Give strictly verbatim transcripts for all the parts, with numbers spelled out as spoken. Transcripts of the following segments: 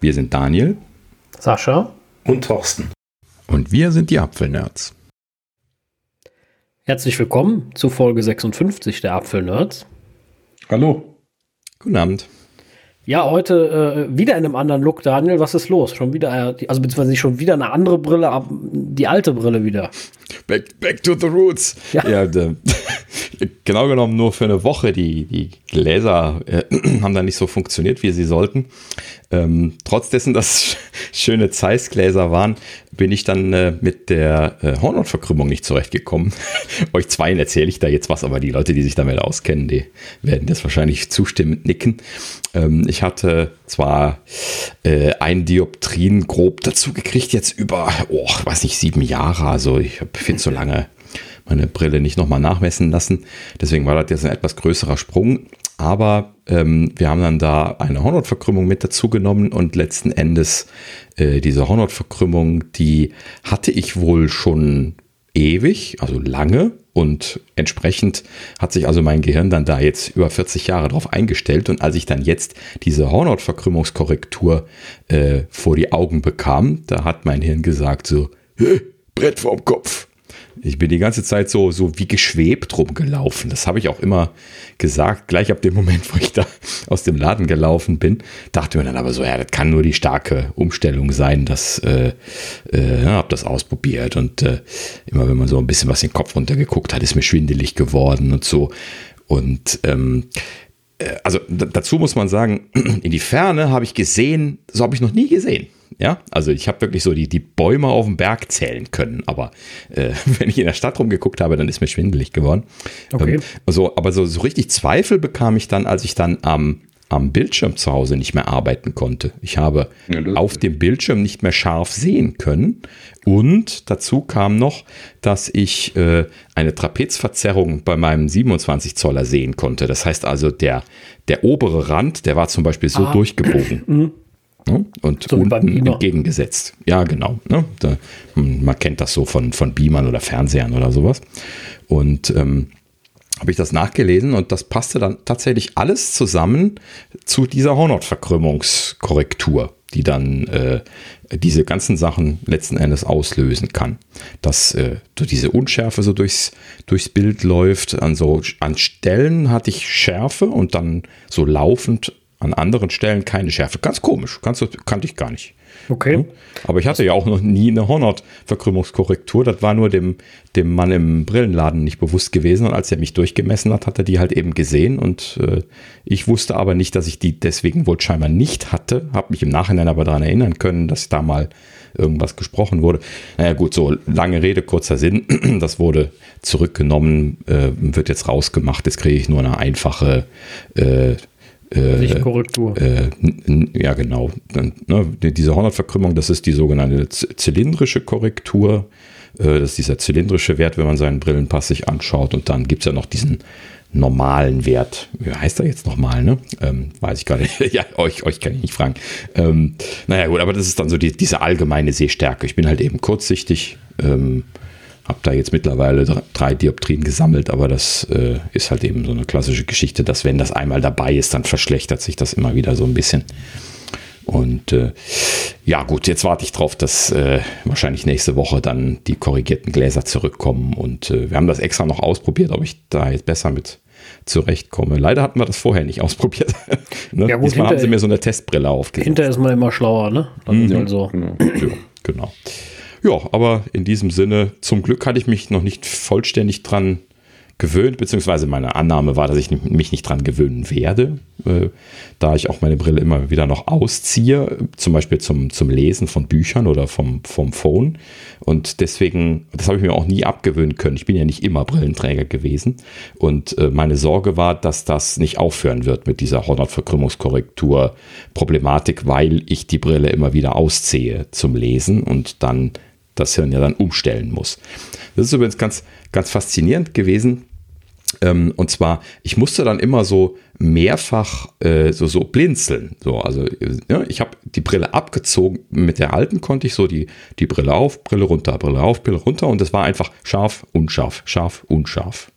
Wir sind Daniel, Sascha und Thorsten. Und wir sind die Apfelnerds. Herzlich willkommen zu Folge sechsundfünfzig der Apfelnerds. Hallo. Guten Abend. Ja, heute äh, wieder in einem anderen Look, Daniel. Was ist los? Schon wieder, also beziehungsweise nicht schon wieder eine andere Brille, aber die alte Brille wieder. Back, back to the roots. Ja. Ja, äh, genau genommen nur für eine Woche. Die, die Gläser äh, haben da nicht so funktioniert, wie sie sollten. Ähm, trotz dessen, dass schöne Zeiss-Gläser waren, bin ich dann äh, mit der äh, Hornhautverkrümmung nicht zurechtgekommen. Euch Zweien erzähle ich da jetzt was, aber die Leute, die sich damit auskennen, die werden das wahrscheinlich zustimmend nicken. Ähm, ich hatte zwar äh, ein Dioptrien grob dazu gekriegt, jetzt über, oh, weiß nicht, sieben Jahre. Also ich habe viel zu lange meine Brille nicht nochmal nachmessen lassen. Deswegen war das jetzt ein etwas größerer Sprung. Aber ähm, wir haben dann da eine Hornhautverkrümmung mit dazu genommen und letzten Endes äh, diese Hornhautverkrümmung, die hatte ich wohl schon ewig, also lange, und entsprechend hat sich also mein Gehirn dann da jetzt über vierzig Jahre drauf eingestellt, und als ich dann jetzt diese Hornhautverkrümmungskorrektur äh, vor die Augen bekam, da hat mein Hirn gesagt so, Brett vorm Kopf. Ich bin die ganze Zeit so, so wie geschwebt rumgelaufen. Das habe ich auch immer gesagt. Gleich ab dem Moment, wo ich da aus dem Laden gelaufen bin, dachte mir dann aber so, ja, das kann nur die starke Umstellung sein. Das äh, äh, habe das ausprobiert. Und äh, immer wenn man so ein bisschen was in den Kopf runtergeguckt hat, ist mir schwindelig geworden und so. Und ähm, äh, also d- dazu muss man sagen, in die Ferne habe ich gesehen, so habe ich noch nie gesehen. Ja, also ich habe wirklich so die, die Bäume auf dem Berg zählen können, aber äh, wenn ich in der Stadt rumgeguckt habe, dann ist mir schwindelig geworden. Okay. Ähm, also, aber so, so richtig Zweifel bekam ich dann, als ich dann am, am Bildschirm zu Hause nicht mehr arbeiten konnte. Ich habe ja, auf dem Bildschirm nicht mehr scharf sehen können, und dazu kam noch, dass ich äh, eine Trapezverzerrung bei meinem siebenundzwanzig Zoller sehen konnte. Das heißt also, der, der obere Rand, der war zum Beispiel so ah. durchgebogen. Mhm. Und so unten entgegengesetzt. Ja, genau. Ne? Da, man kennt das so von, von Beamern oder Fernsehern oder sowas. Und ähm, habe ich das nachgelesen, und das passte dann tatsächlich alles zusammen zu dieser Hornhautverkrümmungskorrektur, die dann äh, diese ganzen Sachen letzten Endes auslösen kann. Dass äh, diese Unschärfe so durchs, durchs Bild läuft. An, so, an Stellen hatte ich Schärfe und dann so laufend an anderen Stellen keine Schärfe. Ganz komisch, ganz, kannte ich gar nicht. Okay. Aber ich hatte ja auch noch nie eine Hornhautverkrümmungskorrektur. Das war nur dem, dem Mann im Brillenladen nicht bewusst gewesen. Und als er mich durchgemessen hat, hat er die halt eben gesehen. Und äh, ich wusste aber nicht, dass ich die deswegen wohl scheinbar nicht hatte. Habe mich im Nachhinein aber daran erinnern können, dass da mal irgendwas gesprochen wurde. Naja gut, so lange Rede, kurzer Sinn. Das wurde zurückgenommen, äh, wird jetzt rausgemacht. Jetzt kriege ich nur eine einfache äh, Lichtkorrektur. Äh, äh, ja, genau. Ne, diese Hornhautverkrümmung, das ist die sogenannte zylindrische Korrektur. Äh, das ist dieser zylindrische Wert, wenn man seinen Brillenpass sich anschaut. Und dann gibt es ja noch diesen normalen Wert. Wie heißt der jetzt nochmal? Ne? Ähm, weiß ich gar nicht. Ja, euch, euch kann ich nicht fragen. Ähm, naja, gut, aber das ist dann so die, diese allgemeine Sehstärke. Ich bin halt eben kurzsichtig. Ähm, Habe da jetzt mittlerweile drei Dioptrien gesammelt, aber das äh, ist halt eben so eine klassische Geschichte, dass wenn das einmal dabei ist, dann verschlechtert sich das immer wieder so ein bisschen. Und äh, ja gut, jetzt warte ich drauf, dass äh, wahrscheinlich nächste Woche dann die korrigierten Gläser zurückkommen. Und äh, wir haben das extra noch ausprobiert, ob ich da jetzt besser mit zurechtkomme. Leider hatten wir das vorher nicht ausprobiert. Ne? Ja, gut, diesmal haben sie mir so eine Testbrille aufgesetzt. Hinterher ist man immer schlauer, ne? Dann mhm. also. Ja, genau. Ja, aber in diesem Sinne, zum Glück hatte ich mich noch nicht vollständig dran gewöhnt, beziehungsweise meine Annahme war, dass ich mich nicht dran gewöhnen werde, äh, da ich auch meine Brille immer wieder noch ausziehe, zum Beispiel zum, zum Lesen von Büchern oder vom, vom Phone. Und deswegen, das habe ich mir auch nie abgewöhnen können. Ich bin ja nicht immer Brillenträger gewesen. Und äh, meine Sorge war, dass das nicht aufhören wird mit dieser Hornhautverkrümmungskorrektur-Problematik, weil ich die Brille immer wieder ausziehe zum Lesen und dann das Hirn ja dann umstellen muss. Das ist übrigens ganz, ganz faszinierend gewesen. Und zwar, ich musste dann immer so mehrfach äh, so, so blinzeln. So, also ja, ich habe die Brille abgezogen. Mit der alten konnte ich so die, die Brille auf, Brille runter, Brille auf, Brille runter. Und das war einfach scharf, unscharf, scharf, unscharf.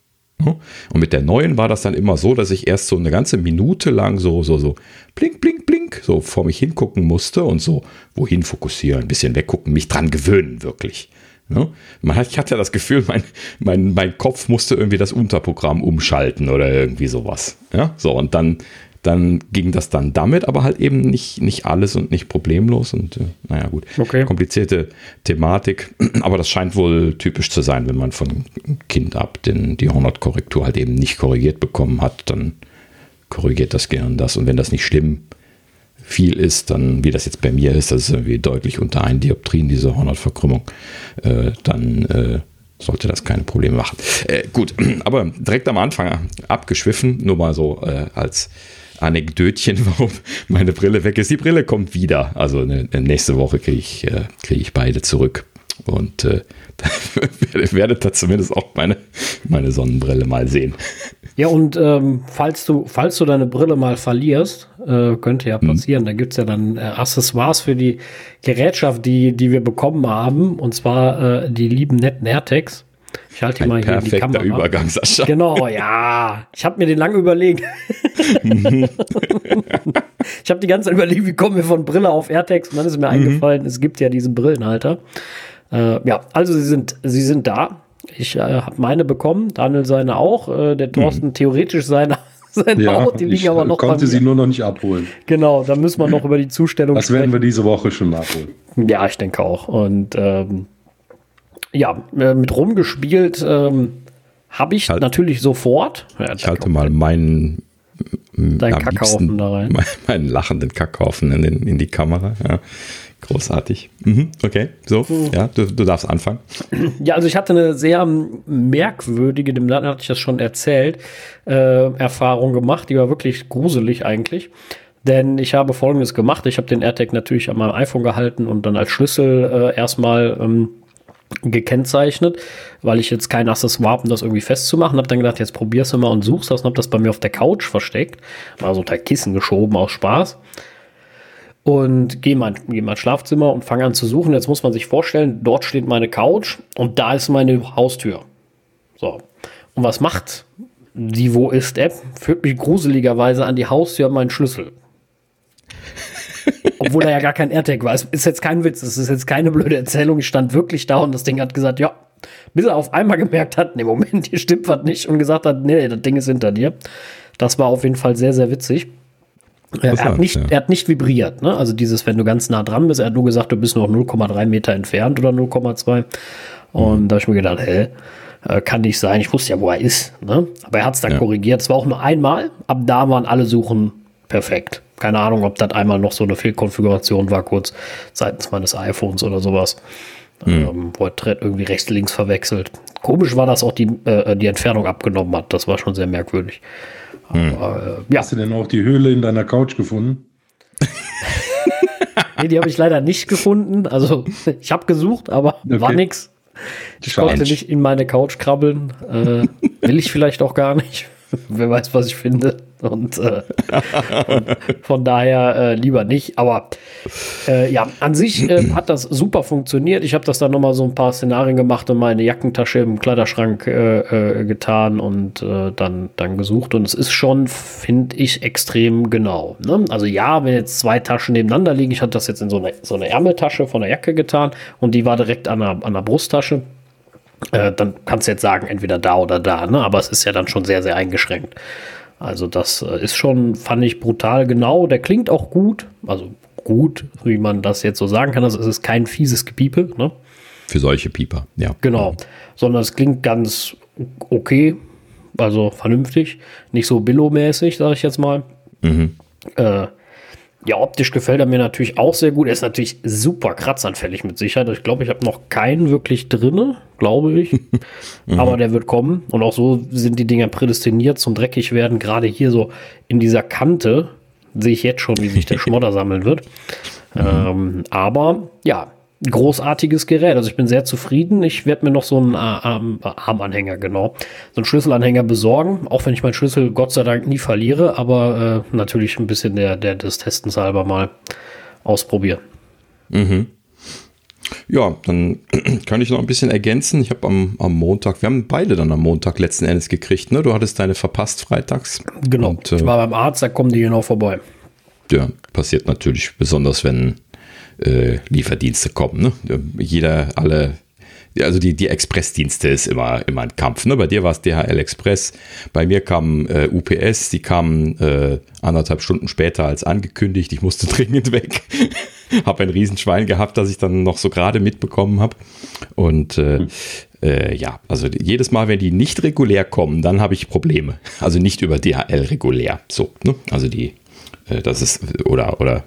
Und mit der neuen war das dann immer so, dass ich erst so eine ganze Minute lang so, so, so, blink, blink, blink, so vor mich hingucken musste und so, wohin fokussieren, ein bisschen weggucken, mich dran gewöhnen wirklich. Man hat, ich hatte das Gefühl, mein, mein, mein Kopf musste irgendwie das Unterprogramm umschalten oder irgendwie sowas. Ja, so, und dann, dann ging das dann damit, aber halt eben nicht, nicht alles und nicht problemlos und äh, naja gut, okay. Komplizierte Thematik, aber das scheint wohl typisch zu sein, wenn man von Kind ab den, die Hornet-Korrektur halt eben nicht korrigiert bekommen hat, dann korrigiert das Gehirn das und wenn das nicht schlimm viel ist, dann, wie das jetzt bei mir ist, das ist irgendwie deutlich unter ein Dioptrien, diese Hornet-Verkrümmung, äh, dann äh, sollte das keine Probleme machen. Äh, gut, aber direkt am Anfang abgeschwiffen, nur mal so äh, als Anekdötchen, warum meine Brille weg ist. Die Brille kommt wieder. Also ne, nächste Woche kriege ich, äh, krieg ich beide zurück. Und äh, werdet werde da zumindest auch meine, meine Sonnenbrille mal sehen. Ja, und ähm, falls du, falls du deine Brille mal verlierst, äh, könnte ja passieren, hm. da gibt es ja dann äh, Accessoires für die Gerätschaft, die, die wir bekommen haben. Und zwar äh, die lieben netten AirTags. Ich halte die mal hier in die Kamera. Perfekter Übergang, Sascha. Genau, ja. Ich habe mir den lange überlegt. Ich habe die ganze Zeit überlegt, wie kommen wir von Brille auf AirTags? Und dann ist mir mhm. eingefallen, es gibt ja diesen Brillenhalter. Äh, ja, also sie sind, sie sind da. Ich äh, habe meine bekommen, Daniel seine auch, äh, der Thorsten mhm. theoretisch seine Sein ja, Haut, die liegen ich aber noch konnte sie nur noch nicht abholen. Genau, da müssen wir noch über die Zustellung das sprechen. Das werden wir diese Woche schon nachholen. Ja, ich denke auch. Und ähm, ja, mit rumgespielt ähm, habe ich halt, natürlich sofort. Ja, ich halte mal meinen Dein Kackhaufen da rein. Meinen, meinen lachenden Kackhaufen in, in die Kamera. Ja. Großartig. Mhm, okay, so, ja, du, du darfst anfangen. Ja, also ich hatte eine sehr merkwürdige, dem Land hatte ich das schon erzählt, äh, Erfahrung gemacht, die war wirklich gruselig eigentlich. Denn ich habe Folgendes gemacht, ich habe den AirTag natürlich an meinem iPhone gehalten und dann als Schlüssel äh, erstmal ähm, gekennzeichnet, weil ich jetzt kein Accessoire habe, um das irgendwie festzumachen. Habe dann gedacht, jetzt probier's mal und such's das und habe das bei mir auf der Couch versteckt, mal so unter Kissen geschoben aus Spaß. Und gehe mal in mein Schlafzimmer und fange an zu suchen. Jetzt muss man sich vorstellen, dort steht meine Couch und da ist meine Haustür. So. Und was macht die Wo ist App? Führt mich gruseligerweise an die Haustür meinen Schlüssel. Obwohl er ja gar kein AirTag war. Es ist jetzt kein Witz, es ist jetzt keine blöde Erzählung. Ich stand wirklich da und das Ding hat gesagt, ja. Bis er auf einmal gemerkt hat, nee, Moment, hier stimmt was nicht. Und gesagt hat, nee, das Ding ist hinter dir. Das war auf jeden Fall sehr, sehr witzig. Er hat, nicht, ja. er hat nicht vibriert, ne? Also dieses, wenn du ganz nah dran bist, er hat nur gesagt, du bist noch null Komma drei Meter entfernt oder null Komma zwei. Und mhm. da habe ich mir gedacht, hä, kann nicht sein. Ich wusste ja, wo er ist, ne? Aber er hat es dann ja. korrigiert. Es war auch nur einmal. Ab da waren alle Suchen perfekt. Keine Ahnung, ob das einmal noch so eine Fehlkonfiguration war, kurz seitens meines iPhones oder sowas. Mhm. Ähm, wo er irgendwie rechts, links verwechselt. Komisch war, dass auch die, äh, die Entfernung abgenommen hat. Das war schon sehr merkwürdig. Hm. Aber, äh, ja. Hast du denn auch die Höhle in deiner Couch gefunden? Nee, die habe ich leider nicht gefunden. Also ich habe gesucht, aber okay. war nix. Ich Schau, konnte Mensch. nicht in meine Couch krabbeln. Äh, will ich vielleicht auch gar nicht. Wer weiß, was ich finde. Und äh, von daher äh, lieber nicht. Aber äh, ja, an sich äh, hat das super funktioniert. Ich habe das dann nochmal so ein paar Szenarien gemacht und meine Jackentasche im Kleiderschrank äh, äh, getan und äh, dann, dann gesucht. Und es ist schon, finde ich, extrem genau. Ne? Also ja, wenn jetzt zwei Taschen nebeneinander liegen, ich hatte das jetzt in so eine, so eine Ärmeltasche von der Jacke getan und die war direkt an der, an der Brusttasche. Äh, dann kannst du jetzt sagen, entweder da oder da, ne? Aber es ist ja dann schon sehr, sehr eingeschränkt. Also das ist schon, fand ich, brutal genau. Der klingt auch gut, also gut, wie man das jetzt so sagen kann. Also es ist kein fieses Gepiepe, ne? Für solche Pieper, ja. Genau, sondern es klingt ganz okay, also vernünftig. Nicht so Billo-mäßig, sage ich jetzt mal. Mhm. Äh, ja, optisch gefällt er mir natürlich auch sehr gut. Er ist natürlich super kratzanfällig mit Sicherheit. Ich glaube, ich habe noch keinen wirklich drinne, glaube ich. mhm. Aber der wird kommen. Und auch so sind die Dinger prädestiniert zum dreckig werden. Gerade hier so in dieser Kante sehe ich jetzt schon, wie sich der Schmodder sammeln wird. Mhm. Ähm, aber ja, großartiges Gerät. Also ich bin sehr zufrieden. Ich werde mir noch so einen Arm, Armanhänger, genau, so einen Schlüsselanhänger besorgen. Auch wenn ich meinen Schlüssel Gott sei Dank nie verliere, aber äh, natürlich ein bisschen der, der des Testens halber mal ausprobieren. Mhm. Ja, dann kann ich noch ein bisschen ergänzen. Ich habe am, am Montag, wir haben beide dann am Montag letzten Endes gekriegt, ne? Du hattest deine verpasst freitags. Genau, und, äh, ich war beim Arzt, da kommen die genau vorbei. Ja, passiert natürlich, besonders wenn äh, Lieferdienste kommen, ne? Jeder, alle... Also die, die Expressdienste ist immer, immer ein Kampf. Ne? Bei dir war es D H L Express, bei mir kam äh, U P S, die kamen äh, anderthalb Stunden später als angekündigt. Ich musste dringend weg. Habe ein Riesenschwein gehabt, das ich dann noch so gerade mitbekommen habe. Und äh, hm. äh, ja, also jedes Mal, wenn die nicht regulär kommen, dann habe ich Probleme. Also nicht über D H L regulär. So, ne? Also die... Das ist, oder, oder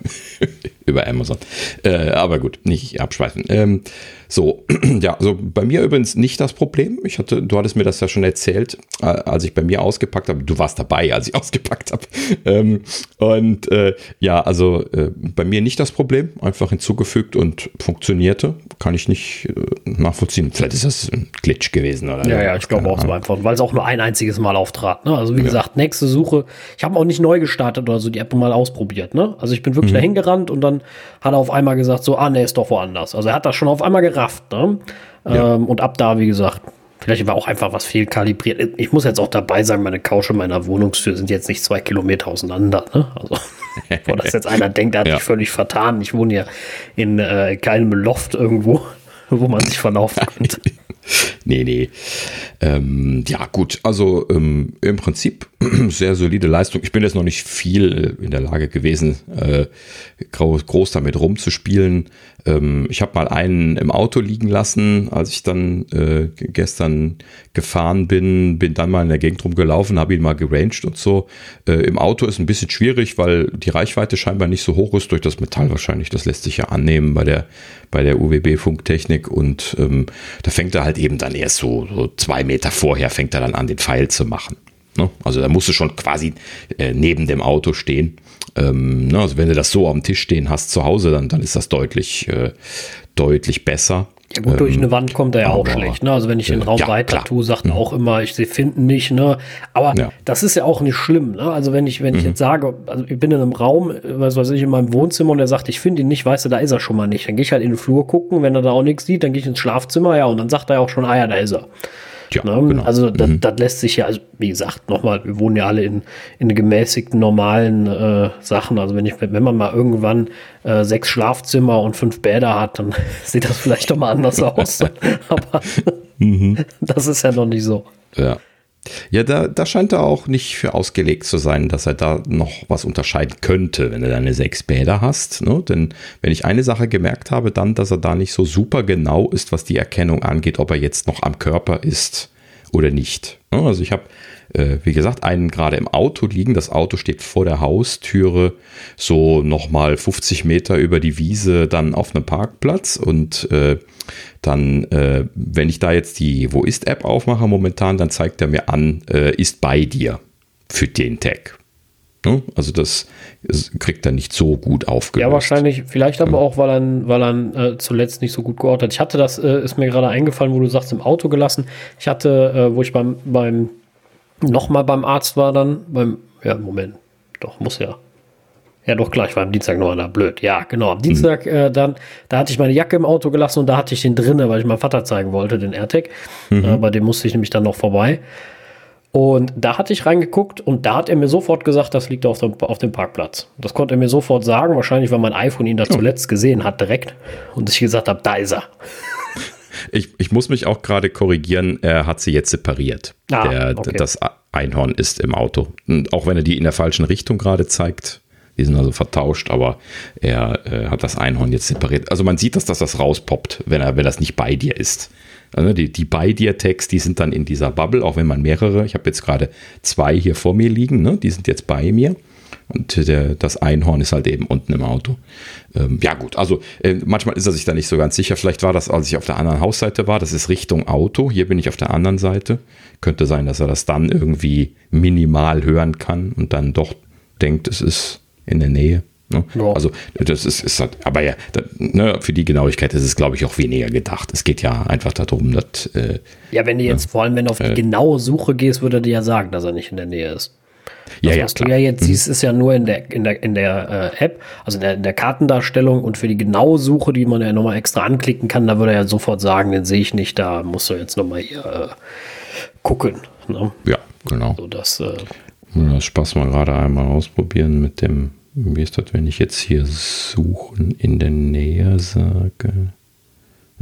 über Amazon. Äh, aber gut, nicht abschweifen. Ähm, so, ja, also bei mir übrigens nicht das Problem. Ich hatte, du hattest mir das ja schon erzählt, als ich bei mir ausgepackt habe. Du warst dabei, als ich ausgepackt habe. Ähm, und äh, ja, also äh, bei mir nicht das Problem. Einfach hinzugefügt und funktionierte. Kann ich nicht äh, nachvollziehen. Vielleicht ist das ein Glitch gewesen, oder? Ja, ja, ich glaube auch so einfach, weil es auch nur ein einziges Mal auftrat. Ne? Also wie gesagt, nächste Suche. Ich habe auch nicht neu gestartet oder so, die App mal ausprobiert, ne? Also ich bin wirklich mhm. dahin gerannt und dann hat er auf einmal gesagt, so, ah, ne, ist doch woanders. Also er hat das schon auf einmal gerafft, ne? Ja. Ähm, und ab da, wie gesagt, vielleicht war auch einfach was fehlkalibriert. Ich muss jetzt auch dabei sein, meine Couch und meine Wohnungstür sind jetzt nicht zwei Kilometer auseinander, ne? Also, bevor das jetzt einer denkt, der hat sich ja. völlig vertan. Ich wohne ja in äh, keinem Loft irgendwo, wo man sich verlaufen könnte. Nee, nee. Ähm, ja, gut. Also ähm, im Prinzip sehr solide Leistung. Ich bin jetzt noch nicht viel in der Lage gewesen, äh, groß, groß damit rumzuspielen. Ähm, ich habe mal einen im Auto liegen lassen, als ich dann äh, gestern gefahren bin. Bin dann mal in der Gegend rumgelaufen, habe ihn mal geranged und so. Äh, Im Auto ist ein bisschen schwierig, weil die Reichweite scheinbar nicht so hoch ist durch das Metall wahrscheinlich. Das lässt sich ja annehmen bei der, bei der U W B-Funktechnik. Und ähm, da fängt er halt eben dann erst so, so zwei Meter vorher fängt er dann an, den Pfeil zu machen. Ne? Also da musst du schon quasi äh, neben dem Auto stehen. Ähm, ne? Also wenn du das so am Tisch stehen hast zu Hause, dann, dann ist das deutlich, äh, deutlich besser. Ja gut, durch ähm, eine Wand kommt er ja aber auch schlecht. Ne? Also wenn ich den Raum ja, weiter klar. tue, sagt man auch immer, ich sie finden nicht. Ne? Aber ja. das ist ja auch nicht schlimm. Ne? Also wenn ich wenn mhm. ich jetzt sage, also ich bin in einem Raum, was weiß ich, in meinem Wohnzimmer und er sagt, ich finde ihn nicht, weißt du, da ist er schon mal nicht. Dann gehe ich halt in den Flur gucken, wenn er da auch nichts sieht, dann gehe ich ins Schlafzimmer, ja, und dann sagt er ja auch schon, ah ja, da ist er. Ja, ne? Genau. Also das, mhm. das lässt sich ja, also wie gesagt, nochmal, wir wohnen ja alle in, in gemäßigten, normalen äh, Sachen. Also wenn ich, wenn man mal irgendwann äh, sechs Schlafzimmer und fünf Bäder hat, dann sieht das vielleicht doch mal anders aus. Aber mhm. das ist ja noch nicht so. Ja. Ja, da, da scheint er auch nicht für ausgelegt zu sein, dass er da noch was unterscheiden könnte, wenn du deine sechs Bäder hast. Ne? Denn wenn ich eine Sache gemerkt habe, dann, dass er da nicht so super genau ist, was die Erkennung angeht, ob er jetzt noch am Körper ist oder nicht. Ne? Also ich habe, äh, wie gesagt, einen gerade im Auto liegen. Das Auto steht vor der Haustüre, so nochmal fünfzig Meter über die Wiese, dann auf einem Parkplatz und... Äh, Dann, äh, wenn ich da jetzt die Wo ist App aufmache momentan, dann zeigt er mir an, äh, ist bei dir für den Tag. Ne? Also das ist, kriegt er nicht so gut aufgelöst. Ja, wahrscheinlich, vielleicht aber ja. auch, weil er, weil er äh, zuletzt nicht so gut geordnet hat. Ich hatte das, äh, ist mir gerade eingefallen, wo du sagst, im Auto gelassen. Ich hatte, äh, wo ich beim, beim nochmal beim Arzt war dann, beim, ja, Moment, doch, muss ja. Ja, doch, klar, ich war am Dienstag noch einer. Blöd. Ja, genau. Am Dienstag, mhm. äh, dann, da hatte ich meine Jacke im Auto gelassen und da hatte ich den drinne, weil ich meinem Vater zeigen wollte, den AirTag. Mhm. Äh, bei dem musste ich nämlich dann noch vorbei. Und da hatte ich reingeguckt und da hat er mir sofort gesagt, das liegt auf dem, auf dem Parkplatz. Das konnte er mir sofort sagen, wahrscheinlich, weil mein iPhone ihn da zuletzt gesehen hat direkt und ich gesagt habe, da ist er. Ich, ich muss mich auch gerade korrigieren, er hat sie jetzt separiert. Ah, der, okay. Das Einhorn ist im Auto. Und auch wenn er die in der falschen Richtung gerade zeigt. Die sind also vertauscht, aber er äh, hat das Einhorn jetzt separiert. Also man sieht, dass das, das rauspoppt, wenn er, wenn das nicht bei dir ist. Also die, die bei dir Tags, die sind dann in dieser Bubble, auch wenn man mehrere, ich habe jetzt gerade zwei hier vor mir liegen, ne? Die sind jetzt bei mir. Und der, das Einhorn ist halt eben unten im Auto. Ähm, ja gut, also äh, manchmal ist er sich da nicht so ganz sicher. Vielleicht war das, als ich auf der anderen Hausseite war, das ist Richtung Auto. Hier bin ich auf der anderen Seite. Könnte sein, dass er das dann irgendwie minimal hören kann und dann doch denkt, es ist... in der Nähe. Ne? Ja. Also das ist, ist halt, aber ja, das, ne, für die Genauigkeit ist es, glaube ich, auch weniger gedacht. Es geht ja einfach darum, dass... Äh, ja, wenn du jetzt, ne, vor allem wenn du auf die äh, genaue Suche gehst, würde er dir ja sagen, dass er nicht in der Nähe ist. Ja, das, ja, was klar. Du ja jetzt mhm. siehst, ist ja nur in der, in der, in der äh, App, also in der, in der Kartendarstellung, und für die genaue Suche, die man ja nochmal extra anklicken kann, da würde er ja sofort sagen, den sehe ich nicht, da musst du jetzt nochmal hier äh, gucken. Ne? Ja, genau. So, dass, äh, das Spaß mal gerade einmal ausprobieren mit dem, wie ist das, wenn ich jetzt hier suchen in der Nähe sage?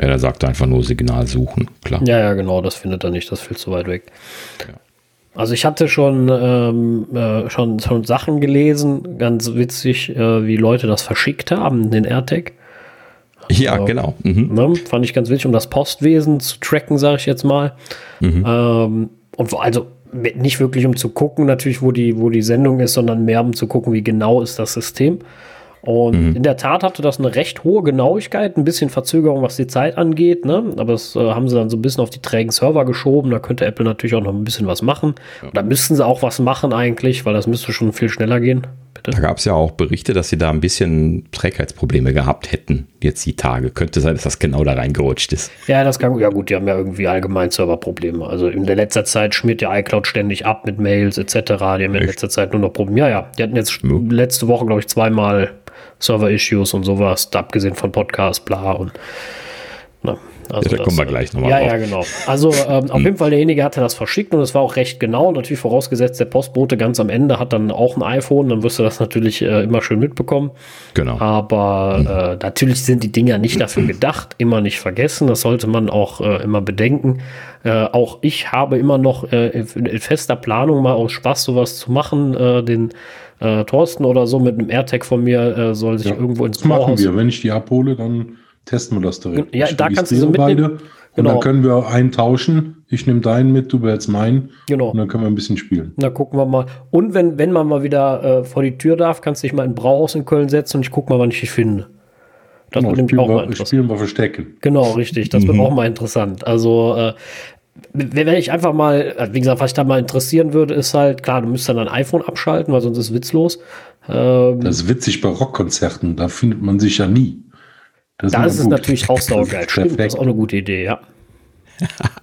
Ja, da sagt er einfach nur Signal suchen, klar. Ja, ja, genau, das findet er nicht, das fällt zu weit weg. Ja. Also ich hatte schon, ähm, äh, schon, schon Sachen gelesen, ganz witzig, äh, wie Leute das verschickt haben, den AirTag. Ja, also, genau. Mhm. Ne, fand ich ganz witzig, um das Postwesen zu tracken, sage ich jetzt mal. Mhm. Ähm, und also nicht wirklich, um zu gucken, natürlich, wo die, wo die Sendung ist, sondern mehr, um zu gucken, wie genau ist das System. Und mhm. in der Tat hatte das eine recht hohe Genauigkeit, ein bisschen Verzögerung, was die Zeit angeht, ne? Aber das äh, haben sie dann so ein bisschen auf die trägen Server geschoben. Da könnte Apple natürlich auch noch ein bisschen was machen. Ja. Da müssten sie auch was machen eigentlich, weil das müsste schon viel schneller gehen. Bitte? Da gab es ja auch Berichte, dass sie da ein bisschen Trägheitsprobleme gehabt hätten, jetzt die Tage. Könnte sein, dass das genau da reingerutscht ist. Ja, das kann, ja gut, die haben ja irgendwie allgemein Serverprobleme. Also in der letzter Zeit schmiert ja iCloud ständig ab mit Mails et cetera. Die haben in letzter Zeit nur noch Probleme. Ja, ja, die hatten jetzt ja. letzte Woche, glaube ich, zweimal Server-Issues und sowas, abgesehen von Podcasts, bla und na, also ja, da das, kommen wir gleich nochmal. Ja, auf. Ja, genau. Also ähm, auf jeden Fall, derjenige hatte das verschickt und es war auch recht genau. Natürlich vorausgesetzt, der Postbote ganz am Ende hat dann auch ein iPhone, dann wirst du das natürlich äh, immer schön mitbekommen. Genau. Aber mhm. äh, natürlich sind die Dinger nicht dafür gedacht, immer nicht vergessen. Das sollte man auch äh, immer bedenken. Äh, auch ich habe immer noch äh, in, in fester Planung, mal aus Spaß sowas zu machen, äh, den Äh, Thorsten oder so mit einem AirTag von mir äh, soll sich ja, irgendwo ins Bauhaus... machen wir. Wenn ich die abhole, dann testen wir das direkt. Ja, ich da kannst du so mitnehmen. Genau. Und dann können wir einen tauschen. Ich nehme deinen mit, du behältst meinen. Genau. Und dann können wir ein bisschen spielen. Na, gucken wir mal. Und wenn, wenn man mal wieder äh, vor die Tür darf, kannst du dich mal in ein Brauhaus in Köln setzen und ich gucke mal, wann ich dich finde. Das genau, wird nämlich auch mal interessant. Spielen wir Verstecken. Genau, richtig. Das mhm. wird auch mal interessant. Also, äh, wenn ich einfach mal, wie gesagt, was ich da mal interessieren würde, ist halt, klar, du müsst dann ein iPhone abschalten, weil sonst ist es witzlos. Ähm, das ist witzig bei Rockkonzerten, da findet man sich ja nie. Das da ist es natürlich auch saugeil. Stimmt, das ist auch eine gute Idee, ja.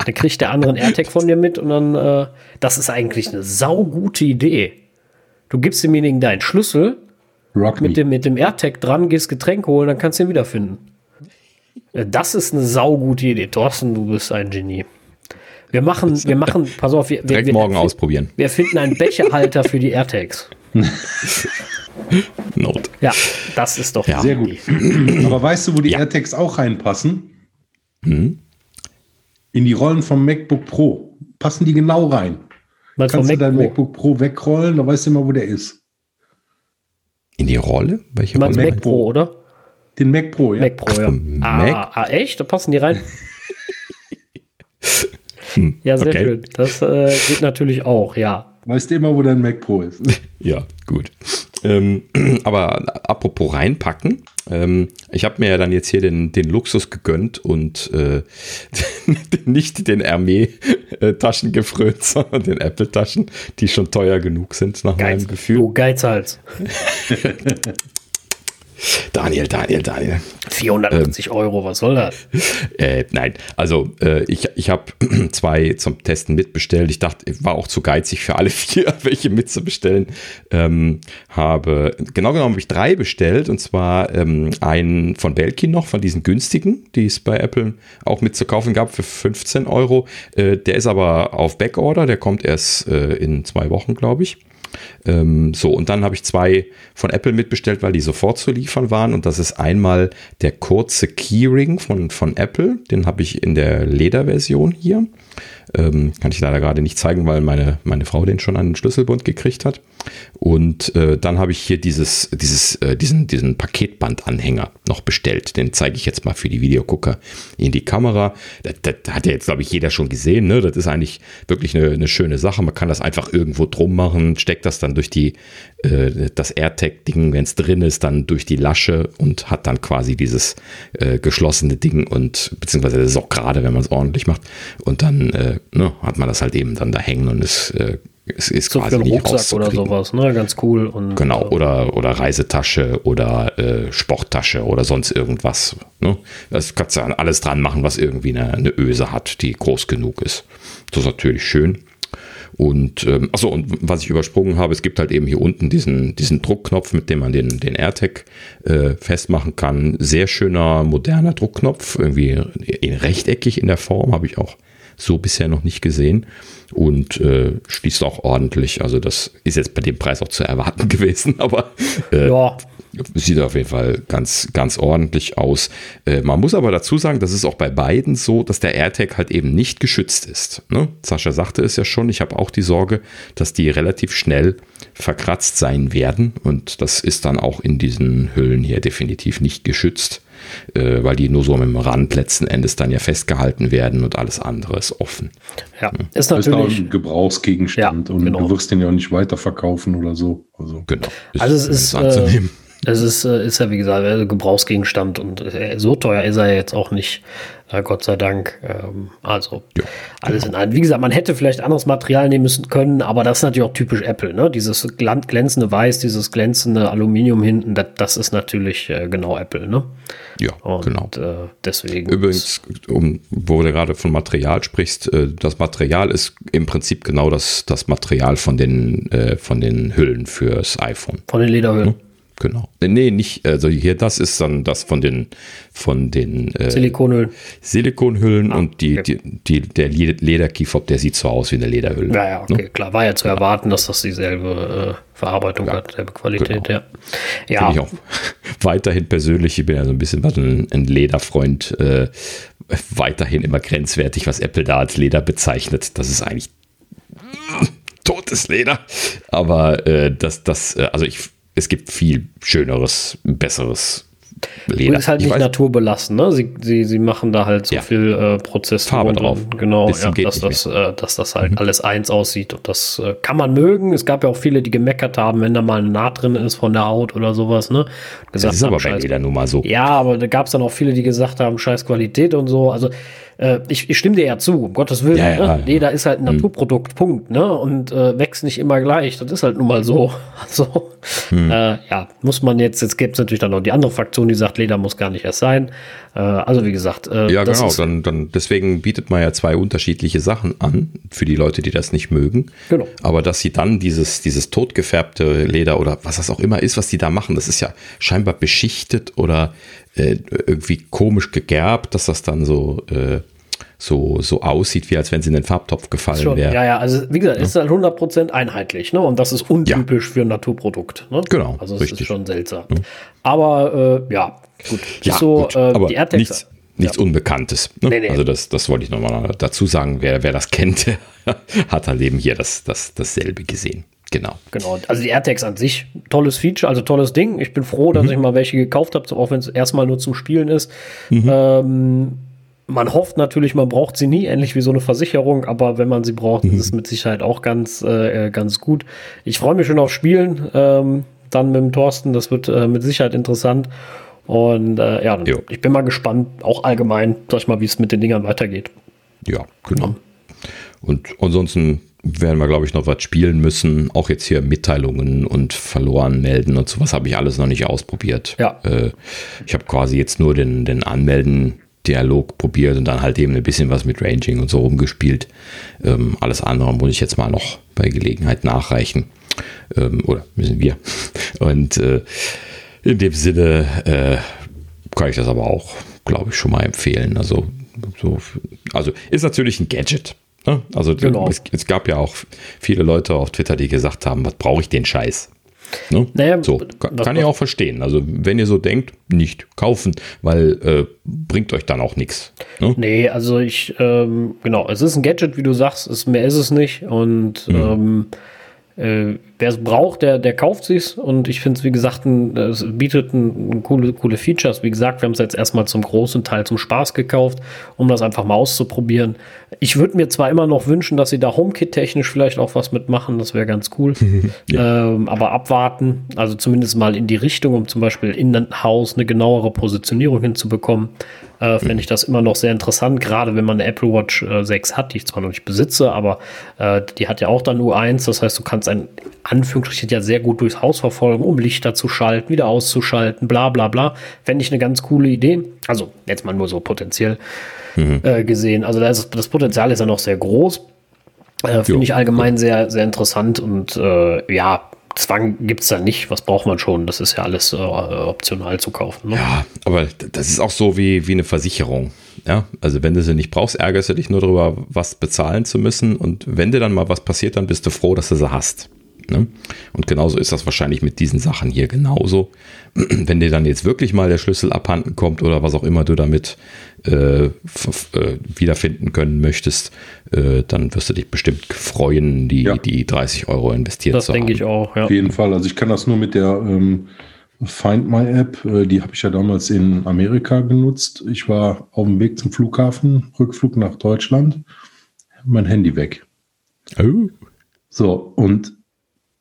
Dann kriegt der andere einen AirTag von dir mit und dann, äh, das ist eigentlich eine saugute Idee. Du gibst demjenigen deinen Schlüssel, Rock mit dem, mit dem AirTag dran, gehst Getränk holen, dann kannst du ihn wiederfinden. Das ist eine saugute Idee. Thorsten, du bist ein Genie. Wir machen, wir machen, pass auf, wir, wir, wir, morgen wir, ausprobieren. Wir finden einen Becherhalter für die AirTags. Not. Ja, das ist doch ja. sehr gut. Aber weißt du, wo die ja. AirTags auch reinpassen? Mhm. In die Rollen vom MacBook Pro. Passen die genau rein. Was, kannst du Mac dein Pro? MacBook Pro wegrollen, da weißt du immer, wo der ist. In die Rolle? Welche Rolle? Mac, Mac Pro, oder? Den Mac Pro, ja. Mac Pro, ja. Ach, Mac? Ah, ah, echt? Da passen die rein? Hm, ja, sehr okay. schön. Das äh, geht natürlich auch, ja. Weißt du immer, wo dein Mac Pro ist? Ja, gut. Ähm, aber apropos reinpacken. Ähm, ich habe mir ja dann jetzt hier den, den Luxus gegönnt und äh, nicht den Hermé-Taschen gefrönt, sondern den Apple-Taschen, die schon teuer genug sind, nach Geiz, meinem Gefühl. Du Geizhals. Daniel, Daniel, Daniel. vierhundertachtzig ähm, Euro, was soll das? Äh, nein, also äh, ich, ich habe zwei zum Testen mitbestellt. Ich dachte, ich war auch zu geizig für alle vier, welche mitzubestellen. Ähm, habe, genau genommen habe ich drei bestellt, und zwar ähm, einen von Belkin noch, von diesen günstigen, die es bei Apple auch mitzukaufen gab für fünfzehn Euro. Äh, der ist aber auf Backorder, der kommt erst äh, in zwei Wochen, glaube ich. Ähm, so, und dann habe ich zwei von Apple mitbestellt, weil die sofort zu liefern waren, und das ist einmal der kurze Keyring von, von Apple, den habe ich in der Lederversion hier, ähm, kann ich leider gerade nicht zeigen, weil meine, meine Frau den schon an den Schlüsselbund gekriegt hat, und äh, dann habe ich hier dieses, dieses, äh, diesen, diesen Paketbandanhänger noch bestellt, den zeige ich jetzt mal für die Videogucker in die Kamera. Das, das hat ja jetzt, glaube ich, jeder schon gesehen, ne? Das ist eigentlich wirklich eine, eine schöne Sache, man kann das einfach irgendwo drum machen, steckt das dann durch die, äh, das AirTag-Ding, wenn es drin ist, dann durch die Lasche und hat dann quasi dieses äh, geschlossene Ding, und beziehungsweise das ist auch gerade, wenn man es ordentlich macht, und dann äh, ne, hat man das halt eben dann da hängen und es äh, es ist so quasi für einen nicht Rucksack oder sowas, ne? Ganz cool. Und genau, oder, oder Reisetasche oder äh, Sporttasche oder sonst irgendwas, ne? Das kannst du dann alles dran machen, was irgendwie eine, eine Öse hat, die groß genug ist. Das ist natürlich schön. Und ähm, achso, und was ich übersprungen habe, es gibt halt eben hier unten diesen, diesen Druckknopf, mit dem man den, den AirTag äh, festmachen kann. Sehr schöner, moderner Druckknopf, irgendwie rechteckig in der Form, habe ich auch so bisher noch nicht gesehen, und äh, schließt auch ordentlich. Also das ist jetzt bei dem Preis auch zu erwarten gewesen, aber äh, ja. Sieht auf jeden Fall ganz, ganz ordentlich aus. Äh, man muss aber dazu sagen, das ist auch bei beiden so, dass der AirTag halt eben nicht geschützt ist. Ne? Sascha sagte es ja schon, ich habe auch die Sorge, dass die relativ schnell verkratzt sein werden, und das ist dann auch in diesen Hüllen hier definitiv nicht geschützt, weil die nur so mit dem Rand letzten Endes dann ja festgehalten werden, und alles andere ist offen. Ja, ist natürlich... Das ist ein Gebrauchsgegenstand, ja, und genau. Du wirst den ja auch nicht weiterverkaufen oder so. Also, genau. Ist, also es ist, äh, es ist, ist ja wie gesagt Gebrauchsgegenstand, und so teuer ist er jetzt auch nicht, Gott sei Dank. Also ja, alles genau. In allem. Wie gesagt, man hätte vielleicht anderes Material nehmen müssen können, aber das ist natürlich auch typisch Apple, ne? Dieses glänzende Weiß, dieses glänzende Aluminium hinten, das, das ist natürlich genau Apple, ne? Ja, und genau. Äh, deswegen. Übrigens, um, wo du gerade von Material sprichst, äh, das Material ist im Prinzip genau das, das Material von den, äh, von den Hüllen fürs iPhone. Von den Lederhüllen. Mhm. Genau. Nee, nicht, also hier, das ist dann das von den, von den äh, Silikonhüllen. Silikonhüllen ah, und die, okay. die, die, der Lederkiefer, der sieht so aus wie eine Lederhülle. Ja, ja, okay, ne? Klar. War ja zu erwarten, dass das dieselbe äh, Verarbeitung ja, hat, dieselbe Qualität, genau. Ja. Ja. Bin ich auch weiterhin persönlich, ich bin ja so ein bisschen was ein, ein Lederfreund, äh, weiterhin immer grenzwertig, was Apple da als Leder bezeichnet. Das ist eigentlich totes Leder. Aber äh, das, das, äh, also ich. Es gibt viel schöneres, besseres Leder. Und ist halt ich nicht weiß, naturbelassen, ne? Sie, sie, sie machen da halt so ja. viel äh, Prozess. Farbe drauf. Genau, ja, dass, das, äh, dass das halt mhm. alles eins aussieht. Und das äh, kann man mögen. Es gab ja auch viele, die gemeckert haben, wenn da mal eine Naht drin ist von der Haut oder sowas, ne? Gesagt, das ist aber bei Leder nun mal so. Ja, aber da gab es dann auch viele, die gesagt haben, scheiß Qualität und so. Also Ich, ich stimme dir ja zu, um Gottes Willen. Ja, ja, ne? Leder ist halt ein Naturprodukt, hm. Punkt. Ne? Und äh, wächst nicht immer gleich. Das ist halt nun mal so. Also, hm. äh, ja, muss man jetzt, jetzt gibt es natürlich dann noch die andere Fraktion, die sagt, Leder muss gar nicht erst sein. Äh, also, wie gesagt. Äh, ja, das genau. Ist, dann, dann, deswegen bietet man ja zwei unterschiedliche Sachen an, für die Leute, die das nicht mögen. Genau. Aber dass sie dann dieses, dieses totgefärbte Leder oder was das auch immer ist, was die da machen, das ist ja scheinbar beschichtet oder irgendwie komisch gegerbt, dass das dann so, äh, so, so aussieht, wie als wenn sie in den Farbtopf gefallen wäre. Ja, ja, also wie gesagt, ja. Ist halt hundert Prozent einheitlich, ne? Und das ist untypisch ja. für ein Naturprodukt. Ne? Genau. Also es richtig. Ist schon seltsam. Ja. Aber äh, ja, gut. Ja, so, gut. Äh, aber die AirTags, nichts, nichts ja. Unbekanntes. Ne? Nee, nee. Also das, das wollte ich nochmal dazu sagen. Wer, wer das kennt, hat halt eben hier das, das, dasselbe gesehen. Genau. Genau. Also die AirTags an sich, tolles Feature, also tolles Ding. Ich bin froh, dass mhm. ich mal welche gekauft habe, auch wenn es erstmal nur zum Spielen ist. Mhm. Ähm, man hofft natürlich, man braucht sie nie, ähnlich wie so eine Versicherung, aber wenn man sie braucht, mhm. ist es mit Sicherheit auch ganz, äh, ganz gut. Ich freue mich schon auf Spielen, ähm, dann mit dem Thorsten, das wird äh, mit Sicherheit interessant. Und äh, ja, jo. Ich bin mal gespannt, auch allgemein, sag ich mal, wie es mit den Dingern weitergeht. Ja, genau. Und ansonsten werden wir, glaube ich, noch was spielen müssen. Auch jetzt hier Mitteilungen und verloren melden und sowas habe ich alles noch nicht ausprobiert. Ja. Äh, ich habe quasi jetzt nur den, den Anmelden-Dialog probiert und dann halt eben ein bisschen was mit Ranging und so rumgespielt. Ähm, alles andere muss ich jetzt mal noch bei Gelegenheit nachreichen. Ähm, oder müssen wir. Und äh, in dem Sinne äh, kann ich das aber auch, glaube ich, schon mal empfehlen. Also, so, also ist natürlich ein Gadget. Also genau. es, es gab ja auch viele Leute auf Twitter, die gesagt haben, was brauche ich den Scheiß? Ne? Naja, so, kann, kann ich auch verstehen. Also wenn ihr so denkt, nicht kaufen, weil äh, bringt euch dann auch nichts. Ne? Nee, also ich, ähm, genau, es ist ein Gadget, wie du sagst, ist, mehr ist es nicht und mhm. ähm, äh, wer es braucht, der, der kauft sich's und ich finde es, wie gesagt, ein, es bietet ein, ein coole, coole Features. Wie gesagt, wir haben es jetzt erstmal zum großen Teil zum Spaß gekauft, um das einfach mal auszuprobieren. Ich würde mir zwar immer noch wünschen, dass sie da HomeKit-technisch vielleicht auch was mitmachen, das wäre ganz cool, ja. ähm, aber abwarten, also zumindest mal in die Richtung, um zum Beispiel in ein Haus eine genauere Positionierung hinzubekommen, äh, fände mhm. ich das immer noch sehr interessant, gerade wenn man eine Apple Watch äh, sechs hat, die ich zwar noch nicht besitze, aber äh, die hat ja auch dann U eins, das heißt, du kannst ein Anführungsstrichen ja sehr gut durchs Haus verfolgen, um Lichter zu schalten, wieder auszuschalten, bla bla bla. Fände ich eine ganz coole Idee. Also jetzt mal nur so potenziell mhm. äh, gesehen. Also das, das Potenzial ist ja noch sehr groß. Äh, Finde ich allgemein jo. sehr, sehr interessant und äh, ja, Zwang gibt es da nicht. Was braucht man schon? Das ist ja alles äh, optional zu kaufen. Ne? Ja, aber das ist auch so wie, wie eine Versicherung. Ja? Also wenn du sie nicht brauchst, ärgerst du dich nur darüber, was bezahlen zu müssen. Und wenn dir dann mal was passiert, dann bist du froh, dass du sie hast. Ne? Und genauso ist das wahrscheinlich mit diesen Sachen hier genauso. Wenn dir dann jetzt wirklich mal der Schlüssel abhanden kommt oder was auch immer du damit äh, f- äh, wiederfinden können möchtest, äh, dann wirst du dich bestimmt freuen, die, ja. die dreißig Euro investiert das zu haben. Das denke ich auch, ja. Auf jeden Fall. Also ich kann das nur mit der ähm, Find My App, äh, die habe ich ja damals in Amerika genutzt. Ich war auf dem Weg zum Flughafen, Rückflug nach Deutschland, mein Handy weg. Oh. So, und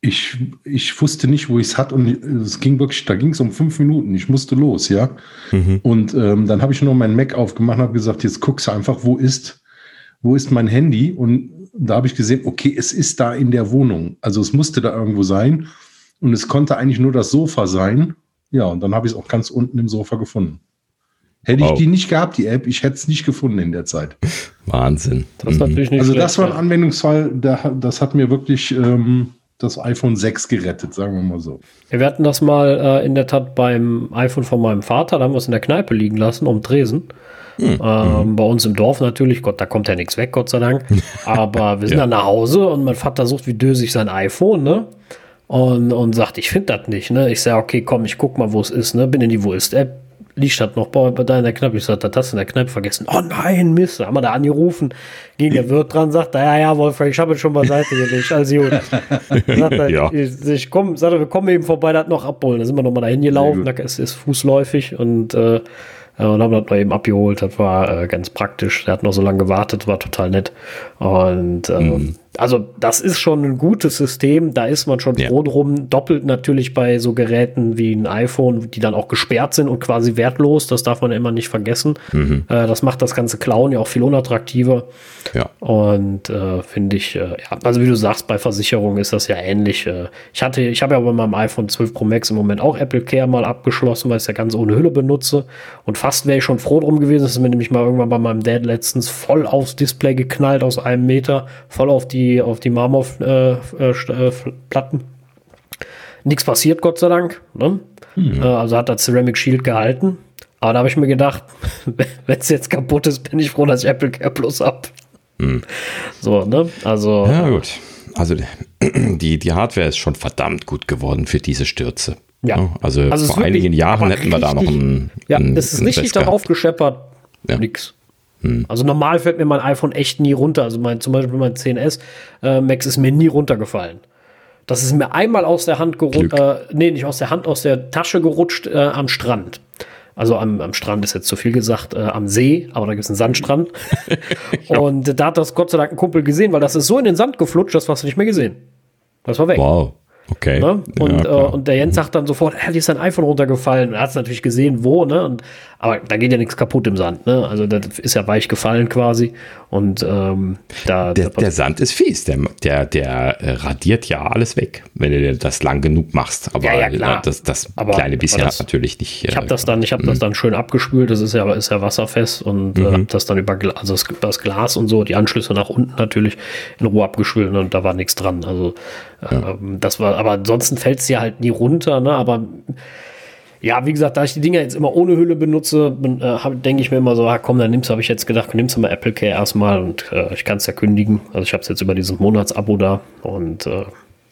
Ich, ich wusste nicht, wo ich es hatte und es ging wirklich, da ging es um fünf Minuten, ich musste los, ja. Mhm. Und ähm, dann habe ich nur meinen Mac aufgemacht und habe gesagt, jetzt guckst du einfach, wo ist, wo ist mein Handy? Und da habe ich gesehen, okay, es ist da in der Wohnung. Also es musste da irgendwo sein und es konnte eigentlich nur das Sofa sein. Ja, und dann habe ich es auch ganz unten im Sofa gefunden. Hätte wow. ich die nicht gehabt, die App, ich hätte es nicht gefunden in der Zeit. Wahnsinn. Das ist natürlich nicht also schlecht, das war ein Anwendungsfall, da, das hat mir wirklich... Ähm, das iPhone sechs gerettet, sagen wir mal so. Wir hatten das mal äh, in der Tat beim iPhone von meinem Vater, da haben wir es in der Kneipe liegen lassen, um Tresen. Mhm. Ähm, bei uns im Dorf natürlich, Gott, da kommt ja nichts weg, Gott sei Dank. Aber wir sind ja. dann nach Hause und mein Vater sucht wie dösig sein iPhone, ne? Und, und sagt, ich finde das nicht, ne? Ich sage, okay, komm, ich guck mal, wo es ist, ne? Bin in die Wo-ist-App, liegt das noch bei, bei da in der Kneipe. Ich sage, das hast du in der Kneipe vergessen. Oh nein, Mist, haben wir da angerufen. Ging der Wirt dran, sagt, ja, ja, Wolfgang, ich habe es schon beiseite gelegt. Also gut. Sagt er, ja. ich, ich komm, sagt er, wir kommen eben vorbei, das noch abholen. Da sind wir nochmal dahin gelaufen, da ist, ist fußläufig und, äh, und haben das noch eben abgeholt. Das war äh, ganz praktisch. Der hat noch so lange gewartet, war total nett. Und ähm, mhm. also das ist schon ein gutes System. Da ist man schon ja. froh drum. Doppelt natürlich bei so Geräten wie ein iPhone, die dann auch gesperrt sind und quasi wertlos. Das darf man ja immer nicht vergessen. Mhm. Äh, das macht das ganze Klauen ja auch viel unattraktiver. Ja. Und äh, finde ich, äh, ja, also wie du sagst, bei Versicherungen ist das ja ähnlich. Äh, ich hatte, ich habe ja bei meinem iPhone zwölf Pro Max im Moment auch Apple Care mal abgeschlossen, weil ich es ja ganz ohne Hülle benutze. Und fast wäre ich schon froh drum gewesen. Das ist mir nämlich mal irgendwann bei meinem Dad letztens voll aufs Display geknallt, aus einem Meter, voll auf die, auf die Marmorplatten. Äh, äh, Nichts passiert, Gott sei Dank. Ne? Mhm. Äh, also hat das Ceramic Shield gehalten. Aber da habe ich mir gedacht, wenn es jetzt kaputt ist, bin ich froh, dass ich Apple Care Plus habe. So, ne? Also. Ja, gut. Also die, die Hardware ist schon verdammt gut geworden für diese Stürze. Ja. Also, also vor einigen wirklich, Jahren hätten wir richtig, da noch einen. Ja, einen, es ist richtig darauf gescheppert. Ja. Nix. Hm. Also normal fällt mir mein iPhone echt nie runter. Also mein, zum Beispiel mein zehn S äh, Max ist mir nie runtergefallen. Das ist mir einmal aus der Hand gerutscht. Äh, nee, nicht aus der Hand, aus der Tasche gerutscht äh, am Strand. Also am, am Strand ist jetzt zu viel gesagt, äh, am See, aber da gibt es einen Sandstrand. ja. Und äh, da hat das Gott sei Dank ein Kumpel gesehen, weil das ist so in den Sand geflutscht, das hast du nicht mehr gesehen. Das war weg. Wow, okay. Ne? Und, ja, äh, und der Jens sagt dann sofort, äh, die ist dein iPhone runtergefallen. Er hat es natürlich gesehen, wo, ne? Und, aber da geht ja nichts kaputt im Sand, ne? Also das ist ja weich gefallen quasi. Und ähm, da der, der Sand ist fies, der, der, der radiert ja alles weg, wenn du das lang genug machst. Aber ja, ja, das, das aber, kleine bisschen das, hat natürlich nicht. Ich habe das dann, ich habe das dann schön abgespült. Das ist ja, ist ja wasserfest und mhm. äh, habe das dann über also das Glas und so die Anschlüsse nach unten natürlich in Ruhe abgespült und da war nichts dran. Also ja. ähm, das war, aber ansonsten fällt es ja halt nie runter, ne? Aber ja, wie gesagt, da ich die Dinger jetzt immer ohne Hülle benutze, äh, denke ich mir immer so, ah, komm, dann nimmst du, habe ich jetzt gedacht, nimmst du mal Apple Care erstmal und äh, ich kann es ja kündigen. Also ich habe es jetzt über dieses Monatsabo da und äh,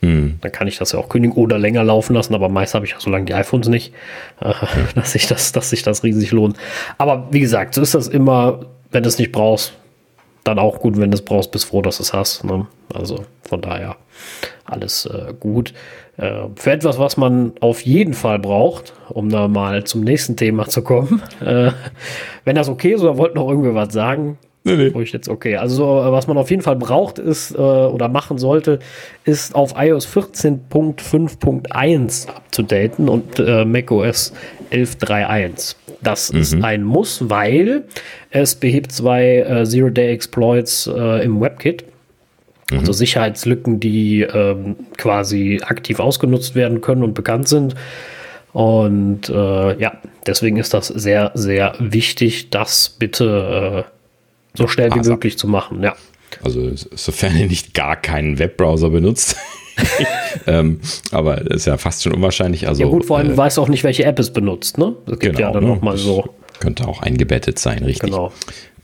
hm. dann kann ich das ja auch kündigen oder länger laufen lassen, aber meist habe ich ja so lange die iPhones nicht, äh, ja. dass sich das, dass sich das riesig lohnt. Aber wie gesagt, so ist das immer, wenn du es nicht brauchst, dann auch gut, wenn du es brauchst, bist froh, dass du es hast. Ne? Also von daher alles äh, gut. Äh, für etwas, was man auf jeden Fall braucht, um da mal zum nächsten Thema zu kommen. Äh, wenn das okay ist, oder wollte noch irgendwer was sagen? Nee, nee. Wo ich jetzt okay. Also so, was man auf jeden Fall braucht ist äh, oder machen sollte, ist auf iOS vierzehn Punkt fünf Punkt eins abzudaten und äh, macOS elf Punkt drei Punkt eins. Das mhm. ist ein Muss, weil es behebt zwei äh, Zero-Day-Exploits äh, im WebKit. Mhm. Also Sicherheitslücken, die ähm, quasi aktiv ausgenutzt werden können und bekannt sind. Und äh, ja, deswegen ist das sehr, sehr wichtig, das bitte äh, so schnell wie möglich zu machen. Ja. Also sofern ihr nicht gar keinen Webbrowser benutzt. ähm, aber das ist ja fast schon unwahrscheinlich. Also, ja gut, vor allem äh, du weißt auch nicht, welche App es benutzt, ne? Das gibt genau, ja dann ne? nochmal so. Könnte auch eingebettet sein, richtig. Genau.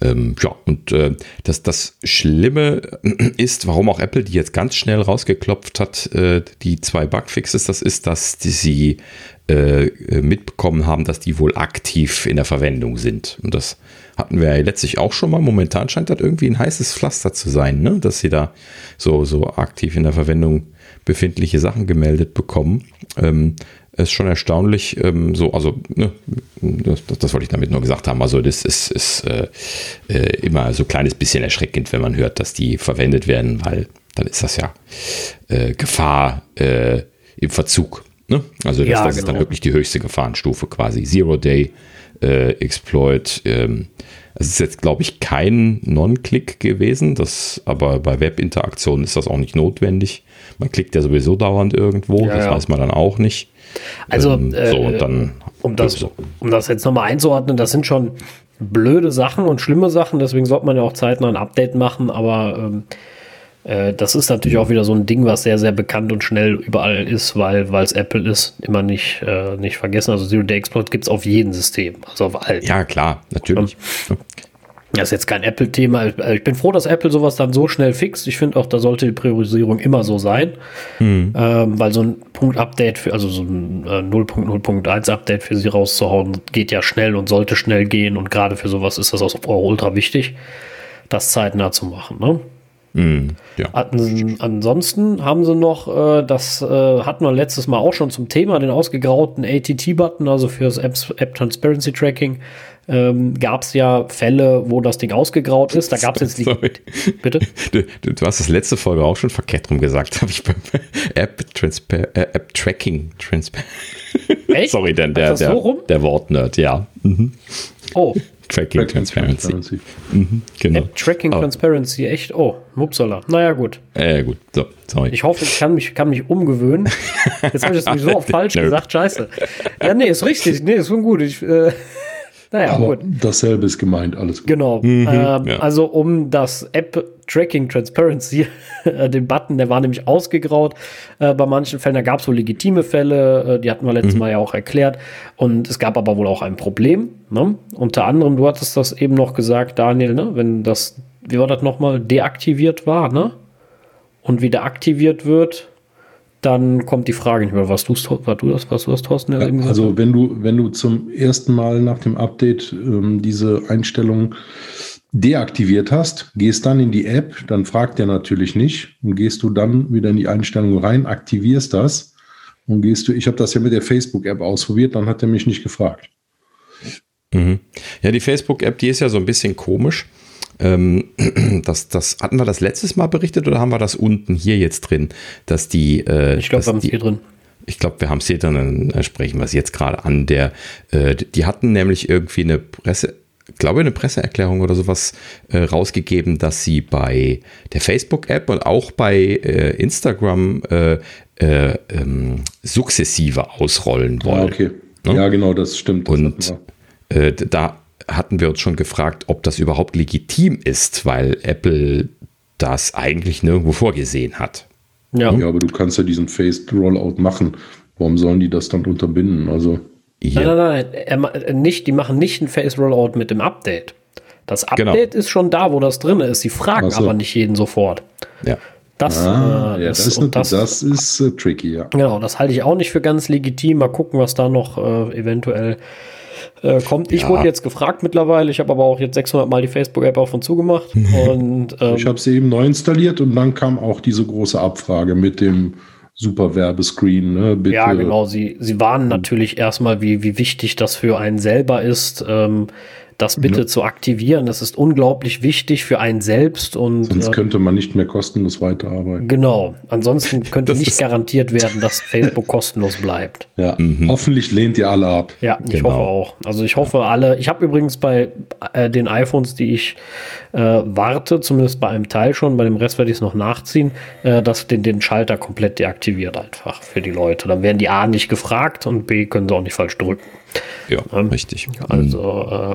Ähm, ja, und äh, das, das Schlimme ist, warum auch Apple die jetzt ganz schnell rausgeklopft hat, äh, die zwei Bugfixes, das ist, dass die, sie äh, mitbekommen haben, dass die wohl aktiv in der Verwendung sind. Und das hatten wir ja letztlich auch schon mal. Momentan scheint das irgendwie ein heißes Pflaster zu sein, ne? Dass sie da so, so aktiv in der Verwendung befindliche Sachen gemeldet bekommen. Ähm, ist schon erstaunlich, ähm, so, also, ne, das, das wollte ich damit nur gesagt haben. Also, das ist, ist äh, äh, immer so ein kleines bisschen erschreckend, wenn man hört, dass die verwendet werden, weil dann ist das ja äh, Gefahr äh, im Verzug. Ne? Also, das, ja, das genau. ist dann wirklich die höchste Gefahrenstufe quasi. Zero-Day-Exploit. Äh, ähm, das ist jetzt, glaube ich, kein Non-Click gewesen, das, aber bei Webinteraktionen ist das auch nicht notwendig. Man klickt ja sowieso dauernd irgendwo, ja, das ja. weiß man dann auch nicht. Also, ähm, so, und dann, um, das, so. um das jetzt nochmal einzuordnen, das sind schon blöde Sachen und schlimme Sachen, deswegen sollte man ja auch zeitnah ein Update machen, aber äh, das ist natürlich auch wieder so ein Ding, was sehr, sehr bekannt und schnell überall ist, weil es Apple ist, immer nicht, äh, nicht vergessen. Also Zero-Day-Exploit gibt es auf jedem System, also auf allen. Ja, klar, natürlich. Und, das ist jetzt kein Apple-Thema. Ich bin froh, dass Apple sowas dann so schnell fixt. Ich finde auch, da sollte die Priorisierung immer so sein. Hm. Ähm, weil so ein Punkt-Update, für, also so ein null Punkt null Punkt eins Update für sie rauszuhauen, geht ja schnell und sollte schnell gehen. Und gerade für sowas ist das auch ultra wichtig, das zeitnah zu machen. Ne? Hm. Ja. An, ansonsten haben sie noch, äh, das äh, hatten wir letztes Mal auch schon zum Thema, den ausgegrauten A T T-Button, also für das App-Transparency-Tracking. Ähm, gab es ja Fälle, wo das Ding ausgegraut ist. Da gab es jetzt die. Sorry. Bitte? Du, du, du hast das letzte Folge auch schon verkehrt rum gesagt, habe ich beim App-Tracking. Transpa- App Sorry, denn der, der, so der Wortnerd, ja. Mhm. Oh. Tracking, Tracking Transparency. Transparency. Mhm, genau. App Tracking oh. Transparency, echt? Oh, Upsala. Naja, gut. Äh, gut. So, sorry. Ich hoffe, ich kann mich, kann mich umgewöhnen. Jetzt habe ich das sowieso so oft falsch gesagt, scheiße. Ja, nee, ist richtig. Nee, ist schon gut. Ich. Äh, Naja, aber gut. Dasselbe ist gemeint, alles gut. Genau, mhm, äh, ja. Also um das App-Tracking-Transparency, den Button, der war nämlich ausgegraut äh, bei manchen Fällen. Da gab es wohl legitime Fälle, äh, die hatten wir letztes mhm. Mal ja auch erklärt. Und es gab aber wohl auch ein Problem. Ne? Unter anderem, du hattest das eben noch gesagt, Daniel, ne? Wenn das, wie war das nochmal, deaktiviert war, ne? Und wieder aktiviert wird, dann kommt die Frage nicht mehr, was du, was du das, was du das, Thorsten? Ja, also wenn du, wenn du zum ersten Mal nach dem Update ähm, diese Einstellung deaktiviert hast, gehst dann in die App, dann fragt der natürlich nicht und gehst du dann wieder in die Einstellung rein, aktivierst das und gehst du, ich habe das ja mit der Facebook-App ausprobiert, dann hat er mich nicht gefragt. Mhm. Ja, die Facebook-App, die ist ja so ein bisschen komisch. Das, das, hatten wir das letztes Mal berichtet oder haben wir das unten hier jetzt drin, dass die... Äh, ich glaube, wir haben es hier drin. Ich glaube, wir haben es hier drin, dann sprechen wir es jetzt gerade an. Der, äh, die hatten nämlich irgendwie eine Presse, glaube eine Presseerklärung oder sowas äh, rausgegeben, dass sie bei der Facebook-App und auch bei äh, Instagram äh, äh, ähm, sukzessive ausrollen wollen. Ah, okay. Ne? Ja, genau, das stimmt. Das und äh, da... hatten wir uns schon gefragt, ob das überhaupt legitim ist, weil Apple das eigentlich nirgendwo vorgesehen hat. Ja, ja aber du kannst ja diesen Phased-Rollout machen. Warum sollen die das dann unterbinden? Also ja. Nein, nein, nein. Nicht, die machen nicht einen Phased-Rollout mit dem Update. Das Update genau. ist schon da, wo das drin ist. Sie fragen so. aber nicht jeden sofort. Ja. Das, ah, äh, ja, das, das, ist, das, das ist äh, tricky, ja. Genau, das halte ich auch nicht für ganz legitim. Mal gucken, was da noch äh, eventuell Äh, kommt. Ich ja. wurde jetzt gefragt mittlerweile. Ich habe aber auch jetzt sechshundert Mal die Facebook-App auf und zu gemacht. Und, ähm, ich habe sie eben neu installiert und dann kam auch diese große Abfrage mit dem super Werbescreen. Ne? Bitte. Ja, genau. Sie, sie warnen natürlich erstmal, wie, wie wichtig das für einen selber ist, ähm, das bitte ja. zu aktivieren. Das ist unglaublich wichtig für einen selbst. Und, sonst äh, könnte man nicht mehr kostenlos weiterarbeiten. Genau. Ansonsten könnte nicht garantiert werden, dass Facebook kostenlos bleibt. Ja, mhm. Hoffentlich lehnt ihr alle ab. Ja, ich genau. hoffe auch. Also ich hoffe alle. Ich habe übrigens bei äh, den iPhones, die ich äh, warte, zumindest bei einem Teil schon, bei dem Rest werde ich es noch nachziehen, äh, dass den, den Schalter komplett deaktiviert einfach für die Leute. Dann werden die A nicht gefragt und B können sie auch nicht falsch drücken. Ja, ähm, richtig. Also, äh,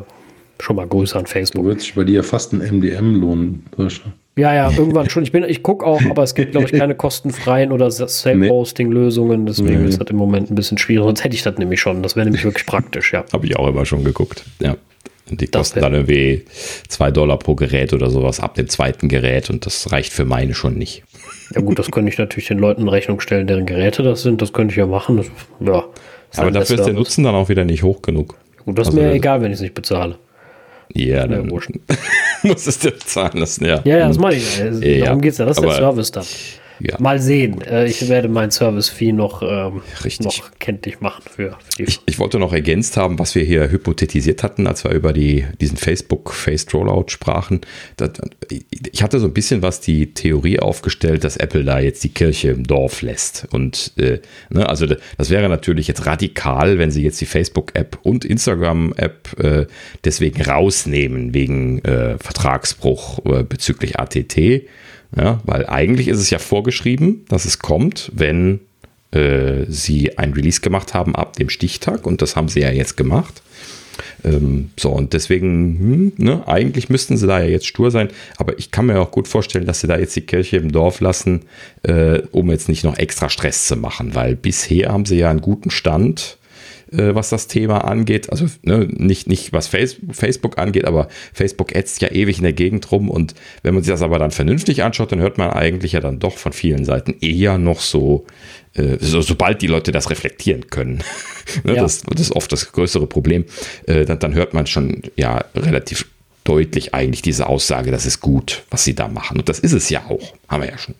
schon mal Grüße an Facebook. Da wird sich bei dir fast ein M D M lohnen, Sascha. Ja, ja, irgendwann schon. Ich bin, ich gucke auch, aber es gibt, glaube ich, keine kostenfreien oder Self-Hosting-Lösungen. Deswegen nee. ist das im Moment ein bisschen schwierig. Sonst hätte ich das nämlich schon. Das wäre nämlich wirklich praktisch, ja. Habe ich auch immer schon geguckt, ja. Die kosten dann irgendwie zwei Dollar pro Gerät oder sowas ab dem zweiten Gerät und das reicht für meine schon nicht. Ja gut, das könnte ich natürlich den Leuten in Rechnung stellen, deren Geräte das sind. Das könnte ich ja machen. Das, ja, das aber dafür ist der Nutzen dann auch wieder nicht hoch genug. Gut, das also, ist mir ja egal, wenn ich es nicht bezahle. Ja, dann ja, muss es dir bezahlen lassen, ja. Ja, ja, das meine ich. Also, ja, darum geht es ja. Das ist aber der Service dann. Ja. Mal sehen. Ich werde mein Service-Fee noch, ähm, noch kenntlich machen. Für, für die ich, ich wollte noch ergänzt haben, was wir hier hypothetisiert hatten, als wir über die, diesen Facebook-Face-Rollout sprachen. Das, ich hatte so ein bisschen was die Theorie aufgestellt, dass Apple da jetzt die Kirche im Dorf lässt. Und äh, ne, also das wäre natürlich jetzt radikal, wenn sie jetzt die Facebook-App und Instagram-App äh, deswegen rausnehmen, wegen äh, Vertragsbruch äh, bezüglich A T T. Ja, weil eigentlich ist es ja vorgeschrieben, dass es kommt, wenn äh, sie ein Release gemacht haben ab dem Stichtag, und das haben sie ja jetzt gemacht. Ähm, so, und deswegen, hm, ne, eigentlich müssten sie da ja jetzt stur sein, aber ich kann mir auch gut vorstellen, dass sie da jetzt die Kirche im Dorf lassen, äh, um jetzt nicht noch extra Stress zu machen, weil bisher haben sie ja einen guten Stand, was das Thema angeht, also ne, nicht, nicht was Facebook angeht, aber Facebook ätzt ja ewig in der Gegend rum, und wenn man sich das aber dann vernünftig anschaut, dann hört man eigentlich ja dann doch von vielen Seiten eher noch so, äh, so sobald die Leute das reflektieren können, ne, ja. das, das ist oft das größere Problem, äh, dann, dann hört man schon ja relativ deutlich eigentlich diese Aussage, das ist gut, was sie da machen, und das ist es ja auch, haben wir ja schon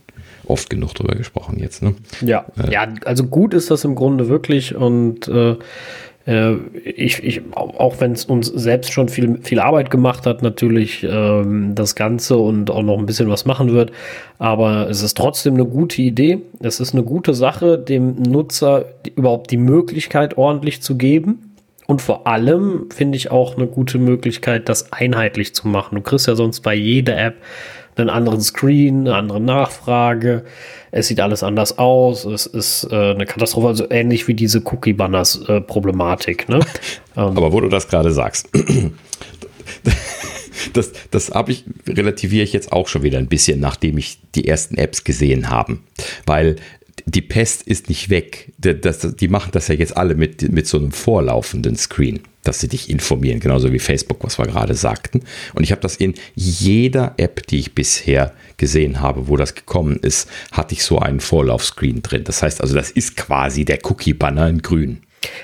oft genug drüber gesprochen jetzt, ne? Ja, äh. ja, also gut ist das im Grunde wirklich, und äh, ich, ich, auch wenn es uns selbst schon viel, viel Arbeit gemacht hat, natürlich ähm, das Ganze und auch noch ein bisschen was machen wird, aber es ist trotzdem eine gute Idee, es ist eine gute Sache, dem Nutzer überhaupt die Möglichkeit ordentlich zu geben. Und vor allem finde ich auch eine gute Möglichkeit, das einheitlich zu machen. Du kriegst ja sonst bei jeder App einen anderen Screen, eine andere Nachfrage. Es sieht alles anders aus. Es ist äh, eine Katastrophe, also ähnlich wie diese Cookie-Banners-Problematik. Äh, ne? Aber wo du das gerade sagst, das, das habe ich, relativiere ich jetzt auch schon wieder ein bisschen, nachdem ich die ersten Apps gesehen habe. Weil die Pest ist nicht weg. Das, das, die machen das ja jetzt alle mit, mit so einem vorlaufenden Screen, dass sie dich informieren, genauso wie Facebook, was wir gerade sagten. Und ich habe das in jeder App, die ich bisher gesehen habe, wo das gekommen ist, hatte ich so einen Vorlaufscreen drin. Das heißt also, das ist quasi der Cookie-Banner in grün.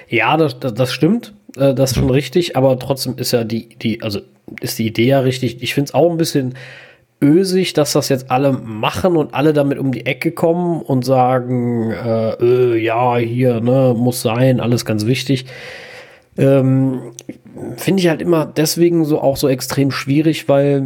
Ja, das, das, das stimmt. Das ist schon hm. richtig. Aber trotzdem ist ja die, die, also ist die Idee ja richtig. Ich finde es auch ein bisschen ösig, dass das jetzt alle machen und alle damit um die Ecke kommen und sagen, äh, öh, ja, hier, ne, muss sein, alles ganz wichtig. Ähm, finde ich halt immer deswegen so auch so extrem schwierig, weil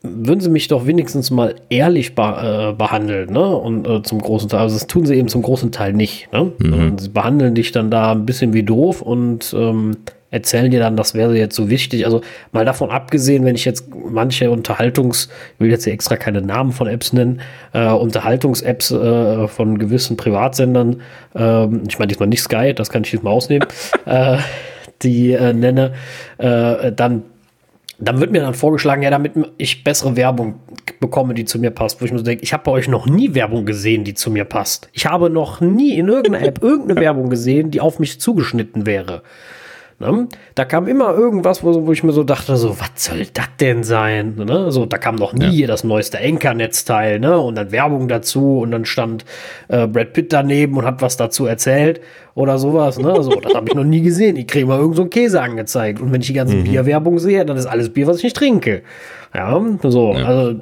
würden sie mich doch wenigstens mal ehrlich be- äh, behandeln, ne? Und äh, zum großen Teil, also das tun sie eben zum großen Teil nicht, ne? Mhm. Sie behandeln dich dann da ein bisschen wie doof und ähm, erzählen dir dann, das wäre jetzt so wichtig. Also mal davon abgesehen, wenn ich jetzt manche Unterhaltungs, ich will jetzt hier extra keine Namen von Apps nennen, äh, Unterhaltungs-Apps äh, von gewissen Privatsendern, äh, ich meine diesmal nicht Sky, das kann ich diesmal ausnehmen, äh, die äh, nenne, äh, dann, dann wird mir dann vorgeschlagen, ja, damit ich bessere Werbung bekomme, die zu mir passt. Wo ich mir so denke, ich habe bei euch noch nie Werbung gesehen, die zu mir passt. Ich habe noch nie in irgendeiner App irgendeine Werbung gesehen, die auf mich zugeschnitten wäre. Ne? Da kam immer irgendwas, wo, wo ich mir so dachte, so, was soll das denn sein? Ne? So, da kam noch nie ja. das neueste Anchor-Netzteil, ne? Und dann Werbung dazu und dann stand äh, Brad Pitt daneben und hat was dazu erzählt oder sowas. Ne? So, das habe ich noch nie gesehen. Ich kriege mal irgend so einen Käse angezeigt. Und wenn ich die ganze mhm. Bierwerbung sehe, dann ist alles Bier, was ich nicht trinke. Ja, so, ja. Also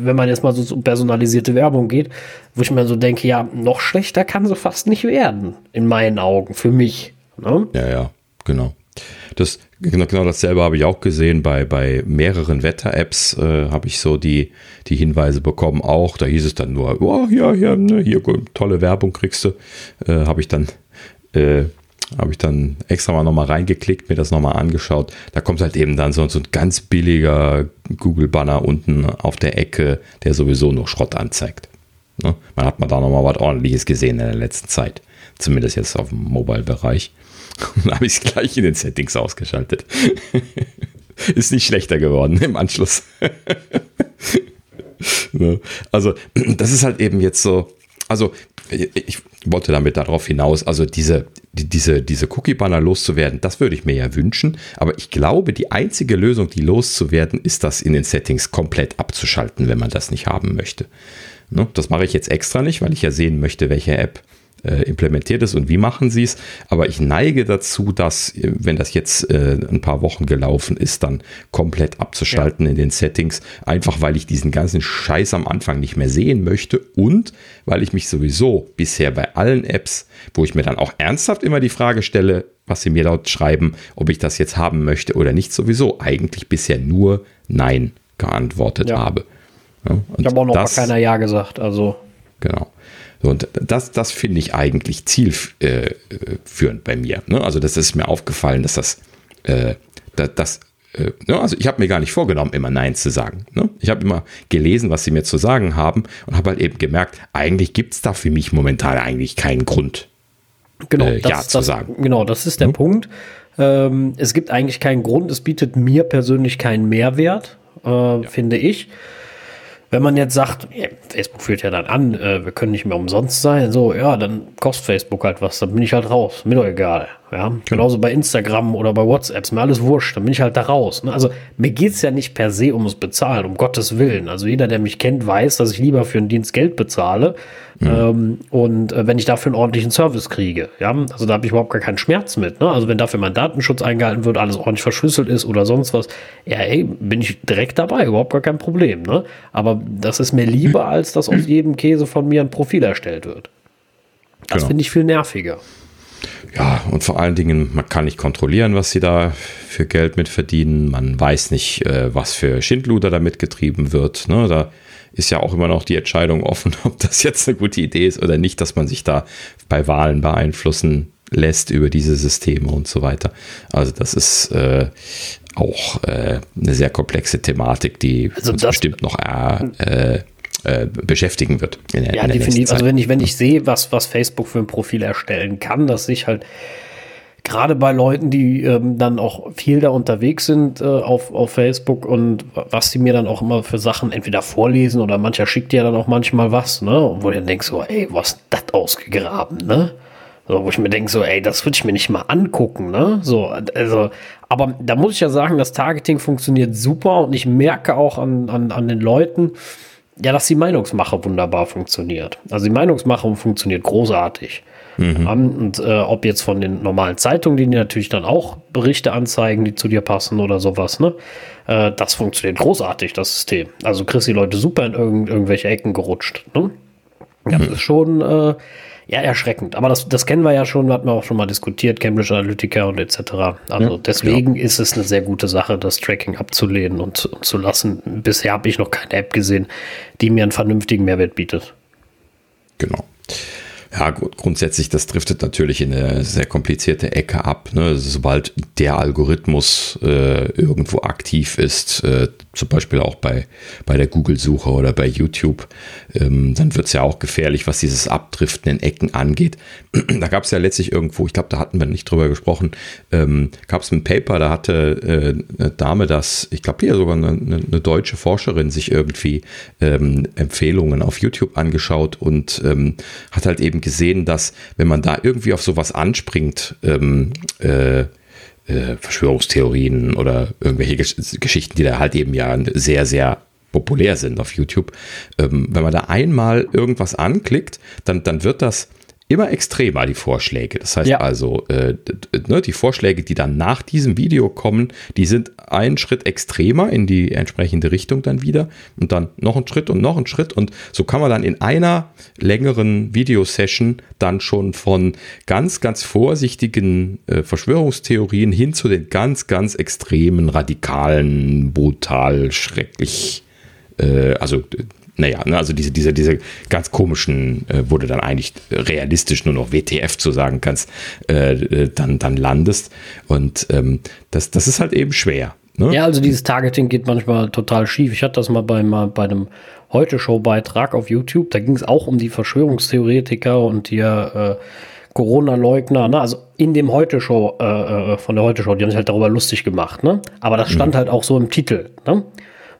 wenn man jetzt mal so zu personalisierte Werbung geht, wo ich mir so denke, ja, noch schlechter kann sie fast nicht werden, in meinen Augen, für mich. Ne? Ja, ja. Genau. Das, genau, genau dasselbe habe ich auch gesehen bei, bei mehreren Wetter-Apps, äh, habe ich so die, die Hinweise bekommen auch. Da hieß es dann nur, oh, ja, ja, ne, hier, tolle Werbung kriegst du. Äh, habe ich dann, äh, habe ich dann extra mal nochmal reingeklickt, mir das nochmal angeschaut. Da kommt halt eben dann so, so ein ganz billiger Google-Banner unten auf der Ecke, der sowieso nur Schrott anzeigt. Ne? Man hat mal da nochmal was Ordentliches gesehen in der letzten Zeit. Zumindest jetzt auf dem Mobile-Bereich. Dann habe ich es gleich in den Settings ausgeschaltet. Ist nicht schlechter geworden im Anschluss. Ne? Also das ist halt eben jetzt so, also ich wollte damit darauf hinaus, also diese, diese, diese Cookie-Banner loszuwerden, das würde ich mir ja wünschen, aber ich glaube, die einzige Lösung, die loszuwerden, ist das in den Settings komplett abzuschalten, wenn man das nicht haben möchte. Ne? Das mache ich jetzt extra nicht, weil ich ja sehen möchte, welche App äh, implementiert ist und wie machen sie es, aber ich neige dazu, dass, wenn das jetzt äh, ein paar Wochen gelaufen ist, dann komplett abzuschalten ja. in den Settings, einfach weil ich diesen ganzen Scheiß am Anfang nicht mehr sehen möchte und weil ich mich sowieso bisher bei allen Apps, wo ich mir dann auch ernsthaft immer die Frage stelle, was sie mir laut schreiben, ob ich das jetzt haben möchte oder nicht, sowieso eigentlich bisher nur Nein geantwortet ja. habe. Ja, und ich habe auch noch das, mal keiner Ja gesagt, also. Genau. Und das, das finde ich eigentlich zielführend bei mir. Ne? Also das ist mir aufgefallen, dass das, äh, das, das äh, ne? Also ich habe mir gar nicht vorgenommen, immer Nein zu sagen. Ne? Ich habe immer gelesen, was sie mir zu sagen haben und habe halt eben gemerkt, eigentlich gibt es da für mich momentan eigentlich keinen Grund, genau, äh, das, Ja das, zu sagen. Genau, das ist der ja. Punkt. Ähm, es gibt eigentlich keinen Grund, es bietet mir persönlich keinen Mehrwert, äh, ja. finde ich. Wenn man jetzt sagt, ja, Facebook führt ja dann an, äh, wir können nicht mehr umsonst sein, so, ja, dann kostet Facebook halt was, dann bin ich halt raus, mir doch egal. Ja? Genau. Genauso bei Instagram oder bei WhatsApp, ist mir alles wurscht, dann bin ich halt da raus. Ne? Also mir geht es ja nicht per se ums Bezahlen, um Gottes Willen. Also jeder, der mich kennt, weiß, dass ich lieber für einen Dienst Geld bezahle mhm. ähm, und äh, wenn ich dafür einen ordentlichen Service kriege. Ja? Also da habe ich überhaupt gar keinen Schmerz mit. Ne? Also wenn dafür mein Datenschutz eingehalten wird, alles ordentlich verschlüsselt ist oder sonst was, ja, ey, bin ich direkt dabei, überhaupt gar kein Problem. Ne? Aber das ist mir lieber, als dass aus jedem Käse von mir ein Profil erstellt wird. Das genau. finde ich viel nerviger. Ja, und vor allen Dingen, man kann nicht kontrollieren, was sie da für Geld mit verdienen. Man weiß nicht, was für Schindluder damit getrieben wird. Ne, da ist ja auch immer noch die Entscheidung offen, ob das jetzt eine gute Idee ist oder nicht, dass man sich da bei Wahlen beeinflussen lässt über diese Systeme und so weiter. Also das ist äh, auch äh, eine sehr komplexe Thematik, die also uns bestimmt noch äh, äh, beschäftigen wird. In der, ja, in der definitiv. Also wenn ich, wenn ich sehe, was, was Facebook für ein Profil erstellen kann, dass ich halt gerade bei Leuten, die ähm, dann auch viel da unterwegs sind äh, auf, auf Facebook und was sie mir dann auch immer für Sachen entweder vorlesen oder mancher schickt ja dann auch manchmal was, ne? Wo du dann denkst, so, ey, was ist das ausgegraben, ne? So, wo ich mir denke, so, ey, das würde ich mir nicht mal angucken, ne? So, also, aber da muss ich ja sagen, das Targeting funktioniert super und ich merke auch an, an, an den Leuten, ja, dass die Meinungsmache wunderbar funktioniert. Also die Meinungsmache funktioniert großartig. Mhm. Und äh, ob jetzt von den normalen Zeitungen, die natürlich dann auch Berichte anzeigen, die zu dir passen oder sowas, ne? Äh, das funktioniert großartig, das System. Also kriegst die Leute super in irgend, irgendwelche Ecken gerutscht, ne? Das mhm. ist schon. Äh, Ja, erschreckend. Aber das, das kennen wir ja schon, hatten wir auch schon mal diskutiert, Cambridge Analytica und et cetera. Also ja, deswegen ja. ist es eine sehr gute Sache, das Tracking abzulehnen und, und zu lassen. Bisher habe ich noch keine App gesehen, die mir einen vernünftigen Mehrwert bietet. Genau. Ja, gut, grundsätzlich, das driftet natürlich in eine sehr komplizierte Ecke ab. Ne? Sobald der Algorithmus äh, irgendwo aktiv ist, äh, zum Beispiel auch bei, bei der Google-Suche oder bei YouTube, ähm, dann wird es ja auch gefährlich, was dieses Abdriften in Ecken angeht. Da gab es ja letztlich irgendwo, ich glaube, da hatten wir nicht drüber gesprochen, ähm, gab es ein Paper, da hatte äh, eine Dame das, ich glaube, hier sogar eine, eine deutsche Forscherin sich irgendwie ähm, Empfehlungen auf YouTube angeschaut und ähm, hat halt eben gesehen, dass wenn man da irgendwie auf sowas anspringt, ähm, äh, äh, Verschwörungstheorien oder irgendwelche Gesch- Geschichten, die da halt eben ja sehr, sehr populär sind auf YouTube, ähm, wenn man da einmal irgendwas anklickt, dann, dann wird das immer extremer, die Vorschläge. Das heißt ja. also, äh, ne, die Vorschläge, die dann nach diesem Video kommen, die sind einen Schritt extremer in die entsprechende Richtung dann wieder und dann noch einen Schritt und noch einen Schritt und so kann man dann in einer längeren Videosession dann schon von ganz, ganz vorsichtigen äh, Verschwörungstheorien hin zu den ganz, ganz extremen, radikalen, brutal, schrecklich, äh, also Naja, also diese, diese, diese ganz komischen, äh, wo du dann eigentlich realistisch nur noch W T F zu sagen kannst, äh, dann, dann landest. Und ähm, das, das ist halt eben schwer. Ne? Ja, also dieses Targeting geht manchmal total schief. Ich hatte das mal bei, mal bei einem Heute-Show-Beitrag auf YouTube. Da ging es auch um die Verschwörungstheoretiker und die äh, Corona-Leugner. Ne? Also in dem Heute-Show, äh, von der Heute-Show, die haben sich halt darüber lustig gemacht. Ne? Aber das stand mhm. halt auch so im Titel, ne?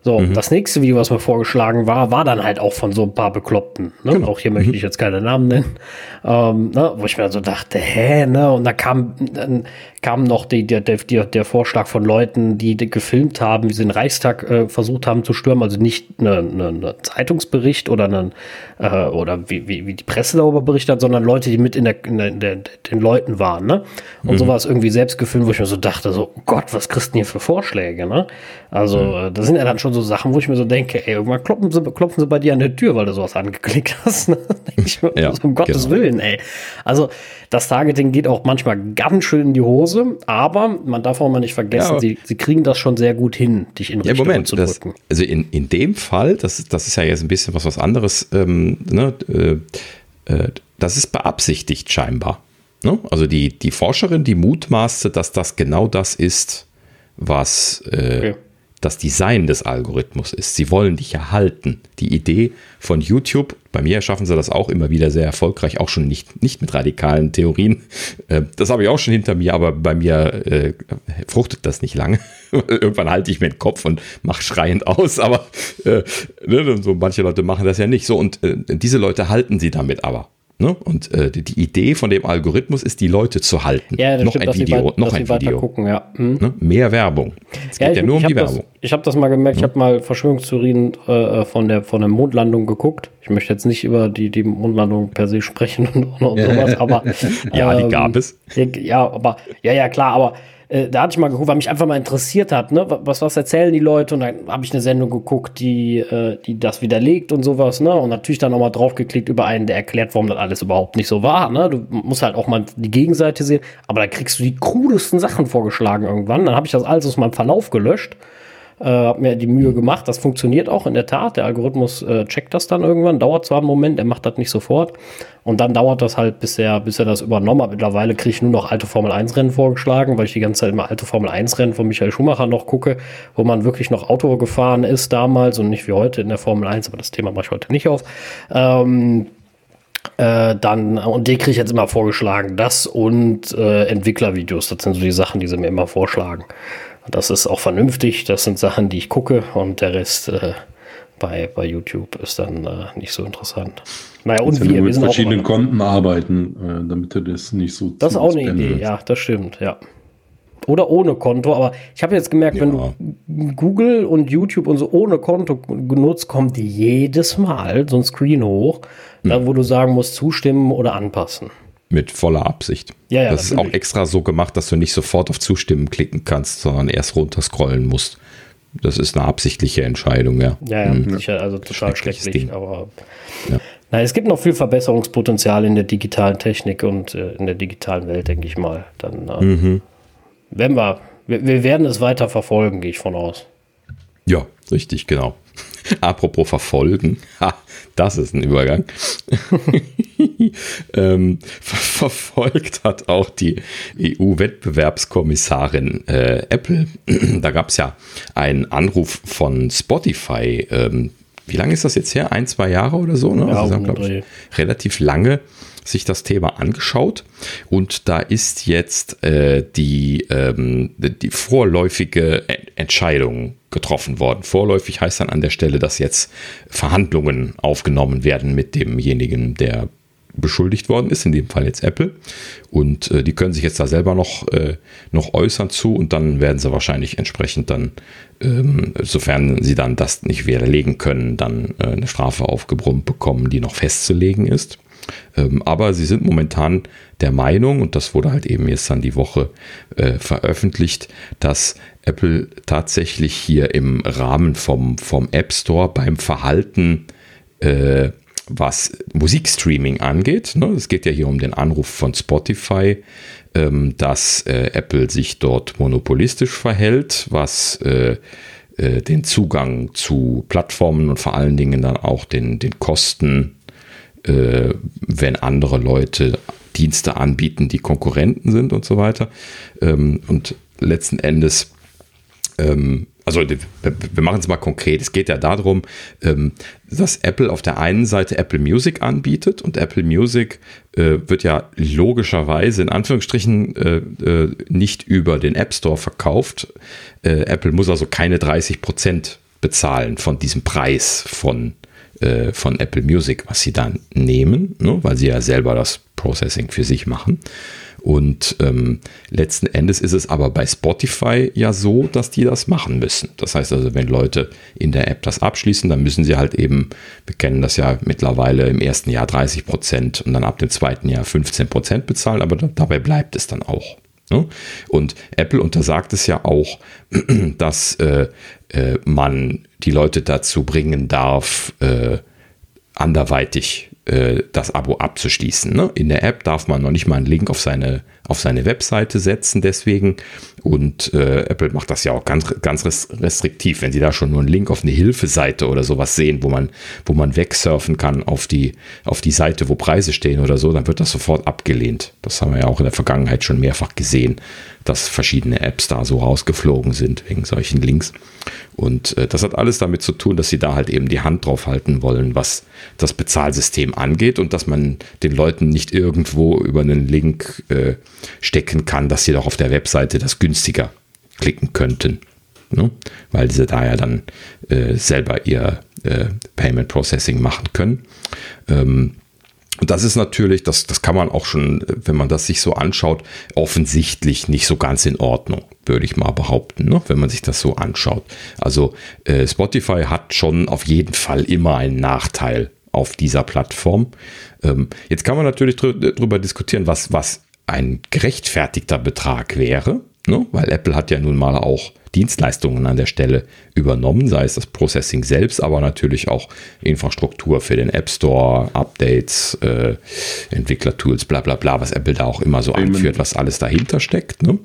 So, mhm. Das nächste Video, was mir vorgeschlagen war, war dann halt auch von so ein paar Bekloppten. Ne? Genau. Auch hier möchte ich jetzt keine Namen nennen. Ähm, ne? Wo ich mir so dachte, hä? Ne? Und da kam, dann kam noch die, die, die, der Vorschlag von Leuten, die, die gefilmt haben, wie sie den Reichstag äh, versucht haben zu stürmen. Also nicht ein Zeitungsbericht oder, einen, äh, oder wie, wie, wie die Presse darüber berichtet, sondern Leute, die mit in, der, in, der, in der, den Leuten waren. Ne? Und mhm. so war es irgendwie selbst gefilmt, wo ich mir so dachte, so oh Gott, was kriegst du denn hier für Vorschläge? Ne? Also mhm. das sind ja dann schon so Sachen, wo ich mir so denke, ey, irgendwann klopfen sie, klopfen sie bei dir an der Tür, weil du sowas angeklickt hast. Ne? Denke ich mir, ja, so, um Gottes genau. Willen, ey. Also das Targeting geht auch manchmal ganz schön in die Hose, aber man darf auch mal nicht vergessen, ja, sie, sie kriegen das schon sehr gut hin, dich in Richtung ja, Moment, zu drücken. Das, also in, in dem Fall, das, das ist ja jetzt ein bisschen was, was anderes, ähm, ne, äh, äh, das ist beabsichtigt scheinbar. Ne? Also die, die Forscherin, die mutmaßte, dass das genau das ist, was... Äh, okay. das Design des Algorithmus ist. Sie wollen dich erhalten. Die Idee von YouTube, bei mir schaffen sie das auch immer wieder sehr erfolgreich, auch schon nicht, nicht mit radikalen Theorien. Das habe ich auch schon hinter mir, aber bei mir äh, fruchtet das nicht lange. Irgendwann halte ich mir den Kopf und mache schreiend aus, aber äh, ne, so manche Leute machen das ja nicht so. Und äh, diese Leute halten sie damit aber. Ne? Und äh, die, die Idee von dem Algorithmus ist, die Leute zu halten. Ja, das noch stimmt, ein Video, weit, noch ein Video. Gucken, ja. Hm. Ne? Mehr Werbung. Es ja, geht ich, ja nur um die Werbung. Das, ich habe das mal gemerkt, hm. ich habe mal Verschwörungstheorien äh, von, der, von der Mondlandung geguckt. Ich möchte jetzt nicht über die, die Mondlandung per se sprechen und, und, und sowas, aber. ja, ähm, die gab es. Ja, aber, ja, ja, klar, aber. Da hatte ich mal geguckt, weil mich einfach mal interessiert hat, ne? Was, was erzählen die Leute? Und dann habe ich eine Sendung geguckt, die, die das widerlegt und sowas, ne? Und natürlich dann nochmal draufgeklickt über einen, der erklärt, warum das alles überhaupt nicht so war, ne? Du musst halt auch mal die Gegenseite sehen, aber da kriegst du die krudesten Sachen vorgeschlagen irgendwann. Dann habe ich das alles aus meinem Verlauf gelöscht. Äh, hab mir die Mühe gemacht, das funktioniert auch in der Tat, der Algorithmus äh, checkt das dann irgendwann, dauert zwar einen Moment, er macht das nicht sofort und dann dauert das halt, bis er, bis er das übernommen hat. Mittlerweile kriege ich nur noch alte Formel eins Rennen vorgeschlagen, weil ich die ganze Zeit immer alte Formel eins Rennen von Michael Schumacher noch gucke, wo man wirklich noch Auto gefahren ist damals und nicht wie heute in der Formel eins, aber das Thema mache ich heute nicht auf. Ähm, Äh, dann, und die kriege ich jetzt immer vorgeschlagen, das und äh, Entwicklervideos, das sind so die Sachen, die sie mir immer vorschlagen. Das ist auch vernünftig, das sind Sachen, die ich gucke und der Rest äh, bei, bei YouTube ist dann äh, nicht so interessant. Naja, und wir, wir mit sind verschiedenen auch Konten arbeiten, äh, damit du das nicht so... Das ist auch eine Idee, ist. Ja, das stimmt, ja. Oder ohne Konto, aber ich habe jetzt gemerkt, ja. wenn du Google und YouTube und so ohne Konto genutzt, kommt jedes Mal so ein Screen hoch, hm. da, wo du sagen musst, zustimmen oder anpassen. Mit voller Absicht. Ja, ja, das ist natürlich auch extra so gemacht, dass du nicht sofort auf Zustimmen klicken kannst, sondern erst runterscrollen musst. Das ist eine absichtliche Entscheidung, ja. Ja, ja hm. sicher, also total schrecklich, aber... Ja. Na, es gibt noch viel Verbesserungspotenzial in der digitalen Technik und äh, in der digitalen Welt, denke ich mal. Dann... Äh, mhm. Wenn wir, wir, wir werden es weiter verfolgen, gehe ich von aus. Ja, richtig, genau. Apropos verfolgen, ha, das ist ein Übergang. ähm, ver- verfolgt hat auch die E U-Wettbewerbskommissarin äh, Apple. Da gab es ja einen Anruf von Spotify. Ähm, wie lange ist das jetzt her? Ein, zwei Jahre oder so? Ne? Ja, also haben, glaube ich, relativ lange sich das Thema angeschaut und da ist jetzt äh, die, ähm, die vorläufige Entscheidung getroffen worden. Vorläufig heißt dann an der Stelle, dass jetzt Verhandlungen aufgenommen werden mit demjenigen, der beschuldigt worden ist, in dem Fall jetzt Apple. Und äh, die können sich jetzt da selber noch, äh, noch äußern zu und dann werden sie wahrscheinlich entsprechend dann, ähm, sofern sie dann das nicht widerlegen können, dann äh, eine Strafe aufgebrummt bekommen, die noch festzulegen ist. Aber sie sind momentan der Meinung, und das wurde halt eben jetzt dann die Woche äh, veröffentlicht, dass Apple tatsächlich hier im Rahmen vom, vom App Store beim Verhalten, äh, was Musikstreaming angeht, ne, es geht ja hier um den Anruf von Spotify, ähm, dass äh, Apple sich dort monopolistisch verhält, was äh, äh, den Zugang zu Plattformen und vor allen Dingen dann auch den, den Kosten, wenn andere Leute Dienste anbieten, die Konkurrenten sind und so weiter. Und letzten Endes, also wir machen es mal konkret, es geht ja darum, dass Apple auf der einen Seite Apple Music anbietet und Apple Music wird ja logischerweise in Anführungsstrichen nicht über den App Store verkauft. Apple muss also keine dreißig Prozent bezahlen von diesem Preis von, äh, von Apple Music, was sie dann nehmen, ne, weil sie ja selber das Processing für sich machen. Und ähm, letzten Endes ist es aber bei Spotify ja so, dass die das machen müssen. Das heißt also, wenn Leute in der App das abschließen, dann müssen sie halt eben, wir kennen das ja mittlerweile, im ersten Jahr dreißig Prozent und dann ab dem zweiten Jahr fünfzehn Prozent bezahlen, aber da, dabei bleibt es dann auch. Ne? Und Apple untersagt es ja auch, dass äh, äh, man die Leute dazu bringen darf, äh, anderweitig das Abo abzuschließen. Ne? In der App darf man noch nicht mal einen Link auf seine, auf seine Webseite setzen, deswegen. Und äh, Apple macht das ja auch ganz, ganz restriktiv, wenn sie da schon nur einen Link auf eine Hilfeseite oder sowas sehen, wo man, wo man wegsurfen kann auf die, auf die Seite, wo Preise stehen oder so, dann wird das sofort abgelehnt. Das haben wir ja auch in der Vergangenheit schon mehrfach gesehen, dass verschiedene Apps da so rausgeflogen sind wegen solchen Links. Und äh, das hat alles damit zu tun, dass sie da halt eben die Hand drauf halten wollen, was das Bezahlsystem angeht und dass man den Leuten nicht irgendwo über einen Link äh, stecken kann, dass sie doch auf der Webseite das günstiger klicken könnten, ne? Weil sie da ja dann äh, selber ihr äh, Payment Processing machen können. Ähm, und das ist natürlich, das, das kann man auch schon, wenn man das sich so anschaut, offensichtlich nicht so ganz in Ordnung, würde ich mal behaupten, ne? Wenn man sich das so anschaut. Also äh, Spotify hat schon auf jeden Fall immer einen Nachteil auf dieser Plattform. Jetzt kann man natürlich darüber diskutieren, was, was ein gerechtfertigter Betrag wäre, ne? Weil Apple hat ja nun mal auch Dienstleistungen an der Stelle übernommen, sei es das Processing selbst, aber natürlich auch Infrastruktur für den App Store, Updates, äh, Entwicklertools, bla bla bla, was Apple da auch immer so anführt, was alles dahinter steckt. Ne?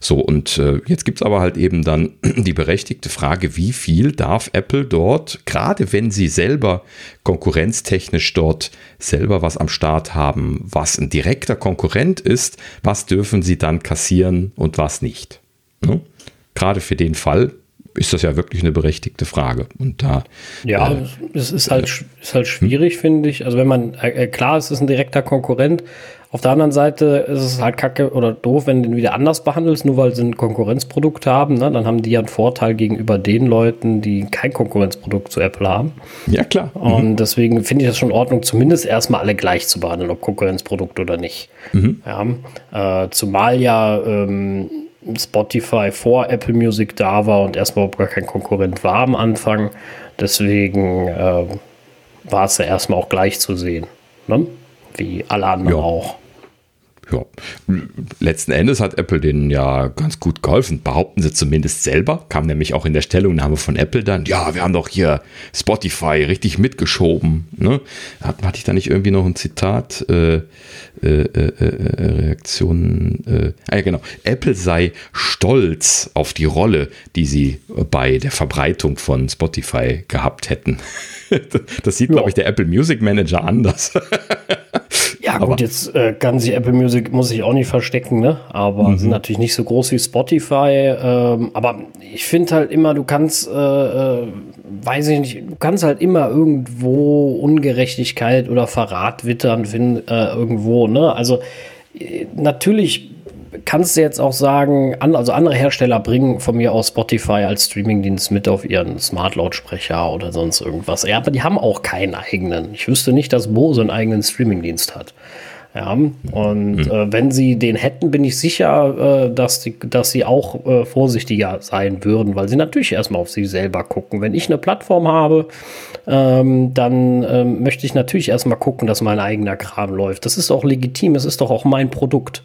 So, und äh, jetzt gibt es aber halt eben dann die berechtigte Frage, wie viel darf Apple dort, gerade wenn sie selber konkurrenztechnisch dort selber was am Start haben, was ein direkter Konkurrent ist, was dürfen sie dann kassieren und was nicht? Ne? Gerade für den Fall ist das ja wirklich eine berechtigte Frage. Und da ja, äh, es ist halt, ist halt schwierig, hm? finde ich. Also wenn man, äh, klar, es ist ein direkter Konkurrent. Auf der anderen Seite ist es halt kacke oder doof, wenn du den wieder anders behandelst, nur weil sie ein Konkurrenzprodukt haben. Ne? Dann haben die ja einen Vorteil gegenüber den Leuten, die kein Konkurrenzprodukt zu Apple haben. Ja, klar. Mhm. Und deswegen finde ich das schon in Ordnung, zumindest erstmal alle gleich zu behandeln, ob Konkurrenzprodukt oder nicht. Mhm. Ja, äh, zumal ja ähm, Spotify vor Apple Music da war und erstmal überhaupt gar kein Konkurrent war am Anfang. Deswegen äh, war es ja erstmal auch gleich zu sehen. Ne? Wie alle anderen ja. auch. Ja, letzten Endes hat Apple denen ja ganz gut geholfen, behaupten sie zumindest selber, kam nämlich auch in der Stellungnahme von Apple dann, ja, wir haben doch hier Spotify richtig mitgeschoben, ne? Hat, hatte ich da nicht irgendwie noch ein Zitat, äh, äh, äh, Reaktionen, äh, ah ja genau, Apple sei stolz auf die Rolle, die sie bei der Verbreitung von Spotify gehabt hätten. Das sieht, ja. glaube ich, der Apple Music Manager anders. Ja, gut, aber jetzt äh, kann sich Apple Music, muss ich auch nicht verstecken, ne? Aber mhm. sind natürlich nicht so groß wie Spotify. Ähm, aber ich finde halt immer, du kannst, äh, weiß ich nicht, du kannst halt immer irgendwo Ungerechtigkeit oder Verrat wittern, find, äh, irgendwo, ne? Also äh, natürlich kannst du jetzt auch sagen, an, also andere Hersteller bringen von mir aus Spotify als Streamingdienst mit auf ihren Smart-Lautsprecher oder sonst irgendwas. Ja, aber die haben auch keinen eigenen. Ich wüsste nicht, dass Bose einen eigenen Streamingdienst hat. Ja, und mhm. äh, wenn sie den hätten, bin ich sicher, äh, dass, die, dass sie auch äh, vorsichtiger sein würden, weil sie natürlich erstmal auf sich selber gucken. Wenn ich eine Plattform habe, ähm, dann ähm, möchte ich natürlich erstmal gucken, dass mein eigener Kram läuft. Das ist auch legitim, es ist doch auch mein Produkt.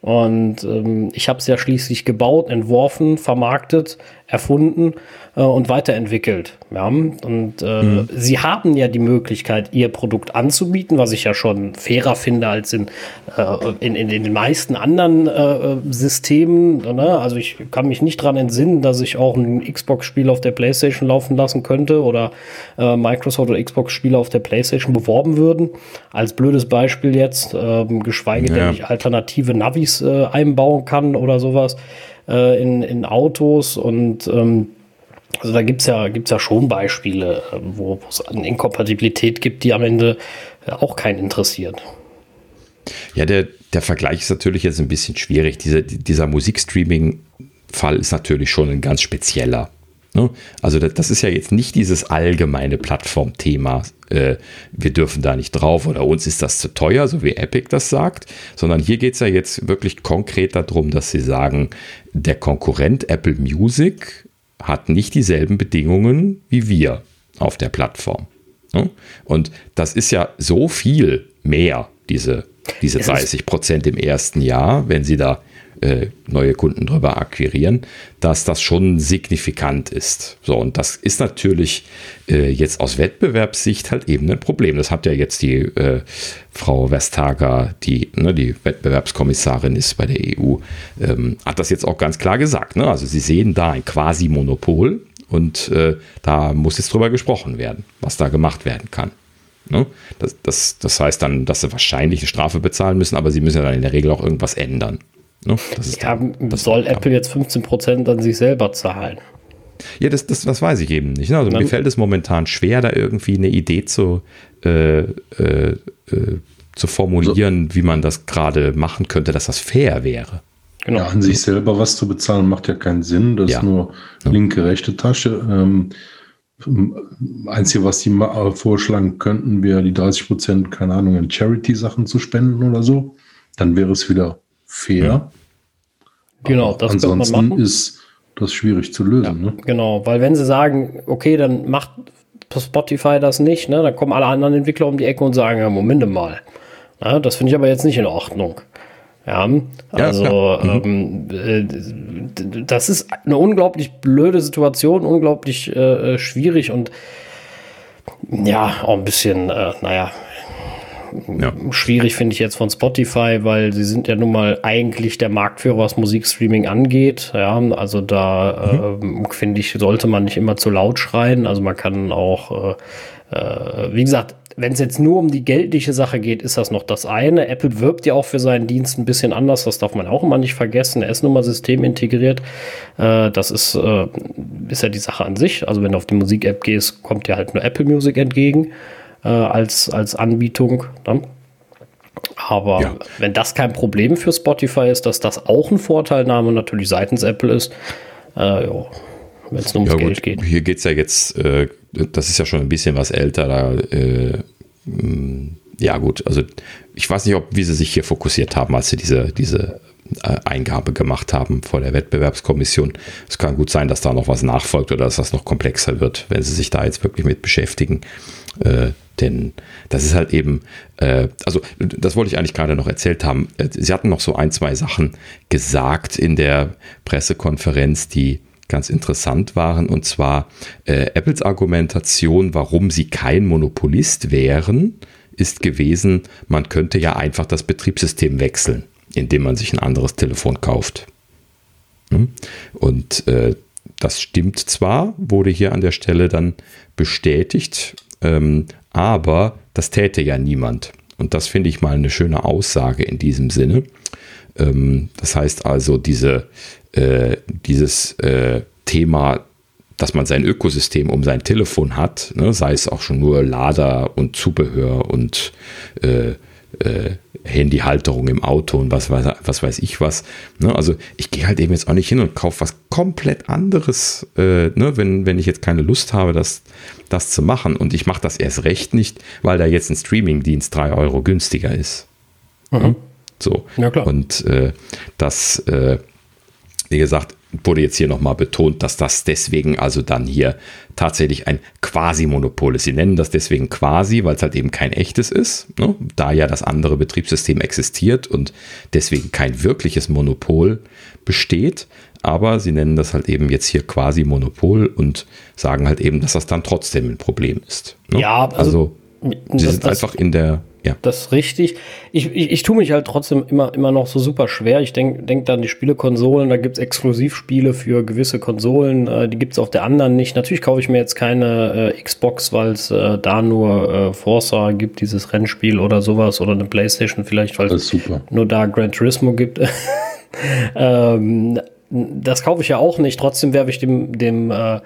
Und ähm, ich habe es ja schließlich gebaut, entworfen, vermarktet, erfunden äh, und weiterentwickelt. Ja? Und äh, mhm. sie haben ja die Möglichkeit, ihr Produkt anzubieten, was ich ja schon fairer finde als in, äh, in, in den meisten anderen äh, Systemen. Ne? Also ich kann mich nicht dran entsinnen, dass ich auch ein Xbox-Spiel auf der Playstation laufen lassen könnte oder äh, Microsoft oder Xbox-Spiele auf der Playstation beworben würden. Als blödes Beispiel jetzt, äh, geschweige ja. denn ich alternative Navis Äh, einbauen kann oder sowas äh, in, in Autos und ähm, also da gibt es ja, gibt's ja schon Beispiele, äh, wo es eine Inkompatibilität gibt, die am Ende äh, auch keinen interessiert. Ja, der, der Vergleich ist natürlich jetzt ein bisschen schwierig. Diese, dieser Musikstreaming-Fall ist natürlich schon ein ganz spezieller. Ne? Also das, das ist ja jetzt nicht dieses allgemeine Plattformthema, äh, wir dürfen da nicht drauf oder uns ist das zu teuer, so wie Epic das sagt, sondern hier geht es ja jetzt wirklich konkret darum, dass sie sagen, der Konkurrent Apple Music hat nicht dieselben Bedingungen wie wir auf der Plattform. Ne? Und das ist ja so viel mehr, diese, diese dreißig Prozent im ersten Jahr, wenn sie da neue Kunden drüber akquirieren, dass das schon signifikant ist. So, und das ist natürlich äh, jetzt aus Wettbewerbssicht halt eben ein Problem. Das hat ja jetzt die äh, Frau Vestager, die, ne, die Wettbewerbskommissarin ist bei der E U, ähm, hat das jetzt auch ganz klar gesagt. Ne? Also sie sehen da ein Quasi-Monopol und äh, da muss jetzt drüber gesprochen werden, was da gemacht werden kann. Ne? Das, das, das heißt dann, dass sie wahrscheinlich eine Strafe bezahlen müssen, aber sie müssen ja dann in der Regel auch irgendwas ändern. No, das ist ja, dann, das soll Apple jetzt fünfzehn Prozent an sich selber zahlen? Ja, das, das, das weiß ich eben nicht. Also Dann, mir fällt es momentan schwer, da irgendwie eine Idee zu, äh, äh, zu formulieren, so, wie man das gerade machen könnte, dass das fair wäre. Genau. Ja, an sich selber was zu bezahlen, macht ja keinen Sinn. Das ja. ist nur linke, rechte Tasche. Ähm, Einzige, was die vorschlagen könnten, wäre die dreißig Prozent, keine Ahnung, an Charity-Sachen zu spenden oder so. Dann wäre es wieder fair. Genau, das ansonsten man machen. Ist das schwierig zu lösen. Ja, ne? Genau, weil wenn sie sagen, okay, dann macht Spotify das nicht, ne, dann kommen alle anderen Entwickler um die Ecke und sagen, ja, Moment mal, na, das finde ich aber jetzt nicht in Ordnung. Ja, also ja, ja. Mhm. Ähm, äh, das ist eine unglaublich blöde Situation, unglaublich äh, schwierig und ja, auch ein bisschen, äh, naja, Ja. schwierig finde ich jetzt von Spotify, weil sie sind ja nun mal eigentlich der Marktführer, was Musikstreaming angeht. Ja, also da mhm. äh, finde ich, sollte man nicht immer zu laut schreien. Also man kann auch, äh, äh, wie gesagt, wenn es jetzt nur um die geldliche Sache geht, ist das noch das eine. Apple wirbt ja auch für seinen Dienst ein bisschen anders. Das darf man auch immer nicht vergessen. Er ist nun mal systemintegriert. Äh, das ist, äh, ist ja die Sache an sich. Also wenn du auf die Musik-App gehst, kommt dir halt nur Apple Music entgegen. Als, als Anbietung. Ne? Aber ja. wenn das kein Problem für Spotify ist, dass das auch ein Vorteilnahme natürlich seitens Apple ist, äh, wenn es nur ums ja, Geld gut. geht. Hier geht es ja jetzt, äh, das ist ja schon ein bisschen was älter. Da, äh, mh, ja gut, also ich weiß nicht, ob wie sie sich hier fokussiert haben, als sie diese, diese äh, Eingabe gemacht haben vor der Wettbewerbskommission. Es kann gut sein, dass da noch was nachfolgt oder dass das noch komplexer wird, wenn sie sich da jetzt wirklich mit beschäftigen. Äh, Denn das ist halt eben, äh, also das wollte ich eigentlich gerade noch erzählt haben. Sie hatten noch so ein, zwei Sachen gesagt in der Pressekonferenz, die ganz interessant waren. Und zwar äh, Apples Argumentation, warum sie kein Monopolist wären, ist gewesen, man könnte ja einfach das Betriebssystem wechseln, indem man sich ein anderes Telefon kauft. Und äh, das stimmt zwar, wurde hier an der Stelle dann bestätigt, ähm, aber das täte ja niemand. Und das finde ich mal eine schöne Aussage in diesem Sinne. Ähm, das heißt also, diese, äh, dieses äh, Thema, dass man sein Ökosystem um sein Telefon hat, ne, sei es auch schon nur Lader und Zubehör und äh, äh, Handyhalterung im Auto und was weiß, was weiß ich was. Ne, also ich gehe halt eben jetzt auch nicht hin und kaufe was komplett anderes, äh, ne, wenn, wenn ich jetzt keine Lust habe, dass das zu machen. Und ich mache das erst recht nicht, weil da jetzt ein Streamingdienst drei Euro günstiger ist. Mhm. Ja, so. Ja, klar. Und äh, das, äh, wie gesagt, wurde jetzt hier nochmal betont, dass das deswegen also dann hier tatsächlich ein Quasi-Monopol ist. Sie nennen das deswegen quasi, weil es halt eben kein echtes ist, ne? Da ja das andere Betriebssystem existiert und deswegen kein wirkliches Monopol besteht. Aber sie nennen das halt eben jetzt hier Quasi-Monopol und sagen halt eben, dass das dann trotzdem ein Problem ist. Ne? Ja, also, also das, sie sind das, einfach in der... Ja. Das ist richtig. Ich, ich, ich tue mich halt trotzdem immer, immer noch so super schwer. Ich denke denk da an die Spielekonsolen, da gibt es Exklusivspiele für gewisse Konsolen, äh, die gibt es auf der anderen nicht. Natürlich kaufe ich mir jetzt keine äh, Xbox, weil es äh, da nur äh, Forza gibt, dieses Rennspiel oder sowas, oder eine Playstation vielleicht, weil es nur da Gran Turismo gibt. ähm, das kaufe ich ja auch nicht, trotzdem werfe ich dem, dem äh,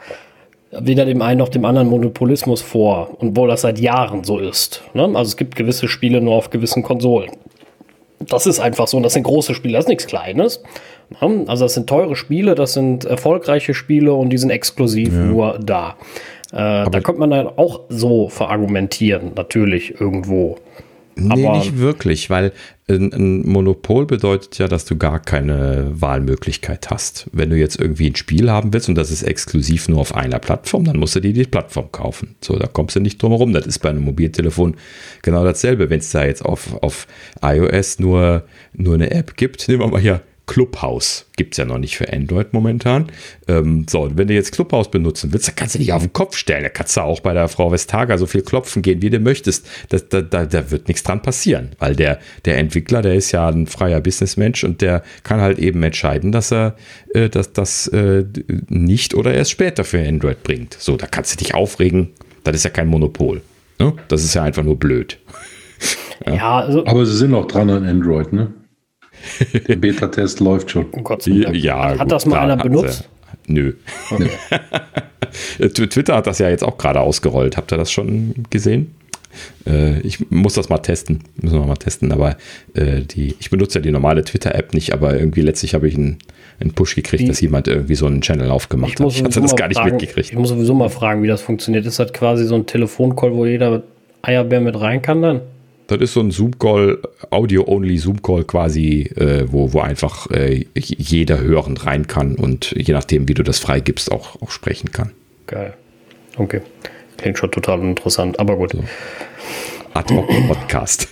weder dem einen noch dem anderen Monopolismus vor, und wohl das seit Jahren so ist. Ne? Also es gibt gewisse Spiele nur auf gewissen Konsolen. Das ist einfach so, und das sind große Spiele, das ist nichts Kleines. Also das sind teure Spiele, das sind erfolgreiche Spiele und die sind exklusiv ja. nur da. Äh, da könnte man dann auch so verargumentieren, natürlich irgendwo. Nee, aber nicht wirklich, weil ein Monopol bedeutet ja, dass du gar keine Wahlmöglichkeit hast. Wenn du jetzt irgendwie ein Spiel haben willst und das ist exklusiv nur auf einer Plattform, dann musst du dir die Plattform kaufen. So, da kommst du nicht drum herum. Das ist bei einem Mobiltelefon genau dasselbe. Wenn es da jetzt auf, auf iOS nur, nur eine App gibt, nehmen wir mal hier Clubhouse, gibt es ja noch nicht für Android momentan. Ähm, so, wenn du jetzt Clubhouse benutzen willst, dann kannst du dich auf den Kopf stellen. Da kannst du auch bei der Frau Vestager so viel klopfen gehen, wie du möchtest. Das, da, da, da wird nichts dran passieren, weil der, der Entwickler, der ist ja ein freier Businessmensch und der kann halt eben entscheiden, dass er äh, das dass, äh, nicht oder erst später für Android bringt. So, da kannst du dich aufregen. Das ist ja kein Monopol. Ne? Das ist ja einfach nur blöd. ja. Ja, also aber sie sind auch dran an Android, ne? Der Beta-Test läuft schon. Oh Gott sei Dank. Ja, hat gut, das mal einer benutzt? Sie. Nö. Okay. Twitter hat das ja jetzt auch gerade ausgerollt. Habt ihr das schon gesehen? Äh, ich muss das mal testen. Müssen wir mal testen. Aber äh, die, ich benutze ja die normale Twitter-App nicht, aber irgendwie letztlich habe ich einen, einen Push gekriegt, die, dass jemand irgendwie so einen Channel aufgemacht ich hat. Ich hatte das gar nicht fragen, mitgekriegt. Ich muss sowieso mal fragen, wie das funktioniert. Ist das quasi so ein Telefoncall, wo jeder Eierbär mit rein kann dann? Das ist so ein Zoom-Call, Audio-only Zoom-Call quasi, äh, wo, wo einfach äh, jeder hörend rein kann und je nachdem, wie du das freigibst, auch, auch sprechen kann. Geil. Okay. Klingt schon total interessant, aber gut. So. Ad hoc Podcast.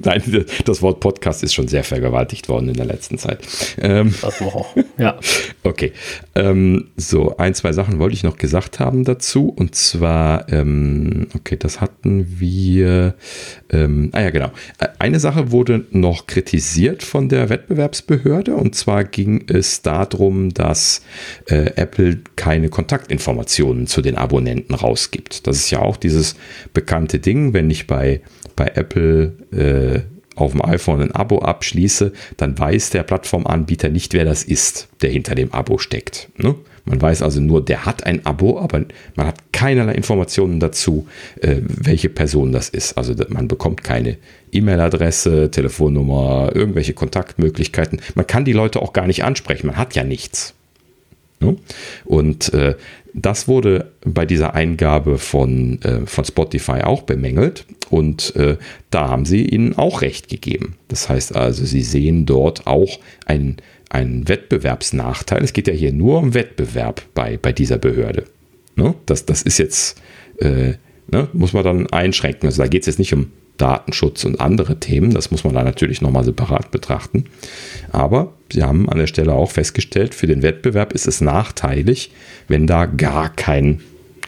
Nein, das Wort Podcast ist schon sehr vergewaltigt worden in der letzten Zeit. Ähm, das noch auch. Ja. Okay. Ähm, so, ein, zwei Sachen wollte ich noch gesagt haben dazu. Und zwar, ähm, okay, das hatten wir. Ähm, ah ja, genau. Eine Sache wurde noch kritisiert von der Wettbewerbsbehörde. Und zwar ging es darum, dass äh, Apple keine Kontaktinformationen zu den Abonnenten rausgibt. Das ist ja auch dieses bekannte Ding, wenn ich bei bei Apple äh, auf dem iPhone ein Abo abschließe, dann weiß der Plattformanbieter nicht, wer das ist, der hinter dem Abo steckt. Ne? Man weiß also nur, der hat ein Abo, aber man hat keinerlei Informationen dazu, äh, welche Person das ist. Also man bekommt keine E-Mail-Adresse, Telefonnummer, irgendwelche Kontaktmöglichkeiten. Man kann die Leute auch gar nicht ansprechen, man hat ja nichts. Ne? Und äh, das wurde bei dieser Eingabe von, äh, von Spotify auch bemängelt und äh, da haben sie ihnen auch recht gegeben. Das heißt also, sie sehen dort auch einen, einen Wettbewerbsnachteil. Es geht ja hier nur um Wettbewerb bei, bei dieser Behörde. Ne? Das, das ist jetzt, äh, ne? muss man dann einschränken. Also da geht es jetzt nicht um Datenschutz und andere Themen. Das muss man da natürlich nochmal separat betrachten. Aber sie haben an der Stelle auch festgestellt, für den Wettbewerb ist es nachteilig, wenn da gar kein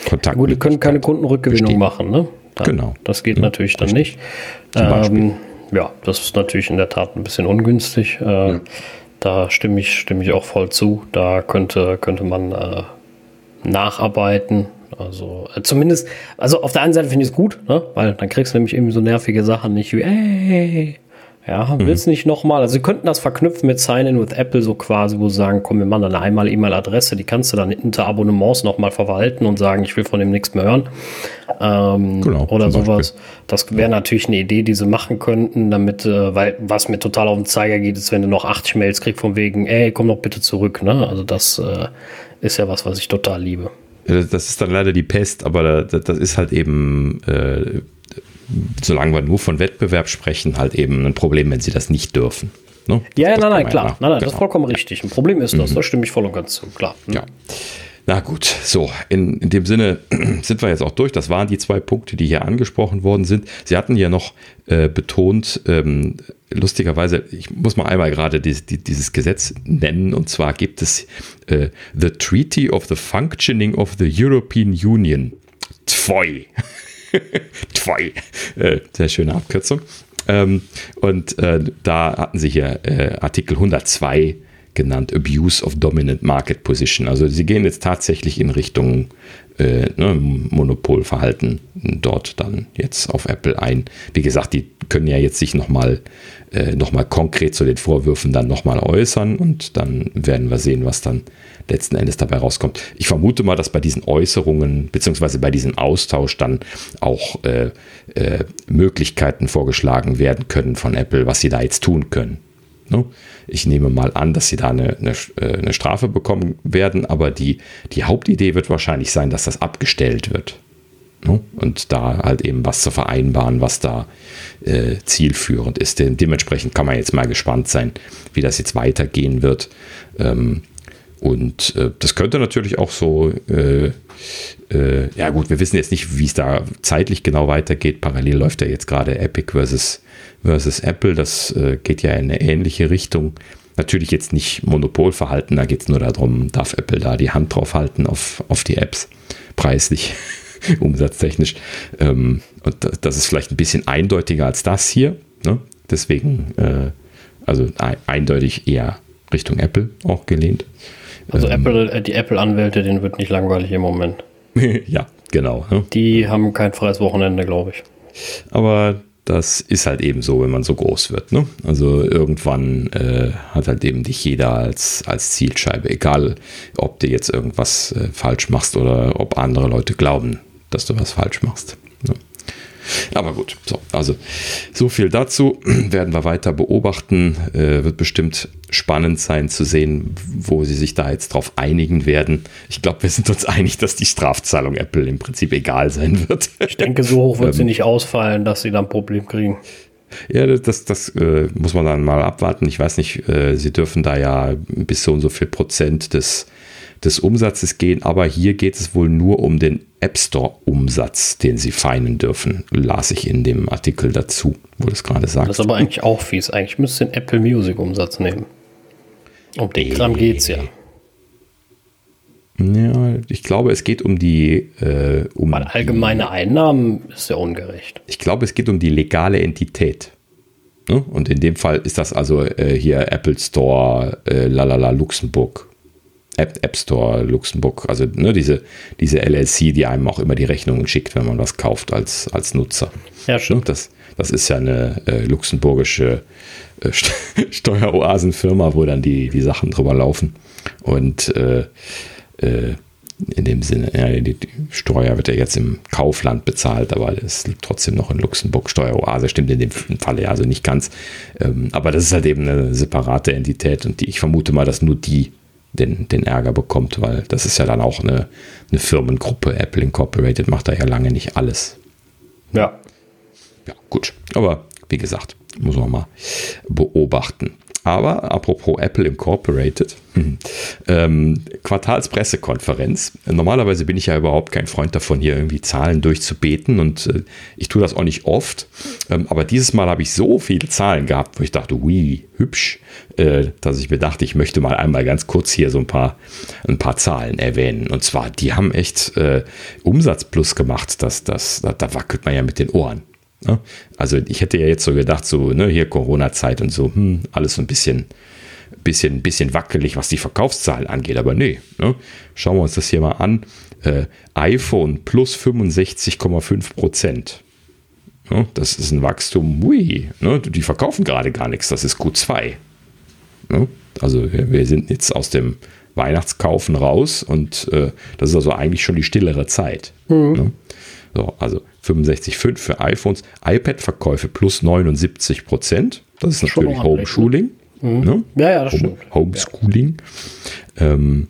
Kontakt besteht. Die können keine Kundenrückgewinnung machen, ne? Dann, genau. Das geht ja, natürlich dann richtig. Nicht. Ähm, ja, das ist natürlich in der Tat ein bisschen ungünstig. Äh, ja. Da stimme ich, stimme ich auch voll zu. Da könnte, könnte man äh, nacharbeiten. Also äh, zumindest, also auf der einen Seite finde ich es gut, ne? Weil dann kriegst du nämlich eben so nervige Sachen nicht wie, ey, ja, willst mhm. nicht nochmal. Also sie könnten das verknüpfen mit Sign-in with Apple so quasi, wo sie sagen, komm, wir machen dann eine einmal E-Mail-Adresse, die kannst du dann hinter Abonnements nochmal verwalten und sagen, ich will von dem nichts mehr hören. Ähm, genau, oder sowas. Beispiel. Das wäre natürlich eine Idee, die sie machen könnten, damit, äh, weil was mir total auf den Zeiger geht, ist, wenn du noch achtzig Mails kriegst von wegen, ey, komm doch bitte zurück, ne? Also das äh, ist ja was, was ich total liebe. Das ist dann leider die Pest, aber das ist halt eben, äh, solange wir nur von Wettbewerb sprechen, halt eben ein Problem, wenn sie das nicht dürfen. Ne? Ja, das, ja, das nein, nein, klar. Nach, nein, nein, genau. Das ist vollkommen richtig. Ein Problem ist das, mhm. da stimme ich voll und ganz zu, klar. Mhm. Ja. Na gut, so, in, in dem Sinne sind wir jetzt auch durch. Das waren die zwei Punkte, die hier angesprochen worden sind. Sie hatten ja noch äh, betont, ähm, lustigerweise, ich muss mal einmal gerade dieses, dieses Gesetz nennen, und zwar gibt es äh, The Treaty of the Functioning of the European Union. T F O I. T F O I. Äh, sehr schöne Abkürzung. Ähm, und äh, da hatten sie hier äh, Artikel hundertzwei genannt, Abuse of Dominant Market Position. Also sie gehen jetzt tatsächlich in Richtung äh, ne, Monopolverhalten dort dann jetzt auf Apple ein. Wie gesagt, die können ja jetzt sich nochmal äh, noch mal konkret zu den Vorwürfen dann nochmal äußern und dann werden wir sehen, was dann letzten Endes dabei rauskommt. Ich vermute mal, dass bei diesen Äußerungen beziehungsweise bei diesem Austausch dann auch äh, äh, Möglichkeiten vorgeschlagen werden können von Apple, was sie da jetzt tun können. Ne? Ich nehme mal an, dass sie da eine, eine, eine Strafe bekommen werden, aber die, die Hauptidee wird wahrscheinlich sein, dass das abgestellt wird. Ne? Und da halt eben was zu vereinbaren, was da äh, zielführend ist. De- dementsprechend kann man jetzt mal gespannt sein, wie das jetzt weitergehen wird. Ähm, Und äh, das könnte natürlich auch so, äh, äh, ja gut, wir wissen jetzt nicht, wie es da zeitlich genau weitergeht. Parallel läuft ja jetzt gerade Epic versus, versus Apple. Das äh, geht ja in eine ähnliche Richtung. Natürlich jetzt nicht Monopolverhalten, da geht es nur darum, darf Apple da die Hand drauf halten auf, auf die Apps, preislich, umsatztechnisch. Ähm, und das ist vielleicht ein bisschen eindeutiger als das hier. Ne? Deswegen, äh, also e- eindeutig eher Richtung Apple auch gelehnt. Also Apple, die Apple-Anwälte, denen wird nicht langweilig im Moment. Ja, genau. Ne? Die haben kein freies Wochenende, glaube ich. Aber das ist halt eben so, wenn man so groß wird. Ne? Also irgendwann äh, hat halt eben dich jeder als, als Zielscheibe. Egal, ob du jetzt irgendwas äh, falsch machst oder ob andere Leute glauben, dass du was falsch machst. Ne? Aber gut, so, also so viel dazu. Werden wir weiter beobachten. Äh, wird bestimmt spannend sein zu sehen, wo sie sich da jetzt drauf einigen werden. Ich glaube, wir sind uns einig, dass die Strafzahlung Apple im Prinzip egal sein wird. Ich denke, so hoch wird ähm, sie nicht ausfallen, dass sie dann ein Problem kriegen. Ja, das, das äh, muss man dann mal abwarten. Ich weiß nicht, äh, sie dürfen da ja bis so und so viel Prozent des des Umsatzes gehen, aber hier geht es wohl nur um den App Store Umsatz, den sie feinen dürfen, las ich in dem Artikel dazu, wo das gerade sagt. Das ist aber eigentlich auch fies. Eigentlich müsste den Apple Music Umsatz nehmen. Um den nee. Kram geht's ja. Ja, ich glaube, es geht um die... Äh, um Weil allgemeine die, Einnahmen ist ja ungerecht. Ich glaube, es geht um die legale Entität. Ne? Und in dem Fall ist das also äh, hier Apple Store, äh, lalala Luxemburg. App, App Store Luxemburg, also ne, diese, diese L L C, die einem auch immer die Rechnungen schickt, wenn man was kauft als, als Nutzer. Ja, schön. Das, das ist ja eine äh, luxemburgische äh, Steueroasenfirma, wo dann die, die Sachen drüber laufen. Und äh, äh, in dem Sinne, ja, die, die Steuer wird ja jetzt im Kaufland bezahlt, aber es liegt trotzdem noch in Luxemburg. Steueroase stimmt in dem Falle ja also nicht ganz. Ähm, aber das ist halt eben eine separate Entität und die, ich vermute mal, dass nur die Den, den Ärger bekommt, weil das ist ja dann auch eine, eine Firmengruppe. Apple Incorporated macht da ja lange nicht alles. Ja. Ja, gut. Aber wie gesagt, muss man mal beobachten. Aber apropos Apple Incorporated, ähm, Quartalspressekonferenz. Normalerweise bin ich ja überhaupt kein Freund davon, hier irgendwie Zahlen durchzubeten und äh, ich tue das auch nicht oft. Ähm, aber dieses Mal habe ich so viele Zahlen gehabt, wo ich dachte, ui, hübsch, äh, dass ich mir dachte, ich möchte mal einmal ganz kurz hier so ein paar, ein paar Zahlen erwähnen. Und zwar, die haben echt äh, Umsatzplus gemacht. Das, das, da, da wackelt man ja mit den Ohren. Also ich hätte ja jetzt so gedacht, so ne, hier Corona-Zeit und so, hm, alles so ein bisschen, bisschen, bisschen wackelig, was die Verkaufszahlen angeht, aber nee. Ne? Schauen wir uns das hier mal an. Äh, iPhone plus fünfundsechzig Komma fünf Prozent. Ne? Das ist ein Wachstum, ui, ne? Die verkaufen gerade gar nichts, das ist Q zwei. Ne? Also wir sind jetzt aus dem Weihnachtskaufen raus und äh, das ist also eigentlich schon die stillere Zeit. Mhm. Ne? So, also fünfundsechzig Komma fünf für iPhones, iPad-Verkäufe plus neunundsiebzig Prozent. Das ist natürlich Homeschooling. Mhm. Ne? Ja, ja, das Home, stimmt. Homeschooling. Ja. Ähm,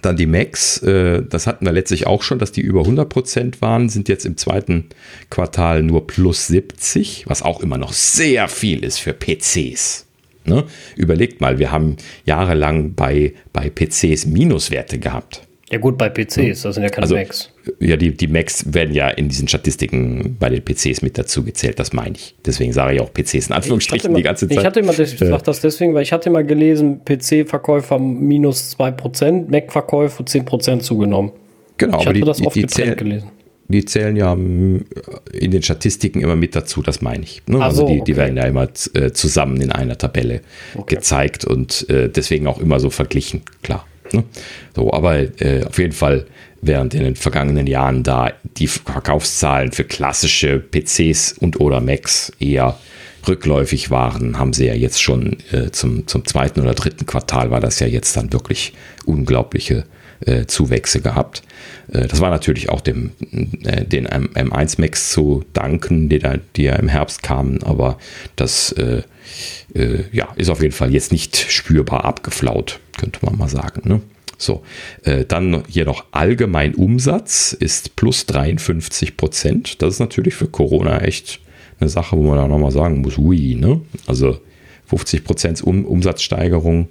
dann die Macs, äh, das hatten wir letztlich auch schon, dass die über hundert Prozent waren, sind jetzt im zweiten Quartal nur plus siebzig, was auch immer noch sehr viel ist für P Cs. Ne? Überlegt mal, wir haben jahrelang bei, bei P Cs Minuswerte gehabt. Ja gut, bei P Cs, das sind ja keine also, Macs. Ja, die, die Macs werden ja in diesen Statistiken bei den P Cs mit dazu gezählt, das meine ich. Deswegen sage ich auch P Cs in Anführungsstrichen immer, die ganze Zeit. Ich hatte immer, ich sage das deswegen, weil ich hatte immer gelesen, P C-Verkäufer minus zwei Prozent, Mac-Verkäufer zehn Prozent zugenommen. Genau, ich aber hatte die, das oft die, die getrennt zähl- gelesen. Die zählen ja in den Statistiken immer mit dazu, das meine ich. Ne? Also so, die, die okay. werden ja immer z- zusammen in einer Tabelle okay. gezeigt und äh, deswegen auch immer so verglichen, klar. Ne? So, aber äh, auf jeden Fall, während in den vergangenen Jahren da die Verkaufszahlen für klassische P Cs und oder Macs eher rückläufig waren, haben sie ja jetzt schon äh, zum, zum zweiten oder dritten Quartal war das ja jetzt dann wirklich unglaubliche äh, Zuwächse gehabt. Äh, das war natürlich auch dem äh, den M eins Max zu danken, die, da, die ja im Herbst kamen, aber das äh, äh, ja, ist auf jeden Fall jetzt nicht spürbar abgeflaut, könnte man mal sagen, ne? So, äh, dann hier noch allgemein Umsatz ist plus dreiundfünfzig Prozent. Das ist natürlich für Corona echt eine Sache, wo man da nochmal sagen muss, ui, ne? Also fünfzig Prozent um, Umsatzsteigerung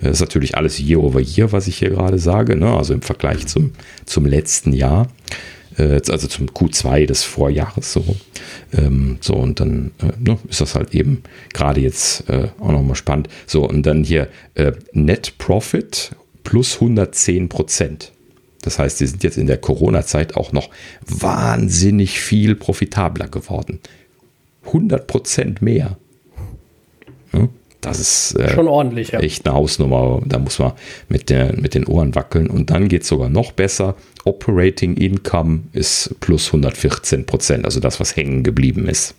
äh, ist natürlich alles year over year, was ich hier gerade sage, ne? Also im Vergleich zum, zum letzten Jahr, äh, also zum Q zwei des Vorjahres so. Ähm, so und dann äh, ne, ist das halt eben gerade jetzt äh, auch nochmal spannend. So und dann hier äh, Net Profit plus hundertzehn Prozent. Das heißt, die sind jetzt in der Corona-Zeit auch noch wahnsinnig viel profitabler geworden. hundert Prozent mehr. Das ist äh, schon ordentlich, ja. Echt eine Hausnummer. Da muss man mit, der, mit den Ohren wackeln. Und dann geht es sogar noch besser. Operating Income ist plus hundertvierzehn Prozent. Also das, was hängen geblieben ist.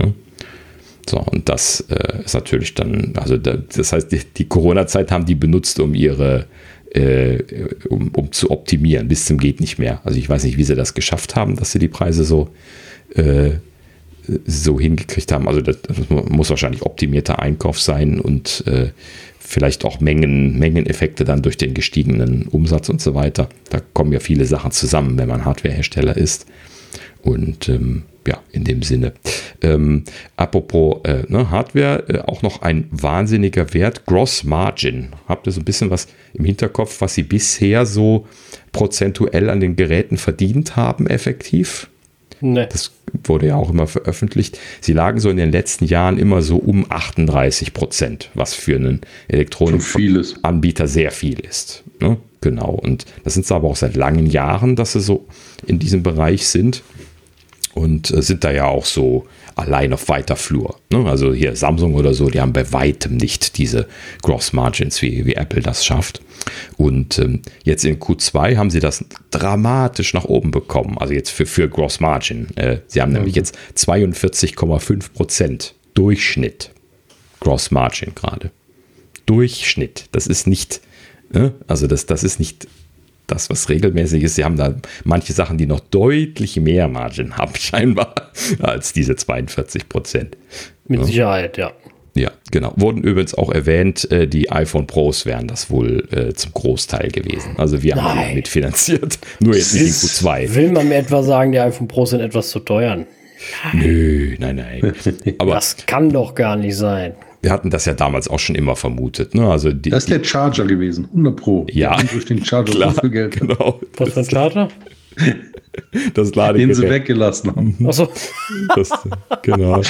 Ja. So, und das äh, ist natürlich dann, also da, das heißt, die, die Corona-Zeit haben die benutzt, um ihre, äh, um, um zu optimieren, bis zum geht nicht mehr. Also ich weiß nicht, wie sie das geschafft haben, dass sie die Preise so, äh, so hingekriegt haben. Also das, das muss wahrscheinlich optimierter Einkauf sein und äh, vielleicht auch Mengen, Mengeneffekte dann durch den gestiegenen Umsatz und so weiter. Da kommen ja viele Sachen zusammen, wenn man Hardwarehersteller ist. Und ähm, ja, in dem Sinne. Ähm, apropos äh, ne, Hardware, äh, auch noch ein wahnsinniger Wert. Gross Margin. Habt ihr so ein bisschen was im Hinterkopf, was sie bisher so prozentuell an den Geräten verdient haben, effektiv? Nee. Das wurde ja auch immer veröffentlicht. Sie lagen so in den letzten Jahren immer so um achtunddreißig Prozent, was für einen Elektronikanbieter sehr viel ist. Ne? Genau. Und das sind sie aber auch seit langen Jahren, dass sie so in diesem Bereich sind. Und sind da ja auch so allein auf weiter Flur. Ne? Also hier Samsung oder so, die haben bei weitem nicht diese Gross Margins, wie, wie Apple das schafft. Und ähm, jetzt in Q zwei haben sie das dramatisch nach oben bekommen. Also jetzt für, für Gross Margin. Äh, sie haben mhm. nämlich jetzt zweiundvierzig Komma fünf Prozent Durchschnitt. Gross Margin gerade. Durchschnitt. Das ist nicht, ne? Also das, das ist nicht... das, was regelmäßig ist. Sie haben da manche Sachen, die noch deutlich mehr Margin haben, scheinbar, als diese zweiundvierzig Prozent. Mit ja. Sicherheit, ja. Ja, genau. Wurden übrigens auch erwähnt, die iPhone Pros wären das wohl äh, zum Großteil gewesen. Also wir haben die mitfinanziert. Nur jetzt nicht in Q zwei. Will man mir etwa sagen, die iPhone Pros sind etwas zu teuer? Nö, nein, nein. Aber das kann doch gar nicht sein. Wir hatten das ja damals auch schon immer vermutet. Ne? Also die, das ist der Charger gewesen, hundert Pro. Ja, durch den Charger klar, so viel Geld. Genau. Was für ein Charger? Das Ladegerät. Den sie weggelassen haben. Ach so. Das, genau.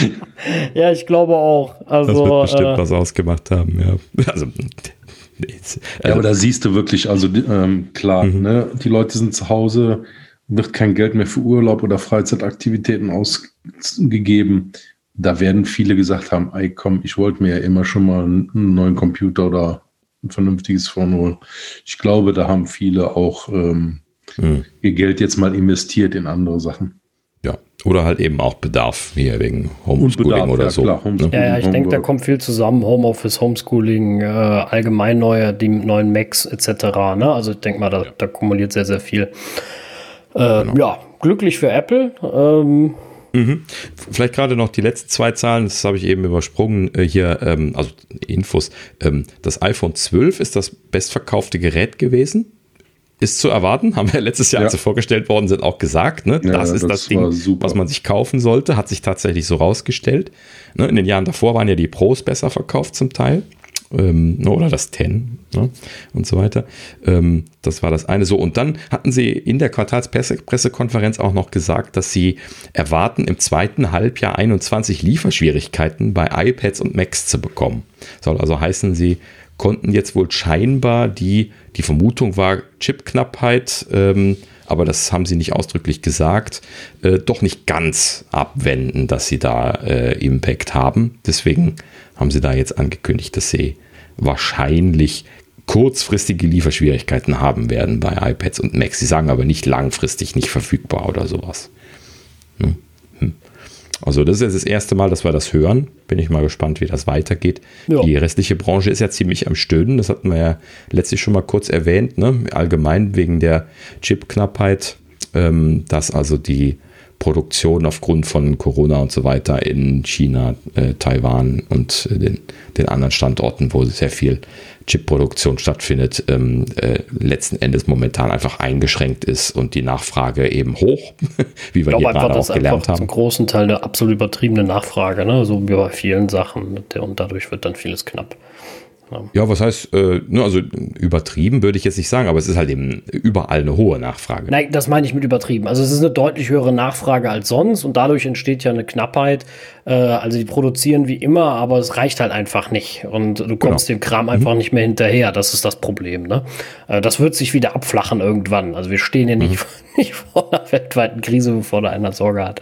Ja, ich glaube auch. Also, das wird bestimmt äh, was ausgemacht haben. Ja, also, jetzt, also, ja aber da siehst du wirklich, also ähm, klar, mhm. ne? Die Leute sind zu Hause, wird kein Geld mehr für Urlaub oder Freizeitaktivitäten ausgegeben. Da werden viele gesagt haben, ey, komm, ich wollte mir ja immer schon mal einen neuen Computer oder ein vernünftiges Phone holen. Ich glaube, da haben viele auch ähm, hm. ihr Geld jetzt mal investiert in andere Sachen. Ja, oder halt eben auch Bedarf hier wegen Homeschooling Bedarf, oder ja, so. Klar, Homeschooling, ja, ja, ich denke, da kommt viel zusammen. Homeoffice, Homeschooling, äh, allgemein neue, die neuen Macs et cetera. Ne? Also ich denke mal, da, ja. da kumuliert sehr, sehr viel. Äh, genau. Ja, glücklich für Apple. Ähm, Mhm. Vielleicht gerade noch die letzten zwei Zahlen, das habe ich eben übersprungen, hier, ähm, also Infos, ähm, das iPhone zwölf ist das bestverkaufte Gerät gewesen, ist zu erwarten, haben wir letztes Jahr, ja. als sie vorgestellt worden sind, auch gesagt, ne? Ja, das ist das, das Ding, super. Was man sich kaufen sollte, hat sich tatsächlich so rausgestellt, ne? In den Jahren davor waren ja die Pros besser verkauft zum Teil. Oder das zehn ne, und so weiter. Das war das eine. So, und dann hatten sie in der Quartalspressekonferenz auch noch gesagt, dass sie erwarten, im zweiten Halbjahr einundzwanzig Lieferschwierigkeiten bei iPads und Macs zu bekommen. Soll also heißen, sie konnten jetzt wohl scheinbar die, die Vermutung war, Chipknappheit, ähm, aber das haben sie nicht ausdrücklich gesagt, äh, doch nicht ganz abwenden, dass sie da äh, Impact haben. Deswegen haben sie da jetzt angekündigt, dass sie wahrscheinlich kurzfristige Lieferschwierigkeiten haben werden bei iPads und Macs. Sie sagen aber nicht langfristig nicht verfügbar oder sowas. Hm. Hm. Also das ist jetzt das erste Mal, dass wir das hören. Bin ich mal gespannt, wie das weitergeht. Ja. Die restliche Branche ist ja ziemlich am Stöhnen. Das hatten wir ja letztlich schon mal kurz erwähnt, ne? Allgemein wegen der Chipknappheit, ähm, dass also die Produktion aufgrund von Corona und so weiter in China, äh, Taiwan und den, den anderen Standorten, wo sehr viel Chipproduktion stattfindet, ähm, äh, letzten Endes momentan einfach eingeschränkt ist und die Nachfrage eben hoch, wie wir hier gerade auch gelernt haben. Zum großen Teil eine absolut übertriebene Nachfrage, ne? So wie bei vielen Sachen, und dadurch wird dann vieles knapp. Ja, was heißt, äh, also übertrieben würde ich jetzt nicht sagen, aber es ist halt eben überall eine hohe Nachfrage. Nein, das meine ich mit übertrieben. Also es ist eine deutlich höhere Nachfrage als sonst und dadurch entsteht ja eine Knappheit. Äh, also die produzieren wie immer, aber es reicht halt einfach nicht und du kommst genau. dem Kram einfach mhm. nicht mehr hinterher. Das ist das Problem. Ne? Äh, das wird sich wieder abflachen irgendwann. Also wir stehen ja nicht, mhm. nicht vor einer weltweiten Krise, bevor da einer Sorge hat.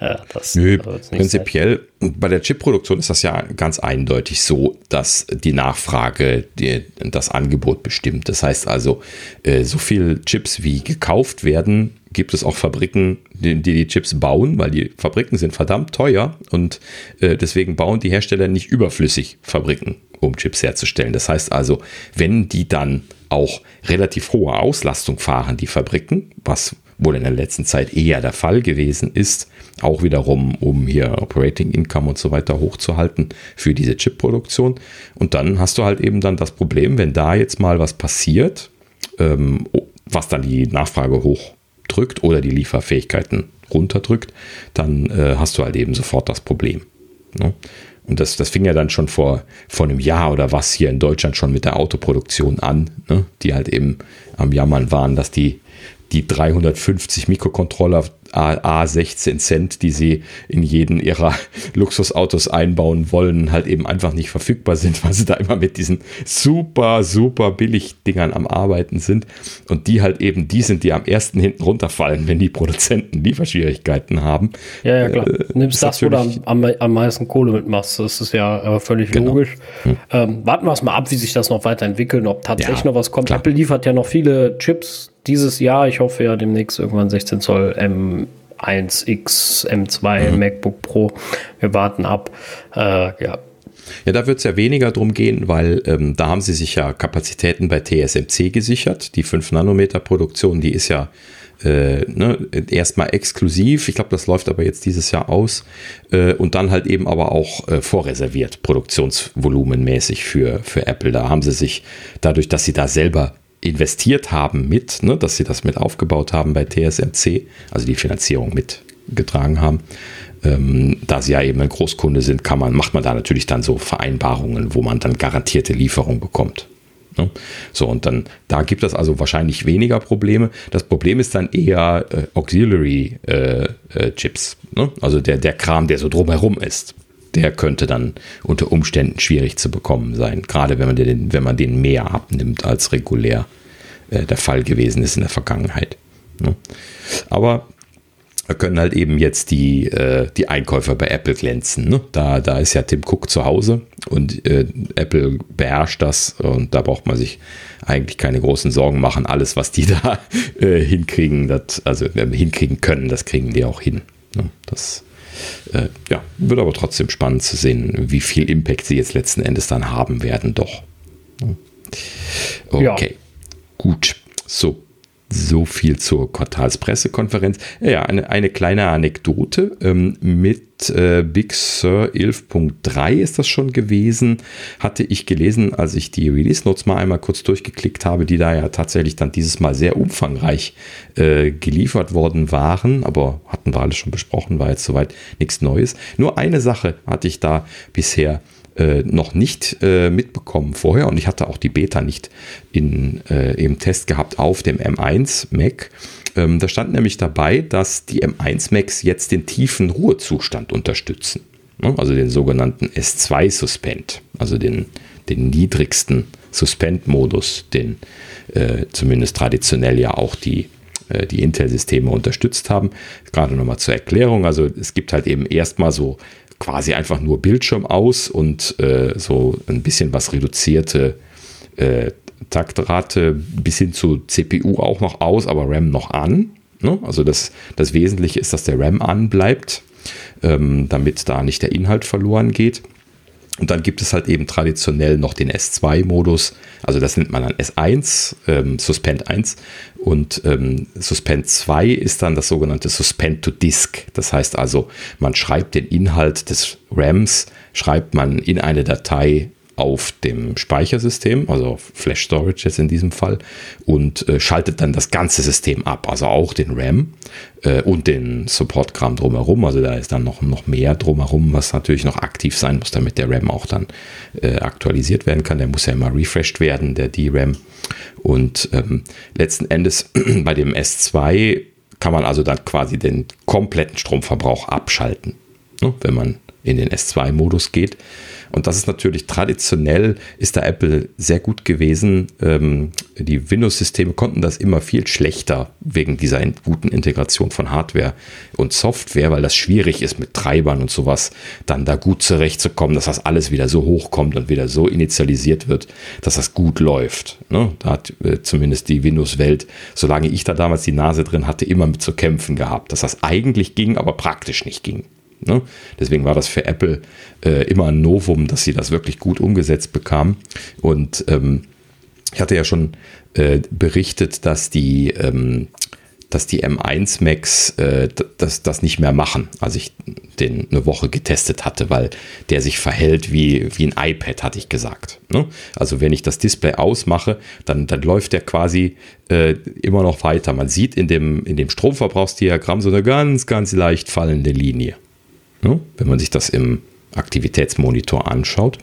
Ja, das Nö, prinzipiell sein. Bei der Chipproduktion ist das ja ganz eindeutig so, dass die Nachfrage die, das Angebot bestimmt. Das heißt also, so viele Chips wie gekauft werden, gibt es auch Fabriken, die die Chips bauen, weil die Fabriken sind verdammt teuer und deswegen bauen die Hersteller nicht überflüssig Fabriken, um Chips herzustellen. Das heißt also, wenn die dann auch relativ hohe Auslastung fahren, die Fabriken, was wohl in der letzten Zeit eher der Fall gewesen ist, auch wiederum, um hier Operating Income und so weiter hochzuhalten für diese Chip-Produktion. Und dann hast du halt eben dann das Problem, wenn da jetzt mal was passiert, ähm, was dann die Nachfrage hochdrückt oder die Lieferfähigkeiten runterdrückt, dann äh, hast du halt eben sofort das Problem. Ne? Und das, das fing ja dann schon vor, vor einem Jahr oder was hier in Deutschland schon mit der Autoproduktion an, ne? Die halt eben am Jammern waren, dass die die dreihundertfünfzig Mikrocontroller A sechzehn Cent, die sie in jeden ihrer Luxusautos einbauen wollen, halt eben einfach nicht verfügbar sind, weil sie da immer mit diesen super, super Billig-Dingern am Arbeiten sind. Und die halt eben, die sind, die am ersten hinten runterfallen, wenn die Produzenten Lieferschwierigkeiten haben. Ja, ja, klar. Äh, Nimmst das, wo du am, am, am meisten Kohle mitmachst. Das ist ja äh, völlig genau. logisch. Hm. Ähm, warten wir es mal ab, wie sich das noch weiterentwickelt, ob tatsächlich ja, noch was kommt. Klar. Apple liefert ja noch viele Chips dieses Jahr, ich hoffe ja demnächst irgendwann sechzehn Zoll M eins X, M zwei, mhm. MacBook Pro. Wir warten ab. Äh, ja. ja, da wird es ja weniger drum gehen, weil ähm, da haben sie sich ja Kapazitäten bei T S M C gesichert. Die fünf Nanometer Produktion, die ist ja äh, ne, erstmal exklusiv. Ich glaube, das läuft aber jetzt dieses Jahr aus. Äh, und dann halt eben aber auch äh, vorreserviert, produktionsvolumenmäßig für, für Apple. Da haben sie sich, dadurch, dass sie da selber investiert haben mit, ne, dass sie das mit aufgebaut haben bei T S M C, also die Finanzierung mitgetragen haben. Ähm, da sie ja eben ein Großkunde sind, kann man, macht man da natürlich dann so Vereinbarungen, wo man dann garantierte Lieferung bekommt. Ne? So, und dann, da gibt es also wahrscheinlich weniger Probleme. Das Problem ist dann eher äh, Auxiliary äh, äh, Chips, ne? Also der, der Kram, der so drumherum ist. Der könnte dann unter Umständen schwierig zu bekommen sein, gerade wenn man den, wenn man den mehr abnimmt, als regulär äh, der Fall gewesen ist in der Vergangenheit. Ne? Aber da können halt eben jetzt die, äh, die Einkäufer bei Apple glänzen. Ne? Da, da ist ja Tim Cook zu Hause und äh, Apple beherrscht das und da braucht man sich eigentlich keine großen Sorgen machen. Alles, was die da äh, hinkriegen, das, also äh, hinkriegen können, das kriegen die auch hin. Ne? Das Äh, ja, wird aber trotzdem spannend zu sehen, wie viel Impact sie jetzt letzten Endes dann haben werden, doch. Okay, ja. Gut. So, so viel zur Quartalspressekonferenz. Ja, eine, eine kleine Anekdote. Ähm, mit äh, Big Sur elf Punkt drei ist das schon gewesen. Hatte ich gelesen, als ich die Release Notes mal einmal kurz durchgeklickt habe, die da ja tatsächlich dann dieses Mal sehr umfangreich äh, geliefert worden waren. Aber hatten wir alles schon besprochen, war jetzt soweit nichts Neues. Nur eine Sache hatte ich da bisher Äh, noch nicht äh, mitbekommen vorher und ich hatte auch die Beta nicht in, äh, im Test gehabt auf dem M eins Mac. Ähm, da stand nämlich dabei, dass die M eins Macs jetzt den tiefen Ruhezustand unterstützen, ne? Also den sogenannten S zwei Suspend, also den, den niedrigsten Suspend-Modus, den äh, zumindest traditionell ja auch die die Intel-Systeme unterstützt haben. Gerade nochmal zur Erklärung, also es gibt halt eben erstmal so quasi einfach nur Bildschirm aus und äh, so ein bisschen was reduzierte äh, Taktrate bis hin zu C P U auch noch aus, aber RAM noch an. Ne? Also das, das Wesentliche ist, dass der RAM anbleibt ähm, damit da nicht der Inhalt verloren geht. Und dann gibt es halt eben traditionell noch den S zwei Modus, also das nennt man dann S eins, ähm, Suspend eins und ähm, Suspend zwei ist dann das sogenannte Suspend to Disk. Das heißt also, man schreibt den Inhalt des RAMs, schreibt man in eine Datei auf dem Speichersystem, also auf Flash Storage jetzt in diesem Fall, und äh, schaltet dann das ganze System ab, also auch den RAM äh, und den Supportkram drumherum. Also da ist dann noch, noch mehr drumherum, was natürlich noch aktiv sein muss, damit der RAM auch dann äh, aktualisiert werden kann. Der muss ja immer refreshed werden, der D RAM. Und ähm, letzten Endes bei dem S zwei kann man also dann quasi den kompletten Stromverbrauch abschalten, ne, wenn man in den S zwei Modus geht. Und das ist natürlich traditionell, ist da Apple sehr gut gewesen. Ähm, die Windows-Systeme konnten das immer viel schlechter wegen dieser in, guten Integration von Hardware und Software, weil das schwierig ist mit Treibern und sowas, dann da gut zurechtzukommen, dass das alles wieder so hochkommt und wieder so initialisiert wird, dass das gut läuft, ne? Da hat äh, zumindest die Windows-Welt, solange ich da damals die Nase drin hatte, immer mit zu kämpfen gehabt, dass das eigentlich ging, aber praktisch nicht ging. Ne? Deswegen war das für Apple äh, immer ein Novum, dass sie das wirklich gut umgesetzt bekamen. Und ähm, ich hatte ja schon äh, berichtet, dass die, ähm, dass die M eins Macs äh, das, das nicht mehr machen, als ich den eine Woche getestet hatte, weil der sich verhält wie, wie ein iPad, hatte ich gesagt. Ne? Also wenn ich das Display ausmache, dann, dann läuft der quasi äh, immer noch weiter. Man sieht in dem, in dem Stromverbrauchsdiagramm so eine ganz, ganz leicht fallende Linie, wenn man sich das im Aktivitätsmonitor anschaut.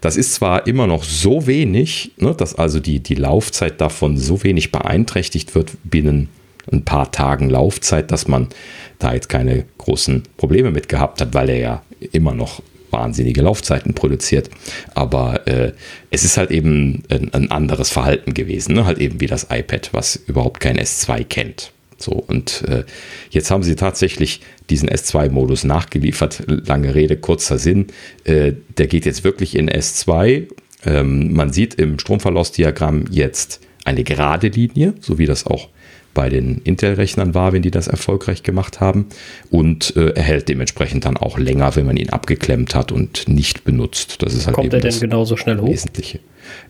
Das ist zwar immer noch so wenig, dass also die, die Laufzeit davon so wenig beeinträchtigt wird binnen ein paar Tagen Laufzeit, dass man da jetzt keine großen Probleme mit gehabt hat, weil er ja immer noch wahnsinnige Laufzeiten produziert, aber äh, es ist halt eben ein, ein anderes Verhalten gewesen, ne? Halt eben wie das iPad, was überhaupt kein S zwei kennt. So, und äh, jetzt haben sie tatsächlich diesen S zwei Modus nachgeliefert. Lange Rede, kurzer Sinn. Äh, der geht jetzt wirklich in S zwei. Ähm, man sieht im Stromverlustdiagramm jetzt eine gerade Linie, so wie das auch bei den Intel-Rechnern war, wenn die das erfolgreich gemacht haben. Und äh, er hält dementsprechend dann auch länger, wenn man ihn abgeklemmt hat und nicht benutzt. Das ist halt Kommt eben er denn genauso schnell hoch? Wesentliche.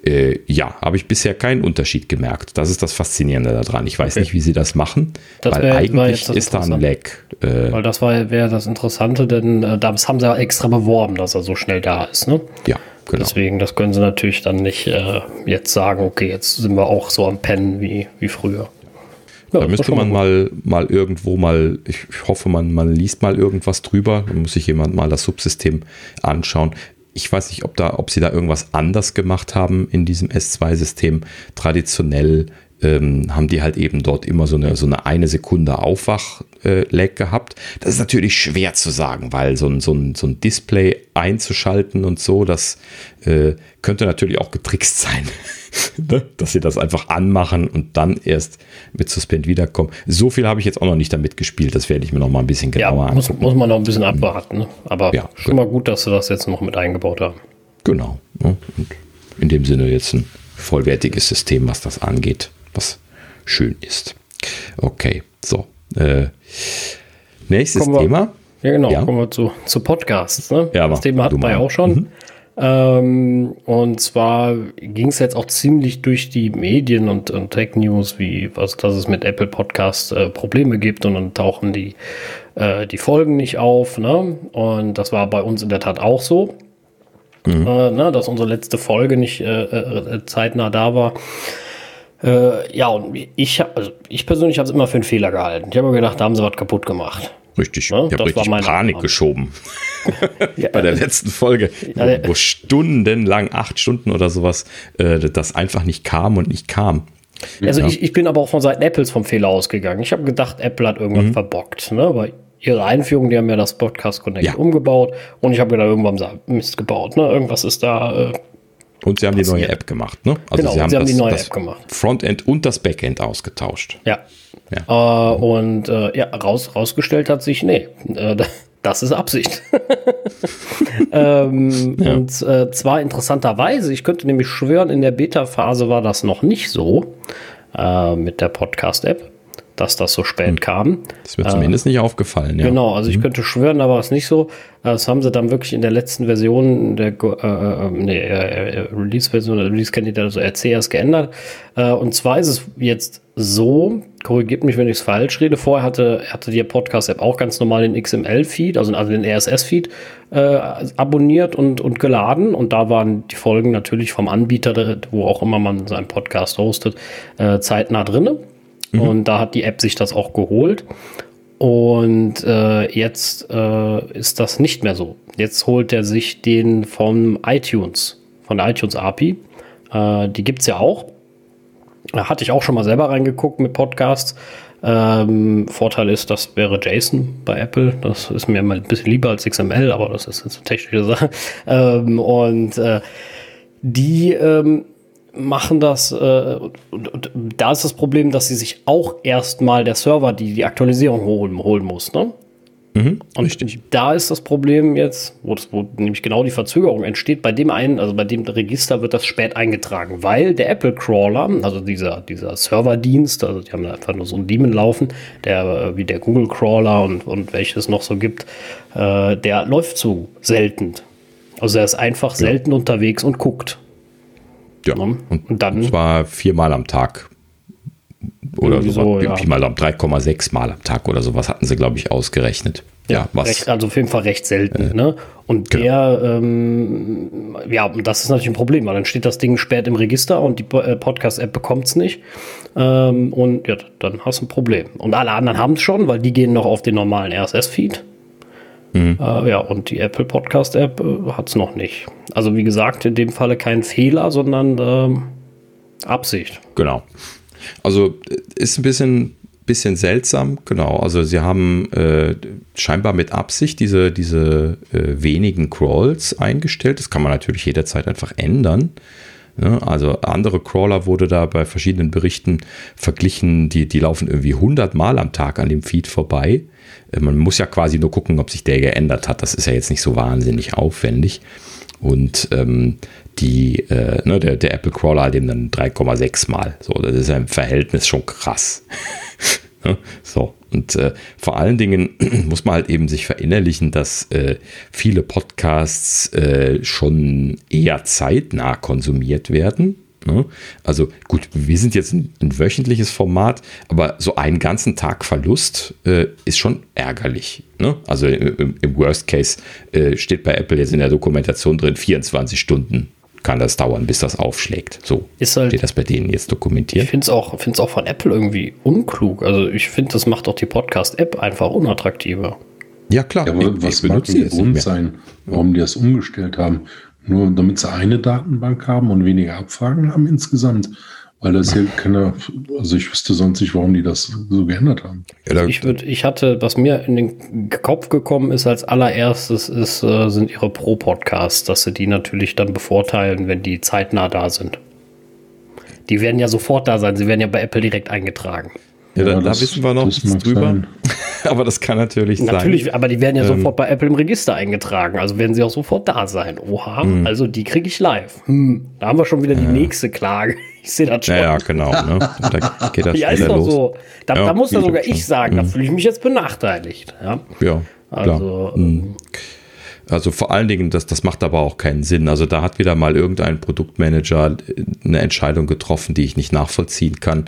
Äh, ja, habe ich bisher keinen Unterschied gemerkt. Das ist das Faszinierende daran. Ich weiß okay. nicht, wie sie das machen, das weil wär, eigentlich wär ist da ein Lag. Äh, weil das wäre das Interessante, denn äh, das haben sie ja extra beworben, dass er so schnell da ist. Ne? Ja, genau. Deswegen, das können sie natürlich dann nicht äh, jetzt sagen, okay, jetzt sind wir auch so am Pennen wie, wie früher. Ja, da müsste man mal, mal irgendwo mal, ich hoffe, man, man liest mal irgendwas drüber. Da muss sich jemand mal das Subsystem anschauen. Ich weiß nicht, ob, da, ob sie da irgendwas anders gemacht haben in diesem S zwei System. Traditionell ähm, haben die halt eben dort immer so eine, so eine eine Sekunde Aufwach-Lag gehabt. Das ist natürlich schwer zu sagen, weil so ein, so ein, so ein Display einzuschalten und so, das äh, könnte natürlich auch getrickst sein. Dass sie das einfach anmachen und dann erst mit Suspend wiederkommen. So viel habe ich jetzt auch noch nicht damit gespielt. Das werde ich mir noch mal ein bisschen genauer ja, muss, angucken. Muss man noch ein bisschen abwarten. Ne? Aber ja, schon gut. mal gut, dass sie das jetzt noch mit eingebaut haben. Genau. Und in dem Sinne jetzt ein vollwertiges System, was das angeht, was schön ist. Okay, so. Äh, nächstes kommen Thema. Wir, ja, genau. Ja. Kommen wir zu, zu Podcasts. Ne? Ja, das Thema hatten wir ja auch schon. Mhm. Ähm, und zwar ging es jetzt auch ziemlich durch die Medien und, und Tech-News, wie was, dass es mit Apple Podcast äh, Probleme gibt und dann tauchen die, äh, die Folgen nicht auf. Ne? Und das war bei uns in der Tat auch so, mhm. äh, ne? dass unsere letzte Folge nicht äh, zeitnah da war. Äh, ja, und ich, hab, also ich persönlich habe es immer für einen Fehler gehalten. Ich habe mir gedacht, da haben sie was kaputt gemacht. Richtig, ja, ich habe richtig Panik Name. geschoben ja, bei der letzten Folge, ja, ja. wo stundenlang, acht Stunden oder sowas, äh, das einfach nicht kam und nicht kam. Also ja. ich, ich bin aber auch von Seiten Apples vom Fehler ausgegangen. Ich habe gedacht, Apple hat irgendwas mhm. verbockt, ne? Aber ihre Einführung, die haben ja das Podcast Connect ja. umgebaut und ich habe gedacht, irgendwann Mist gebaut, ne? Irgendwas ist da... Äh, und sie haben die neue App gemacht, ne? Also genau, sie haben, sie haben das, die neue das App gemacht. Frontend und das Backend ausgetauscht. Ja. ja. Äh, und äh, ja, raus, rausgestellt hat sich, nee, äh, das ist Absicht. ähm, ja. Und äh, zwar interessanterweise, ich könnte nämlich schwören, in der Beta-Phase war das noch nicht so äh, mit der Podcast-App. dass das so spät hm. kam. Das ist mir äh, zumindest nicht aufgefallen. Ja. Genau, also hm. ich könnte schwören, da war es nicht so. Das haben sie dann wirklich in der letzten Version, der äh, nee, äh, Release-Version, der Release-Kandidat, also R C erst geändert. Äh, und zwar ist es jetzt so, korrigiert mich, wenn ich es falsch rede, vorher hatte, hatte die Podcast-App auch ganz normal den X M L-Feed, also, also den R S S-Feed äh, abonniert und, und geladen. Und da waren die Folgen natürlich vom Anbieter, wo auch immer man seinen Podcast hostet, äh, zeitnah drinne. Und da hat die App sich das auch geholt. Und äh, jetzt äh, ist das nicht mehr so. Jetzt holt er sich den von iTunes, von der iTunes A P I. Äh, die gibt es ja auch. Da hatte ich auch schon mal selber reingeguckt mit Podcasts. Ähm, Vorteil ist, das wäre JSON bei Apple. Das ist mir mal ein bisschen lieber als X M L, aber das ist jetzt eine technische Sache. Ähm, und äh, die... Ähm, machen das, äh, und, und da ist das Problem, dass sie sich auch erstmal der Server die, die Aktualisierung holen, holen muss, ne? Mhm, und richtig. Da ist das Problem jetzt, wo, das, wo nämlich genau die Verzögerung entsteht, bei dem einen, also bei dem Register wird das spät eingetragen, weil der Apple-Crawler, also dieser, dieser Serverdienst, also die haben da einfach nur so einen Daemon laufen, der wie der Google-Crawler und, und welches noch so gibt, äh, der läuft so selten. Also er ist einfach ja. selten unterwegs und guckt. Ja, und, und dann und zwar viermal am Tag oder so, so ja. Pi mal drei Komma sechs Mal am Tag oder sowas hatten sie, glaube ich, ausgerechnet. Ja, ja was? Recht, also auf jeden Fall recht selten. Äh, ne? Und genau. der, ähm, ja, das ist natürlich ein Problem, weil dann steht das Ding spät im Register und die Podcast-App bekommt es nicht. Ähm, und ja, dann hast du ein Problem. Und alle anderen haben es schon, weil die gehen noch auf den normalen R S S-Feed. Mhm. Äh, ja, und die Apple Podcast App äh, hat es noch nicht. Also wie gesagt, in dem Falle kein Fehler, sondern ähm, Absicht. Genau. Also ist ein bisschen, bisschen seltsam, genau. Also sie haben äh, scheinbar mit Absicht diese, diese äh, wenigen Crawls eingestellt. Das kann man natürlich jederzeit einfach ändern. Ja, also andere Crawler wurde da bei verschiedenen Berichten verglichen, die, die laufen irgendwie hundert Mal am Tag an dem Feed vorbei. Man muss ja quasi nur gucken, ob sich der geändert hat. Das ist ja jetzt nicht so wahnsinnig aufwendig. Und ähm, die, äh, ne, der, der Apple Crawler hat eben dann drei Komma sechs Mal. So, das ist ja im Verhältnis schon krass. So, und äh, vor allen Dingen muss man halt eben sich verinnerlichen, dass äh, viele Podcasts äh, schon eher zeitnah konsumiert werden. Ne? Also gut, wir sind jetzt ein, ein wöchentliches Format, aber so einen ganzen Tag Verlust äh, ist schon ärgerlich. Ne? Also im, im Worst Case äh, steht bei Apple jetzt in der Dokumentation drin, vierundzwanzig Stunden. Kann das dauern, bis das aufschlägt. So ist halt, steht das bei denen jetzt dokumentiert. Ich finde es auch, find's auch von Apple irgendwie unklug. Also ich finde, das macht doch die Podcast-App einfach unattraktiver. Ja, klar. Ja, aber ich, was mag der Grund sein, warum die das umgestellt haben? Nur damit sie eine Datenbank haben und weniger Abfragen haben insgesamt. Weil das hier keine, also ich wüsste sonst nicht, warum die das so geändert haben. Also ich, würd, ich hatte, was mir in den Kopf gekommen ist als allererstes, ist, sind ihre Pro-Podcasts, dass sie die natürlich dann bevorteilen, wenn die zeitnah da sind. Die werden ja sofort da sein, sie werden ja bei Apple direkt eingetragen. Ja, ja, da, das, da wissen wir noch nichts drüber. Sein. Aber das kann natürlich, natürlich sein. Natürlich, aber die werden ja ähm, sofort bei Apple im Register eingetragen. Also werden sie auch sofort da sein. Oha, mh. Also die kriege ich live. Hm, da haben wir schon wieder die ja. nächste Klage. Ich sehe das schon. Ja, ja genau. Ne? Da geht das ja, ist doch los. So. Da, ja, da muss ja sogar ich schon. sagen, mhm. da fühle ich mich jetzt benachteiligt. Ja, ja also, klar. Ähm, also vor allen Dingen, das, das macht aber auch keinen Sinn. Also da hat wieder mal irgendein Produktmanager eine Entscheidung getroffen, die ich nicht nachvollziehen kann.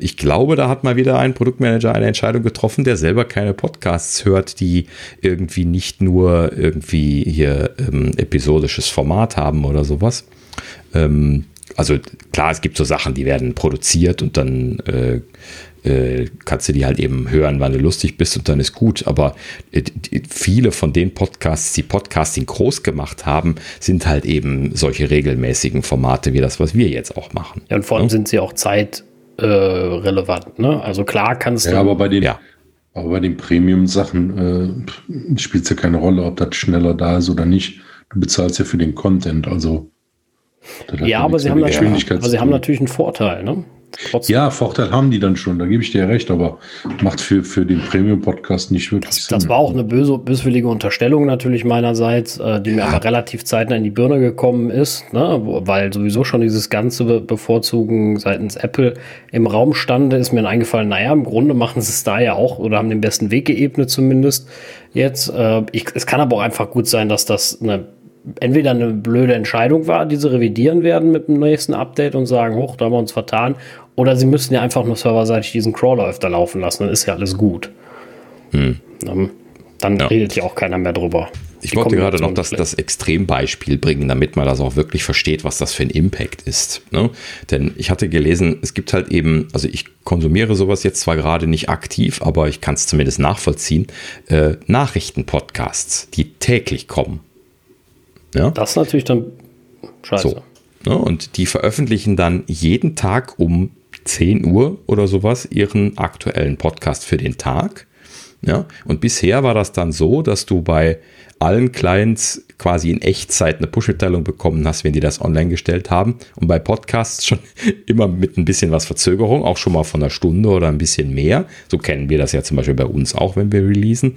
Ich glaube, da hat mal wieder ein Produktmanager eine Entscheidung getroffen, der selber keine Podcasts hört, die irgendwie nicht nur irgendwie hier ähm, episodisches Format haben oder sowas. Ähm, also klar, es gibt so Sachen, die werden produziert und dann äh, kannst du die halt eben hören, wann du lustig bist und dann ist gut, aber viele von den Podcasts, die Podcasting groß gemacht haben, sind halt eben solche regelmäßigen Formate wie das, was wir jetzt auch machen. Ja, und vor allem ja? sind sie auch zeitrelevant, ne? Also klar kannst ja, du... Aber bei den, ja, aber bei den Premium-Sachen äh, spielt es ja keine Rolle, ob das schneller da ist oder nicht. Du bezahlst ja für den Content, also... Ja, aber sie, haben aber sie haben natürlich einen Vorteil, ne? Trotzdem. Ja, Vorteil haben die dann schon, da gebe ich dir ja recht, aber macht für, für den Premium-Podcast nicht wirklich das, Sinn. Das war auch eine böse, böswillige Unterstellung natürlich meinerseits, äh, die ja. mir aber relativ zeitnah in die Birne gekommen ist, ne? Weil sowieso schon dieses ganze Bevorzugen seitens Apple im Raum stand, ist mir eingefallen, naja, im Grunde machen sie es da ja auch oder haben den besten Weg geebnet zumindest jetzt. Äh, ich, es kann aber auch einfach gut sein, dass das eine entweder eine blöde Entscheidung war, die sie revidieren werden mit dem nächsten Update und sagen, hoch, da haben wir uns vertan. Oder sie müssen ja einfach nur serverseitig diesen Crawler öfter laufen lassen, dann ist ja alles gut. Hm. Dann, dann ja. redet ja auch keiner mehr drüber. Ich die wollte gerade noch das, das Extrembeispiel bringen, damit man das auch wirklich versteht, was das für ein Impact ist. Ne? Denn ich hatte gelesen, es gibt halt eben, also ich konsumiere sowas jetzt zwar gerade nicht aktiv, aber ich kann es zumindest nachvollziehen, äh, Nachrichtenpodcasts, die täglich kommen. Ja? Das ist natürlich dann scheiße. So, ne? Und die veröffentlichen dann jeden Tag um zehn Uhr oder sowas ihren aktuellen Podcast für den Tag. Ja? Und bisher war das dann so, dass du bei allen Clients quasi in Echtzeit eine Push-Mitteilung bekommen hast, wenn die das online gestellt haben. Und bei Podcasts schon immer mit ein bisschen was Verzögerung, auch schon mal von einer Stunde oder ein bisschen mehr. So kennen wir das ja zum Beispiel bei uns auch, wenn wir releasen.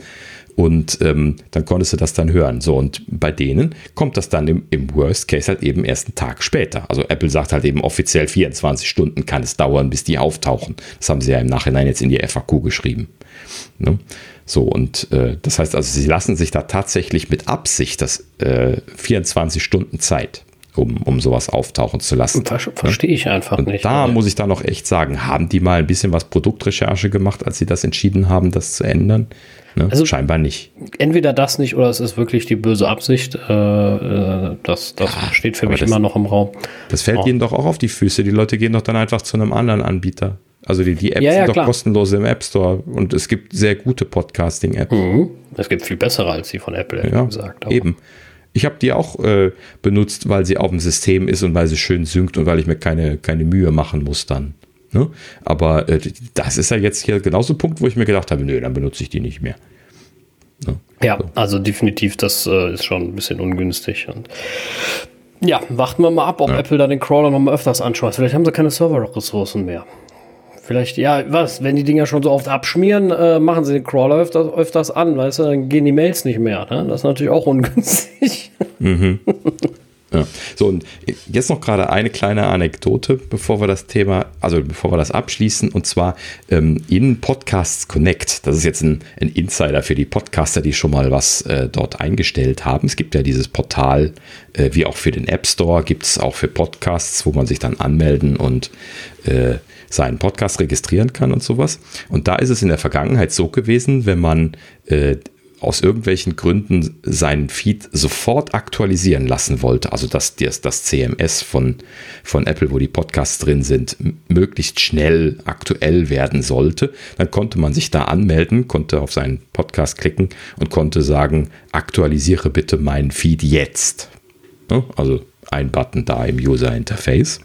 Und ähm, dann konntest du das dann hören. So, und bei denen kommt das dann im, im Worst Case halt eben erst einen Tag später. Also Apple sagt halt eben offiziell vierundzwanzig Stunden kann es dauern, bis die auftauchen. Das haben sie ja im Nachhinein jetzt in die F A Q geschrieben. Ne? So, und äh, das heißt also, sie lassen sich da tatsächlich mit Absicht das äh, vierundzwanzig Stunden Zeit, um, um sowas auftauchen zu lassen. Ver- Verstehe ich einfach und nicht. Da muss ich dann noch echt sagen, haben die mal ein bisschen was Produktrecherche gemacht, als sie das entschieden haben, das zu ändern? Ne? Also scheinbar nicht. Entweder das nicht oder es ist wirklich die böse Absicht. Äh, das das ja, steht für mich das, immer noch im Raum. Das fällt oh. ihnen doch auch auf die Füße. Die Leute gehen doch dann einfach zu einem anderen Anbieter. Also die, die Apps ja, ja, sind doch klar. kostenlos im App Store und es gibt sehr gute Podcasting-Apps. Mhm. Es gibt viel bessere als die von Apple, ja, gesagt. Aber. Eben. Ich habe die auch äh, benutzt, weil sie auf dem System ist und weil sie schön synkt und weil ich mir keine, keine Mühe machen muss dann. Ne? Aber äh, das ist ja jetzt hier genauso ein Punkt, wo ich mir gedacht habe, nö, dann benutze ich die nicht mehr. Ne? Ja, so. Also definitiv, das äh, ist schon ein bisschen ungünstig. Und ja, warten wir mal ab, ob ja. Apple da den Crawler nochmal öfters anschaut. Vielleicht haben sie keine Server-Ressourcen mehr. Vielleicht, ja, was, wenn die Dinger schon so oft abschmieren, äh, machen sie den Crawler öfters, öfters an, weißt du, dann gehen die Mails nicht mehr. Ne? Das ist natürlich auch ungünstig. Mhm. Ja. So, und jetzt noch gerade eine kleine Anekdote, bevor wir das Thema, also bevor wir das abschließen, und zwar ähm, in Podcasts Connect. Das ist jetzt ein, ein Insider für die Podcaster, die schon mal was äh, dort eingestellt haben. Es gibt ja dieses Portal, äh, wie auch für den App Store, gibt es auch für Podcasts, wo man sich dann anmelden und äh, seinen Podcast registrieren kann und sowas. Und da ist es in der Vergangenheit so gewesen, wenn man äh, aus irgendwelchen Gründen seinen Feed sofort aktualisieren lassen wollte, also dass das, das C M S von, von Apple, wo die Podcasts drin sind, möglichst schnell aktuell werden sollte, dann konnte man sich da anmelden, konnte auf seinen Podcast klicken und konnte sagen, aktualisiere bitte meinen Feed jetzt. Also ein Button da im User-Interface.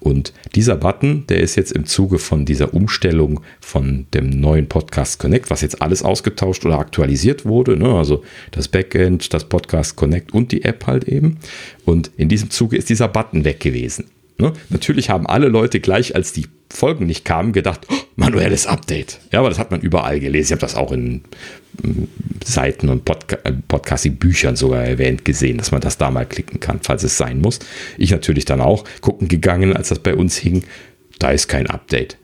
Und dieser Button, der ist jetzt im Zuge von dieser Umstellung von dem neuen Podcast Connect, was jetzt alles ausgetauscht oder aktualisiert wurde, ne? Also das Backend, das Podcast Connect und die App halt eben. Und in diesem Zuge ist dieser Button weg gewesen. Ne? Natürlich haben alle Leute gleich, als die Folgen nicht kamen, gedacht, oh, manuelles Update. Ja, aber das hat man überall gelesen. Ich habe das auch in Seiten und Podca- Podcasting-Büchern sogar erwähnt gesehen, dass man das da mal klicken kann, falls es sein muss. Ich natürlich dann auch gucken gegangen, als das bei uns hing, da ist kein Update.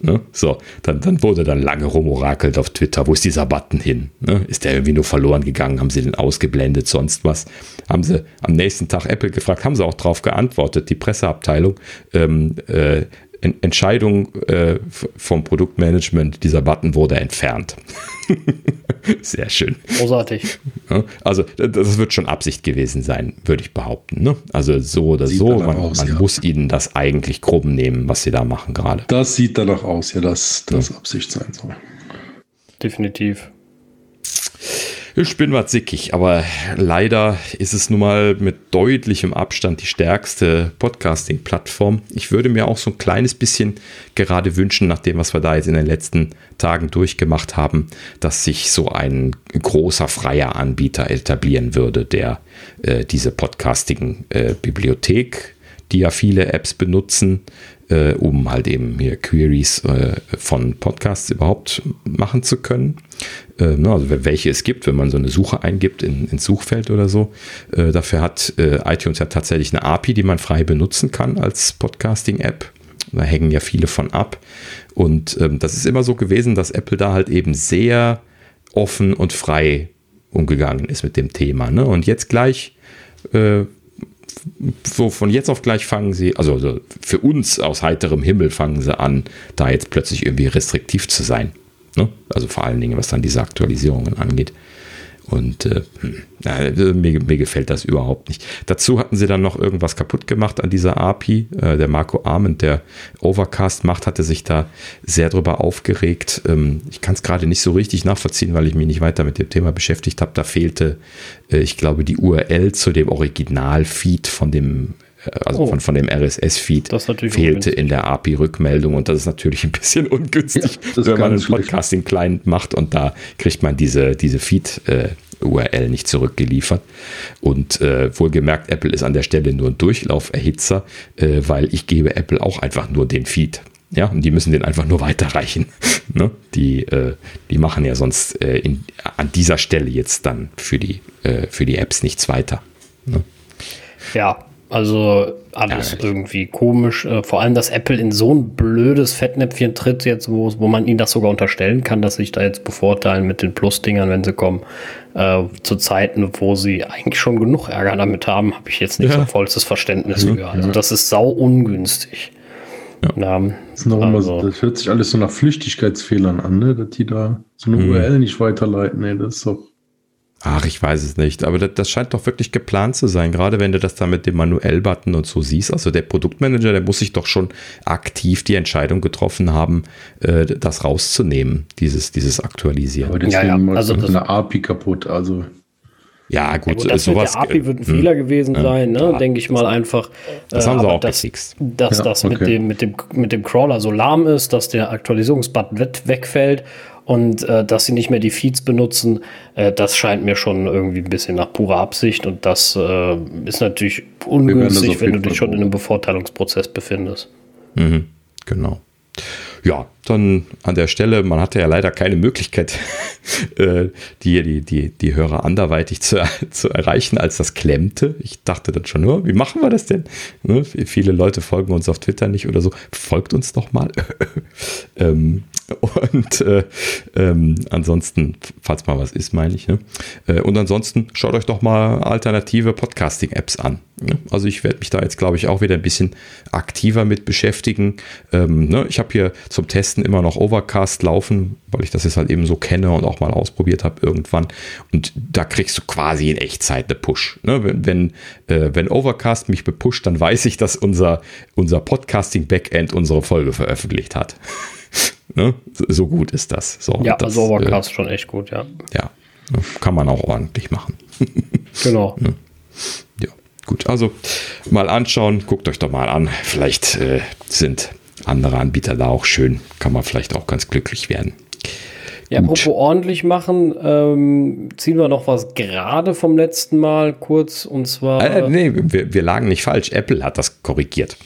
Ne? So, dann, dann wurde dann lange rumorakelt auf Twitter, wo ist dieser Button hin? Ne? Ist der irgendwie nur verloren gegangen? Haben sie den ausgeblendet? Sonst was? Haben sie am nächsten Tag Apple gefragt, haben sie auch drauf geantwortet, die Presseabteilung, ähm, äh, Entscheidung äh, vom Produktmanagement, dieser Button wurde entfernt. Sehr schön. Großartig. Also das wird schon Absicht gewesen sein, würde ich behaupten. Ne? Also so oder sieht so, man, aus, man ja. muss ihnen das eigentlich grob nehmen, was sie da machen gerade. Das sieht danach aus, ja, dass das ja. Absicht sein soll. Definitiv. Ich bin was sickig, aber leider ist es nun mal mit deutlichem Abstand die stärkste Podcasting-Plattform. Ich würde mir auch so ein kleines bisschen gerade wünschen, nach dem, was wir da jetzt in den letzten Tagen durchgemacht haben, dass sich so ein großer freier Anbieter etablieren würde, der äh, diese Podcasting-Bibliothek, die ja viele Apps benutzen, äh, um halt eben hier Queries äh, von Podcasts überhaupt machen zu können. Äh, na, also welche es gibt, wenn man so eine Suche eingibt in, ins Suchfeld oder so. Äh, dafür hat äh, iTunes ja tatsächlich eine A P I, die man frei benutzen kann als Podcasting-App. Da hängen ja viele von ab. Und ähm, das ist immer so gewesen, dass Apple da halt eben sehr offen und frei umgegangen ist mit dem Thema. Ne? Und jetzt gleich, äh, so von jetzt auf gleich fangen sie, also, also für uns aus heiterem Himmel fangen sie an, da jetzt plötzlich irgendwie restriktiv zu sein. Ne? Also vor allen Dingen, was dann diese Aktualisierungen angeht. Und äh, mir, mir gefällt das überhaupt nicht. Dazu hatten sie dann noch irgendwas kaputt gemacht an dieser A P I. Äh, der Marco Arment, der Overcast macht, hatte sich da sehr drüber aufgeregt. Ähm, ich kann es gerade nicht so richtig nachvollziehen, weil ich mich nicht weiter mit dem Thema beschäftigt habe. Da fehlte, äh, ich glaube, die U R L zu dem Originalfeed von dem Also oh. von, von dem R S S-Feed fehlte in der A P I-Rückmeldung und das ist natürlich ein bisschen ungünstig, ja, wenn man einen Podcasting-Client macht und da kriegt man diese, diese Feed-U R L nicht zurückgeliefert. Und äh, wohlgemerkt, Apple ist an der Stelle nur ein Durchlauferhitzer, äh, weil ich gebe Apple auch einfach nur den Feed. Ja, und die müssen den einfach nur weiterreichen. Ne? Die, äh, die machen ja sonst äh, in, an dieser Stelle jetzt dann für die, äh, für die Apps nichts weiter. Ne? Ja. Also alles ja, irgendwie komisch. Äh, vor allem, dass Apple in so ein blödes Fettnäpfchen tritt jetzt, wo, wo man ihnen das sogar unterstellen kann, dass sie sich da jetzt bevorteilen mit den Plus-Dingern, wenn sie kommen. Äh, zu Zeiten, wo sie eigentlich schon genug Ärger damit haben, habe ich jetzt nicht ja. so vollstes Verständnis ja. für. Also das ist sau ungünstig. Ja. Ja, das, also. Das hört sich alles so nach Flüchtigkeitsfehlern an, ne? Dass die da so eine mhm. U R L nicht weiterleiten. Ey, das ist doch... Ach, ich weiß es nicht, aber das, das scheint doch wirklich geplant zu sein, gerade wenn du das da mit dem Manuell-Button und so siehst. Also der Produktmanager, der muss sich doch schon aktiv die Entscheidung getroffen haben, äh, das rauszunehmen, dieses, dieses Aktualisieren. Aber deswegen ja, ja. Also das eine A P I kaputt, also... Ja, gut, ja, gut sowas. Der A P I wird ein Fehler gewesen äh, sein, ne? Ja, denke ich mal einfach. Das äh, haben sie auch das, gefixt. Dass ja, das okay. mit, dem, mit, dem, mit dem Crawler so lahm ist, dass der Aktualisierungsbutton wegfällt und äh, dass sie nicht mehr die Feeds benutzen, äh, das scheint mir schon irgendwie ein bisschen nach purer Absicht und das äh, ist natürlich ungünstig, wenn du dich schon in einem Bevorteilungsprozess befindest. Mhm, genau. Ja, dann an der Stelle, man hatte ja leider keine Möglichkeit, die, die, die, die Hörer anderweitig zu, zu erreichen, als das klemmte. Ich dachte dann schon, oh, wie machen wir das denn? Ne, viele Leute folgen uns auf Twitter nicht oder so. Folgt uns doch mal. ähm, und äh, ähm, ansonsten, falls mal was ist, meine ich. Ne? Und ansonsten schaut euch doch mal alternative Podcasting-Apps an. Ne? Also ich werde mich da jetzt, glaube ich, auch wieder ein bisschen aktiver mit beschäftigen. Ähm, ne? Ich habe hier zum Testen immer noch Overcast laufen, weil ich das jetzt halt eben so kenne und auch mal ausprobiert habe irgendwann. Und da kriegst du quasi in Echtzeit eine Push. Ne? Wenn, wenn, äh, wenn Overcast mich bepusht, dann weiß ich, dass unser, unser Podcasting-Backend unsere Folge veröffentlicht hat. Ne? So gut ist das. So, ja, das, also Overcast äh, schon echt gut, ja. Ja, kann man auch ordentlich machen. Genau. Ne? Ja, gut. Also mal anschauen, guckt euch doch mal an. Vielleicht äh, sind andere Anbieter da auch schön. Kann man vielleicht auch ganz glücklich werden. Ja, gut. Apropos ordentlich machen, ähm, ziehen wir noch was gerade vom letzten Mal kurz und zwar... Äh, nee, wir, wir lagen nicht falsch. Apple hat das korrigiert.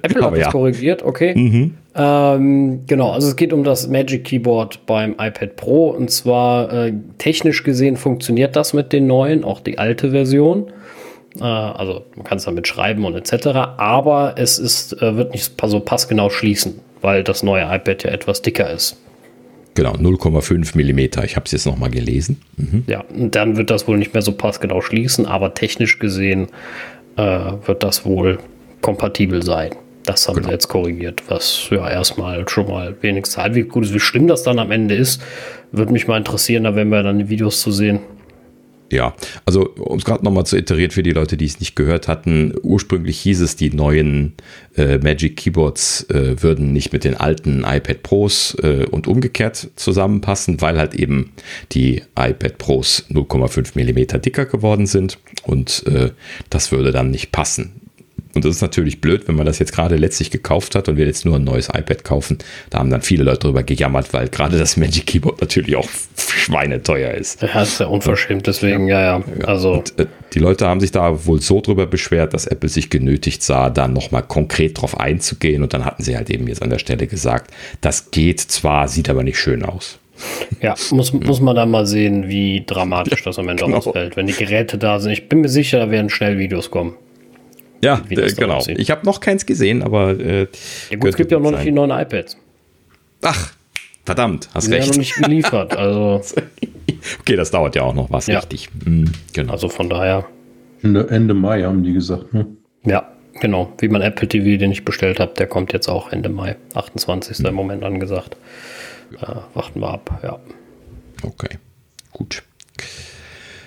Apple hat das ja. korrigiert, okay. Mhm. Ähm, genau, also es geht um das Magic Keyboard beim iPad Pro und zwar äh, technisch gesehen funktioniert das mit den neuen, auch die alte Version. Also man kann es damit schreiben und et cetera. Aber es ist, wird nicht so passgenau schließen, weil das neue iPad ja etwas dicker ist. Genau, null Komma fünf Millimeter. Ich habe es jetzt nochmal gelesen. Mhm. Ja, und dann wird das wohl nicht mehr so passgenau schließen, aber technisch gesehen äh, wird das wohl kompatibel sein. Das haben genau. wir jetzt korrigiert, was ja erstmal schon mal wenigstens halb gut ist. Wie schlimm das dann am Ende ist, würde mich mal interessieren, da werden wir dann die Videos zu sehen. Ja, also um es gerade nochmal zu iterieren für die Leute, die es nicht gehört hatten, ursprünglich hieß es, die neuen äh, Magic Keyboards äh, würden nicht mit den alten iPad Pros äh, und umgekehrt zusammenpassen, weil halt eben die iPad Pros null Komma fünf Millimeter dicker geworden sind und äh, das würde dann nicht passen. Und das ist natürlich blöd, wenn man das jetzt gerade letztlich gekauft hat und wir jetzt nur ein neues iPad kaufen. Da haben dann viele Leute drüber gejammert, weil gerade das Magic Keyboard natürlich auch schweineteuer ist. Ja, ist ja unverschämt, deswegen, ja, ja. ja. Also. Und, äh, Die Leute haben sich da wohl so drüber beschwert, dass Apple sich genötigt sah, da nochmal konkret drauf einzugehen. Und dann hatten sie halt eben jetzt an der Stelle gesagt, das geht zwar, sieht aber nicht schön aus. Ja, muss, muss man dann mal sehen, wie dramatisch das am Ende genau. ausfällt, wenn die Geräte da sind. Ich bin mir sicher, da werden schnell Videos kommen. Ja, äh, genau. Aussieht. Ich habe noch keins gesehen, aber... Äh, ja gut, es gibt ja auch noch nicht die neuen iPads. Ach, verdammt, hast recht. Die haben noch nicht geliefert, also... Okay, das dauert ja auch noch was, ja. Richtig. Mhm, genau. Also von daher... Ende Mai haben die gesagt, ne? Ja, genau. Wie man Apple T V, den ich bestellt habe, der kommt jetzt auch Ende Mai. achtundzwanzigsten Mhm. im Moment angesagt. Äh, warten wir ab, ja. Okay, gut.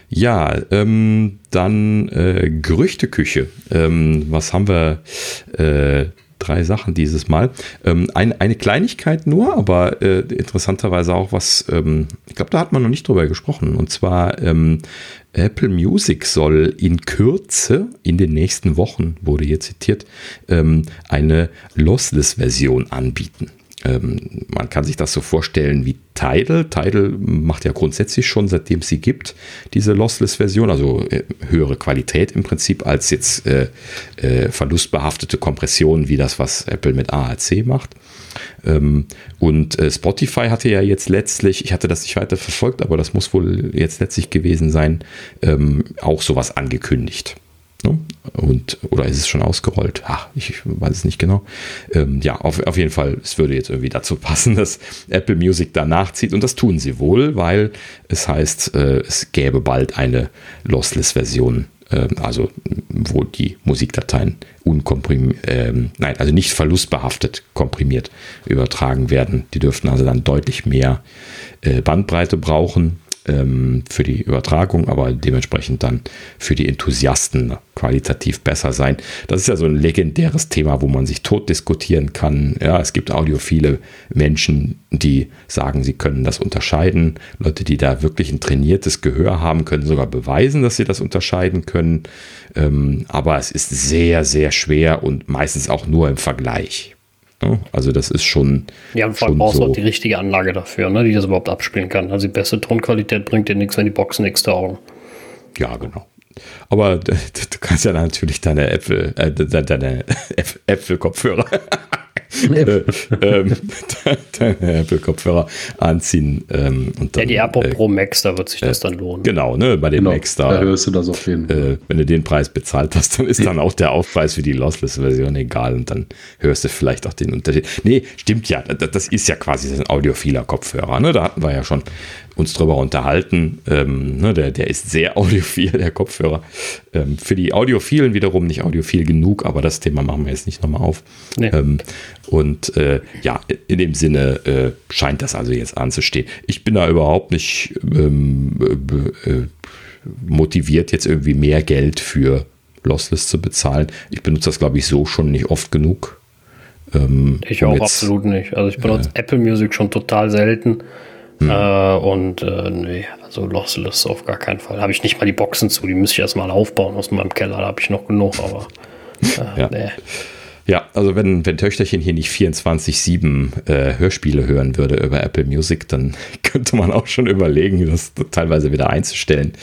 Ja, ähm, dann äh, Gerüchteküche. Ähm, was haben wir? Äh, drei Sachen dieses Mal. Ähm, ein, eine Kleinigkeit nur, aber äh, interessanterweise auch was, ähm, ich glaube, da hat man noch nicht drüber gesprochen. Und zwar ähm, Apple Music soll in Kürze, in den nächsten Wochen, wurde hier zitiert, ähm, eine Lossless-Version anbieten. Ähm, man kann sich das so vorstellen wie Tidal. Tidal macht ja grundsätzlich schon, seitdem es sie gibt, diese Lossless-Version, also äh, höhere Qualität im Prinzip als jetzt äh, äh, verlustbehaftete Kompressionen wie das, was Apple mit A A C macht. Ähm, und äh, Spotify hatte ja jetzt letztlich, ich hatte das nicht weiter verfolgt, aber das muss wohl jetzt letztlich gewesen sein, ähm, auch sowas angekündigt. Und, oder ist es schon ausgerollt? Ach, ich weiß es nicht genau. Ähm, ja, auf, auf jeden Fall, es würde jetzt irgendwie dazu passen, dass Apple Music da nachzieht. Und das tun sie wohl, weil es heißt, äh, es gäbe bald eine Lossless-Version, äh, also wo die Musikdateien unkomprimiert, äh, nein, also nicht verlustbehaftet komprimiert übertragen werden. Die dürften also dann deutlich mehr äh, Bandbreite brauchen für die Übertragung, aber dementsprechend dann für die Enthusiasten qualitativ besser sein. Das ist ja so ein legendäres Thema, wo man sich tot diskutieren kann. Ja, es gibt audiophile Menschen, die sagen, sie können das unterscheiden. Leute, die da wirklich ein trainiertes Gehör haben, können sogar beweisen, dass sie das unterscheiden können. Aber es ist sehr, sehr schwer und meistens auch nur im Vergleich. Also das ist schon. Ja, und vor allem brauchst du auch die richtige Anlage dafür, ne, die das überhaupt abspielen kann. Also die beste Tonqualität bringt dir nichts, wenn die Boxen nichts taugen. Ja, genau. Aber du kannst ja natürlich deine Äpfel, äh, deine Äpfelkopfhörer. Äh, ähm, Apple-Kopfhörer anziehen. Ähm, und dann, ja, die AirPods äh, Pro Max, da wird sich das äh, dann lohnen. Genau, ne, bei den genau, Max da. Da hörst du das auf jeden Fall. Äh, wenn du den Preis bezahlt hast, dann ist dann auch der Aufpreis für die Lossless-Version egal und dann hörst du vielleicht auch den Unterschied. Nee, stimmt ja, das ist ja quasi ein audiophiler Kopfhörer, ne? Da hatten wir ja schon uns drüber unterhalten. Ähm, ne, der, der ist sehr audiophil, der Kopfhörer. Ähm, für die Audiophilen wiederum nicht audiophil genug, aber das Thema machen wir jetzt nicht nochmal auf. Nee. Ähm, Und äh, ja, in dem Sinne äh, scheint das also jetzt anzustehen. Ich bin da überhaupt nicht ähm, äh, motiviert, jetzt irgendwie mehr Geld für Lossless zu bezahlen. Ich benutze das, glaube ich, so schon nicht oft genug. Ähm, ich auch jetzt, absolut nicht. Also ich benutze äh, Apple Music schon total selten. Äh, und äh, nee, also Lossless auf gar keinen Fall. Habe ich nicht mal die Boxen zu, die müsste ich erstmal aufbauen aus meinem Keller. Da habe ich noch genug, aber äh, ja. nee. Ja, also wenn, wenn Töchterchen hier nicht vierundzwanzig sieben äh, Hörspiele hören würde über Apple Music, dann könnte man auch schon überlegen, das teilweise wieder einzustellen.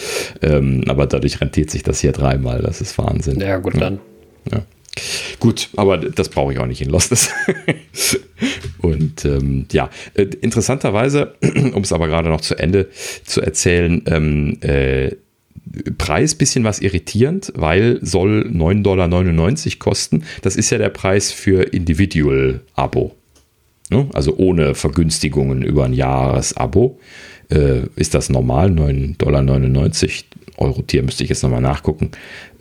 Ähm, aber dadurch rentiert sich das hier dreimal. Das ist Wahnsinn. Ja, gut, dann. Ja. Ja. Gut, aber das brauche ich auch nicht in Lossless. Und ähm, ja, äh, interessanterweise, um es aber gerade noch zu Ende zu erzählen, ähm, äh, Preis bisschen was irritierend, weil soll neun Komma neunundneunzig Dollar kosten. Das ist ja der Preis für Individual-Abo. Ne? Also ohne Vergünstigungen über ein Jahresabo äh, ist das normal. neun Komma neunundneunzig Dollar Euro-Tier müsste ich jetzt nochmal nachgucken.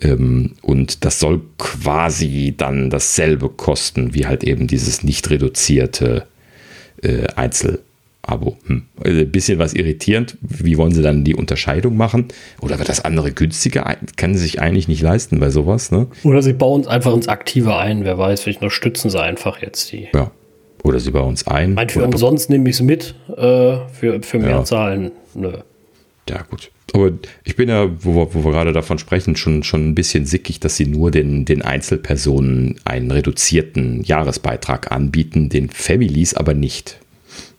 Ähm, und das soll quasi dann dasselbe kosten, wie halt eben dieses nicht reduzierte äh, Einzel. Abo. Hm. Also ein bisschen was irritierend. Wie wollen sie dann die Unterscheidung machen? Oder wird das andere günstiger? Kann sie sich eigentlich nicht leisten bei sowas, ne? Oder sie bauen uns einfach ins Aktive ein. Wer weiß, vielleicht unterstützen sie einfach jetzt die. Ja. Oder sie bauen uns ein. Meint, für umsonst nehme ich es mit äh, für, für mehr ja. Zahlen. Nö. Ja, gut. Aber ich bin ja, wo wir, wo wir gerade davon sprechen, schon, schon ein bisschen sickig, dass sie nur den, den Einzelpersonen einen reduzierten Jahresbeitrag anbieten, den Families aber nicht.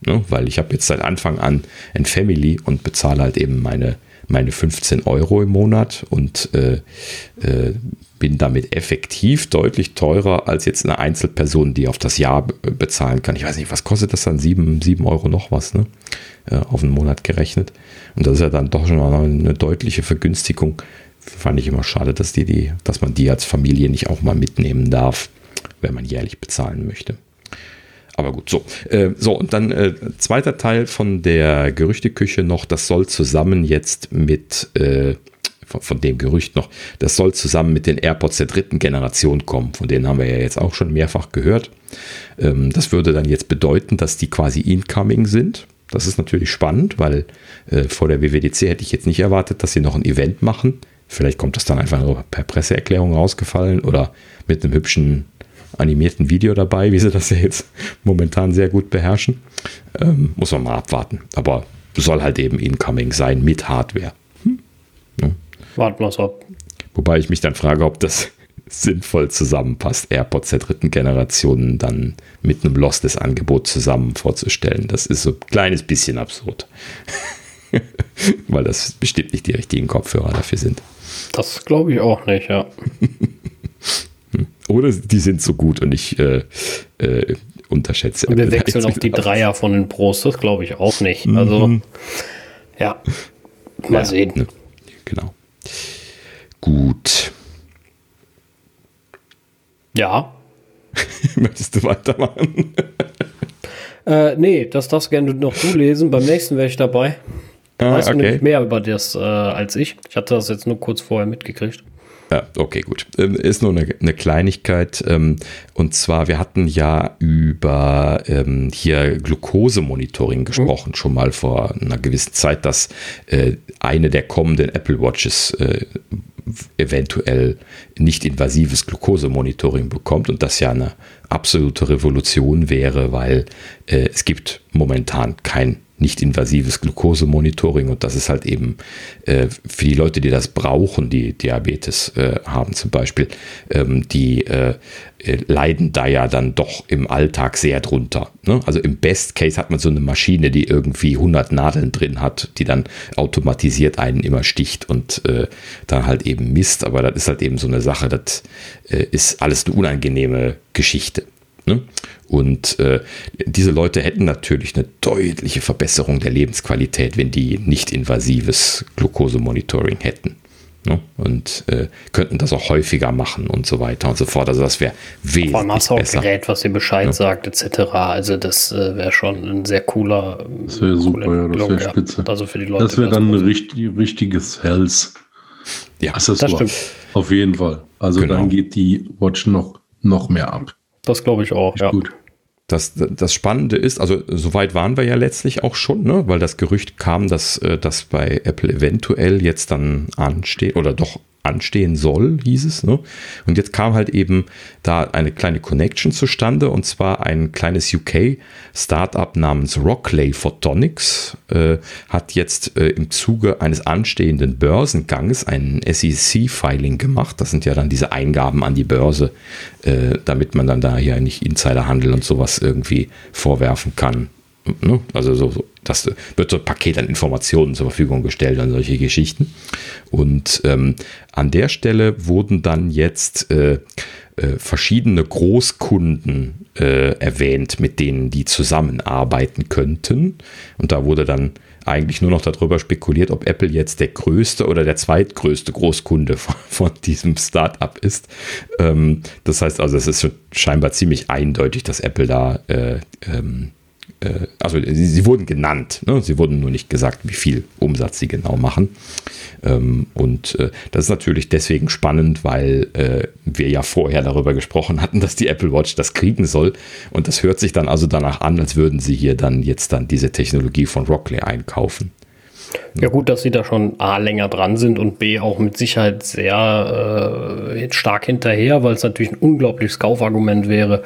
Ne, weil ich habe jetzt seit Anfang an ein Family und bezahle halt eben meine, meine fünfzehn Euro im Monat und äh, äh, bin damit effektiv deutlich teurer als jetzt eine Einzelperson, die auf das Jahr bezahlen kann. Ich weiß nicht, was kostet das dann? sieben Euro noch was, ne? Äh, auf den Monat gerechnet. Und das ist ja dann doch schon eine deutliche Vergünstigung. Fand ich immer schade, dass, die, die, dass man die als Familie nicht auch mal mitnehmen darf, wenn man jährlich bezahlen möchte. Aber gut, so. Äh, so, und dann äh, zweiter Teil von der Gerüchteküche noch, das soll zusammen jetzt mit, äh, von, von dem Gerücht noch, das soll zusammen mit den AirPods der dritten Generation kommen. Von denen haben wir ja jetzt auch schon mehrfach gehört. Ähm, das würde dann jetzt bedeuten, dass die quasi incoming sind. Das ist natürlich spannend, weil äh, vor der W W D C hätte ich jetzt nicht erwartet, dass sie noch ein Event machen. Vielleicht kommt das dann einfach nur per Presseerklärung rausgefallen oder mit einem hübschen animierten Video dabei, wie sie das ja jetzt momentan sehr gut beherrschen. Ähm, muss man mal abwarten. Aber soll halt eben incoming sein mit Hardware. Hm? Ja. Warten wir es ab. Wobei ich mich dann frage, ob das sinnvoll zusammenpasst, AirPods der dritten Generation dann mit einem lossless Angebot zusammen vorzustellen. Das ist so ein kleines bisschen absurd. Weil das bestimmt nicht die richtigen Kopfhörer dafür sind. Das glaube ich auch nicht, ja. Oder die sind so gut und ich äh, äh, unterschätze. Und wir wechseln auf die Dreier von den Pros, das glaube ich auch nicht. Also, mhm. ja, mal ja, sehen. Ne. Genau. Gut. Ja. Möchtest du weitermachen? äh, nee, das darfst du gerne noch du lesen. Beim nächsten wäre ich dabei. Ah, weißt okay. du nämlich mehr über das äh, als ich. Ich hatte das jetzt nur kurz vorher mitgekriegt. Ja, okay, gut. Ähm, ist nur eine, eine Kleinigkeit. Ähm, und zwar, wir hatten ja über ähm, hier Glukosemonitoring gesprochen, mhm. schon mal vor einer gewissen Zeit, dass äh, eine der kommenden Apple Watches äh, eventuell nicht invasives Glukosemonitoring bekommt und das ja eine absolute Revolution wäre, weil äh, es gibt momentan kein nicht invasives Glukosemonitoring und das ist halt eben äh, für die Leute, die das brauchen, die Diabetes äh, haben zum Beispiel, ähm, die äh, äh, leiden da ja dann doch im Alltag sehr drunter. Ne? Also im Best Case hat man so eine Maschine, die irgendwie hundert Nadeln drin hat, die dann automatisiert einen immer sticht und äh, dann halt eben misst, aber das ist halt eben so eine Sache, das äh, ist alles eine unangenehme Geschichte. Ne? Und äh, diese Leute hätten natürlich eine deutliche Verbesserung der Lebensqualität, wenn die nicht invasives Glukosemonitoring hätten. Ne? Und äh, könnten das auch häufiger machen und so weiter und so fort. Also das wäre wesentlich besser. Vor allem hast du auch ein Gerät, was dir Bescheid ja. sagt, et cetera. Also das äh, wäre schon ein sehr cooler. Das wäre super, ja, das wäre spitze. Ja. Also für die Leute, das wäre dann ein richtig, richtiges Health. Ja, das, das stimmt. Auf jeden Fall. Also genau. Dann geht die Watch noch, noch mehr ab. Das glaube ich auch, ja. Gut. Das, das Spannende ist, also soweit waren wir ja letztlich auch schon, ne? Weil das Gerücht kam, dass das bei Apple eventuell jetzt dann ansteht oder doch anstehen soll, hieß es. Ne? Und jetzt kam halt eben da eine kleine Connection zustande und zwar ein kleines U K-Startup namens Rockley Photonics äh, hat jetzt äh, im Zuge eines anstehenden Börsenganges einen S E C-Filing gemacht. Das sind ja dann diese Eingaben an die Börse, äh, damit man dann da ja nicht Insiderhandel und sowas irgendwie vorwerfen kann. Ne? Also so, so. Das wird so ein Paket an Informationen zur Verfügung gestellt, an solche Geschichten. Und ähm, an der Stelle wurden dann jetzt äh, äh, verschiedene Großkunden äh, erwähnt, mit denen die zusammenarbeiten könnten. Und da wurde dann eigentlich nur noch darüber spekuliert, ob Apple jetzt der größte oder der zweitgrößte Großkunde von, von diesem Startup ist. Ähm, das heißt also, es ist scheinbar ziemlich eindeutig, dass Apple da... Äh, ähm, Also sie, sie wurden genannt, ne? Sie wurden nur nicht gesagt, wie viel Umsatz sie genau machen. Ähm, und äh, das ist natürlich deswegen spannend, weil äh, wir ja vorher darüber gesprochen hatten, dass die Apple Watch das kriegen soll. Und das hört sich dann also danach an, als würden sie hier dann jetzt dann diese Technologie von Rockley einkaufen. Ja gut, dass sie da schon A, länger dran sind und B, auch mit Sicherheit sehr äh, stark hinterher, weil es natürlich ein unglaubliches Kaufargument wäre,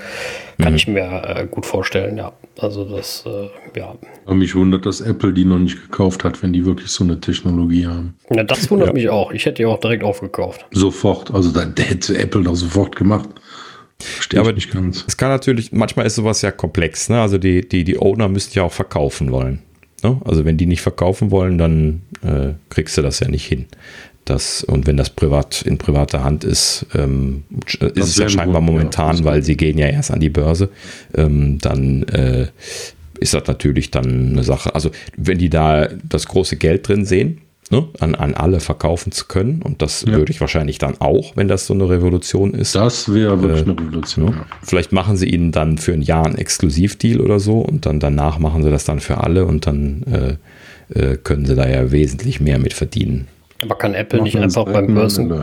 kann mhm. ich mir äh, gut vorstellen, ja. Also das, äh, ja. Aber mich wundert, dass Apple die noch nicht gekauft hat, wenn die wirklich so eine Technologie haben. Ja, das wundert ja. mich auch. Ich hätte die auch direkt aufgekauft. Sofort, also da hätte Apple doch sofort gemacht. Verstehe aber nicht ganz. Es kann natürlich, manchmal ist sowas ja komplex, ne? Also die, die, die Owner müssen ja auch verkaufen wollen. Ne? Also wenn die nicht verkaufen wollen, dann äh, kriegst du das ja nicht hin. Das, und wenn das privat in privater Hand ist, ähm, ist es ja scheinbar gut, momentan, ja, weil sie gehen ja erst an die Börse, ähm, dann äh, ist das natürlich dann eine Sache. Also wenn die da das große Geld drin sehen, ne, an, an alle verkaufen zu können, und das ja. würde ich wahrscheinlich dann auch, wenn das so eine Revolution ist. Das wäre wirklich äh, eine Revolution. Ne? Ja. Vielleicht machen sie ihnen dann für ein Jahr einen Exklusivdeal oder so, und dann danach machen sie das dann für alle, und dann äh, äh, können sie da ja wesentlich mehr mit verdienen. Aber kann Apple nicht einfach beim, Börsen,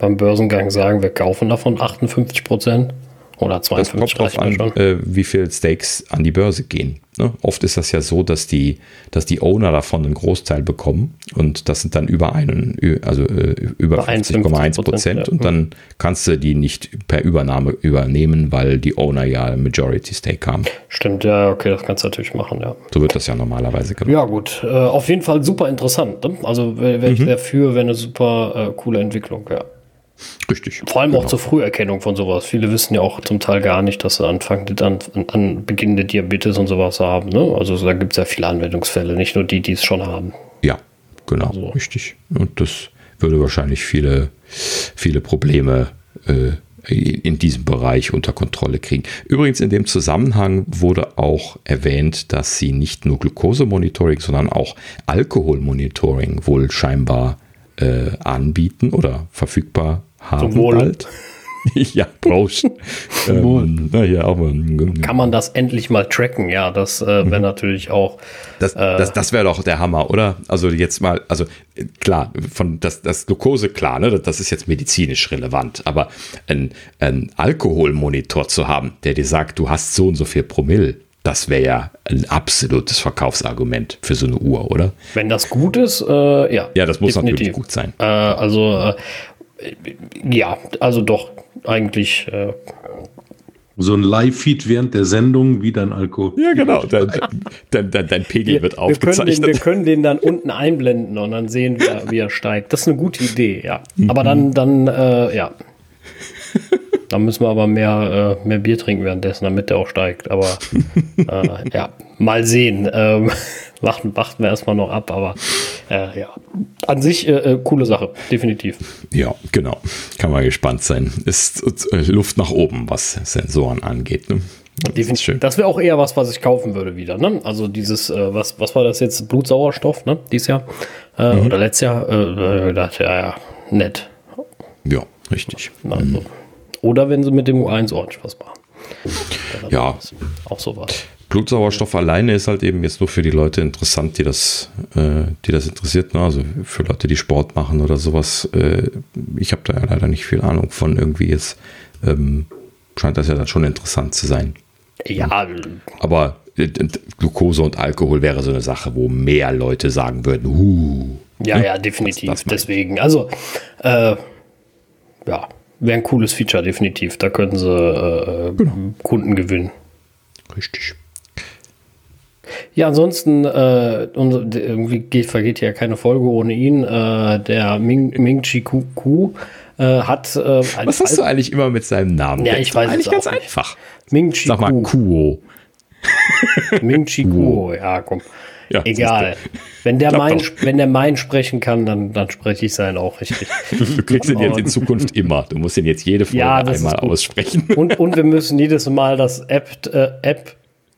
beim Börsengang sagen, wir kaufen davon achtundfünfzig Prozent oder zweiundfünfzig Prozent? Das kommt drauf an, äh, wie viel Stakes an die Börse gehen. Ne? Oft ist das ja so, dass die, dass die Owner davon einen Großteil bekommen, und das sind dann über einen, also äh, über fünfzig Komma eins Prozent, und dann kannst du die nicht per Übernahme übernehmen, weil die Owner ja Majority Stake haben. Stimmt, ja, okay, das kannst du natürlich machen, ja. So wird das ja normalerweise gemacht. Ja gut, äh, auf jeden Fall super interessant, ne? Also wäre wär ich mhm. dafür, wäre eine super äh, coole Entwicklung, ja. Richtig. Vor allem genau. auch zur Früherkennung von sowas. Viele wissen ja auch zum Teil gar nicht, dass sie anfangen, an, an beginnende Diabetes und sowas haben. Ne? Also da gibt es ja viele Anwendungsfälle, nicht nur die, die es schon haben. Ja, genau, also. Richtig. Und das würde wahrscheinlich viele, viele Probleme äh, in diesem Bereich unter Kontrolle kriegen. Übrigens in dem Zusammenhang wurde auch erwähnt, dass sie nicht nur Glukosemonitoring, sondern auch Alkoholmonitoring wohl scheinbar äh, anbieten oder verfügbar haben. Zum bald. Ja, Prost. ähm, ja, aber, kann man das endlich mal tracken? Ja, das äh, wäre natürlich auch. Das, äh, das, das wäre doch der Hammer, oder? Also jetzt mal, also klar, von das, das Glucose, klar, ne, das ist jetzt medizinisch relevant, aber ein, ein Alkoholmonitor zu haben, der dir sagt, du hast so und so viel Promille, das wäre ja ein absolutes Verkaufsargument für so eine Uhr, oder? Wenn das gut ist, äh, ja. Ja, das muss definitiv. Natürlich gut sein. Äh, also äh, Ja, also doch, eigentlich. Äh so ein Live-Feed während der Sendung, wie dein Alkohol. Ja, genau, dein, dein, dein, dein Pegel wir, wird aufgezeichnet. Wir können, den, wir können den dann unten einblenden und dann sehen, wie er, wie er steigt. Das ist eine gute Idee, ja. Aber dann, dann äh, ja. Dann müssen wir aber mehr, äh, mehr Bier trinken währenddessen, damit der auch steigt. Aber äh, ja, mal sehen. Ähm, warten, warten wir erstmal noch ab, aber äh, ja, an sich äh, äh, coole Sache, definitiv. Ja, genau. Kann man gespannt sein. Ist äh, Luft nach oben, was Sensoren angeht. Ne? Definitiv. Das, das wäre auch eher was, was ich kaufen würde wieder. Ne? Also dieses, äh, was, was war das jetzt? Blutsauerstoff, ne? Dieses Jahr äh, mhm. oder letztes Jahr. Äh, das, ja, ja, nett. Ja, richtig. Also. Mhm. Oder wenn sie mit dem U eins ordentlich was machen. Ja. Auch so was. Blutsauerstoff alleine ist halt eben jetzt nur für die Leute interessant, die das, äh, die das interessiert. Ne? Also für Leute, die Sport machen oder sowas. Äh, ich habe da ja leider nicht viel Ahnung von irgendwie jetzt. Ähm, scheint das ja dann schon interessant zu sein. Ja. Aber äh, Glucose und Alkohol wäre so eine Sache, wo mehr Leute sagen würden, huh. Ja, ne? Ja, definitiv. Das, das Deswegen, also, äh, ja. Wäre ein cooles Feature, definitiv. Da könnten sie äh, genau. Kunden gewinnen. Richtig. Ja, ansonsten äh, unser, irgendwie geht, vergeht ja keine Folge ohne ihn. Äh, der Ming-Chi Kuo äh, hat... Äh, Was hast Al- du eigentlich immer mit seinem Namen? Ja, ich weiß es auch. Eigentlich ganz einfach. Ming-Chi Kuo. Sag mal Kuo. Ming-Chi Kuo, ja, komm. Ja, egal. Wenn der, mein, wenn der mein sprechen kann, dann, dann spreche ich seinen auch richtig. Du kriegst ihn jetzt in Zukunft immer. Du musst ihn jetzt jede Folge ja, einmal aussprechen. Und, und wir müssen jedes Mal das App, äh, App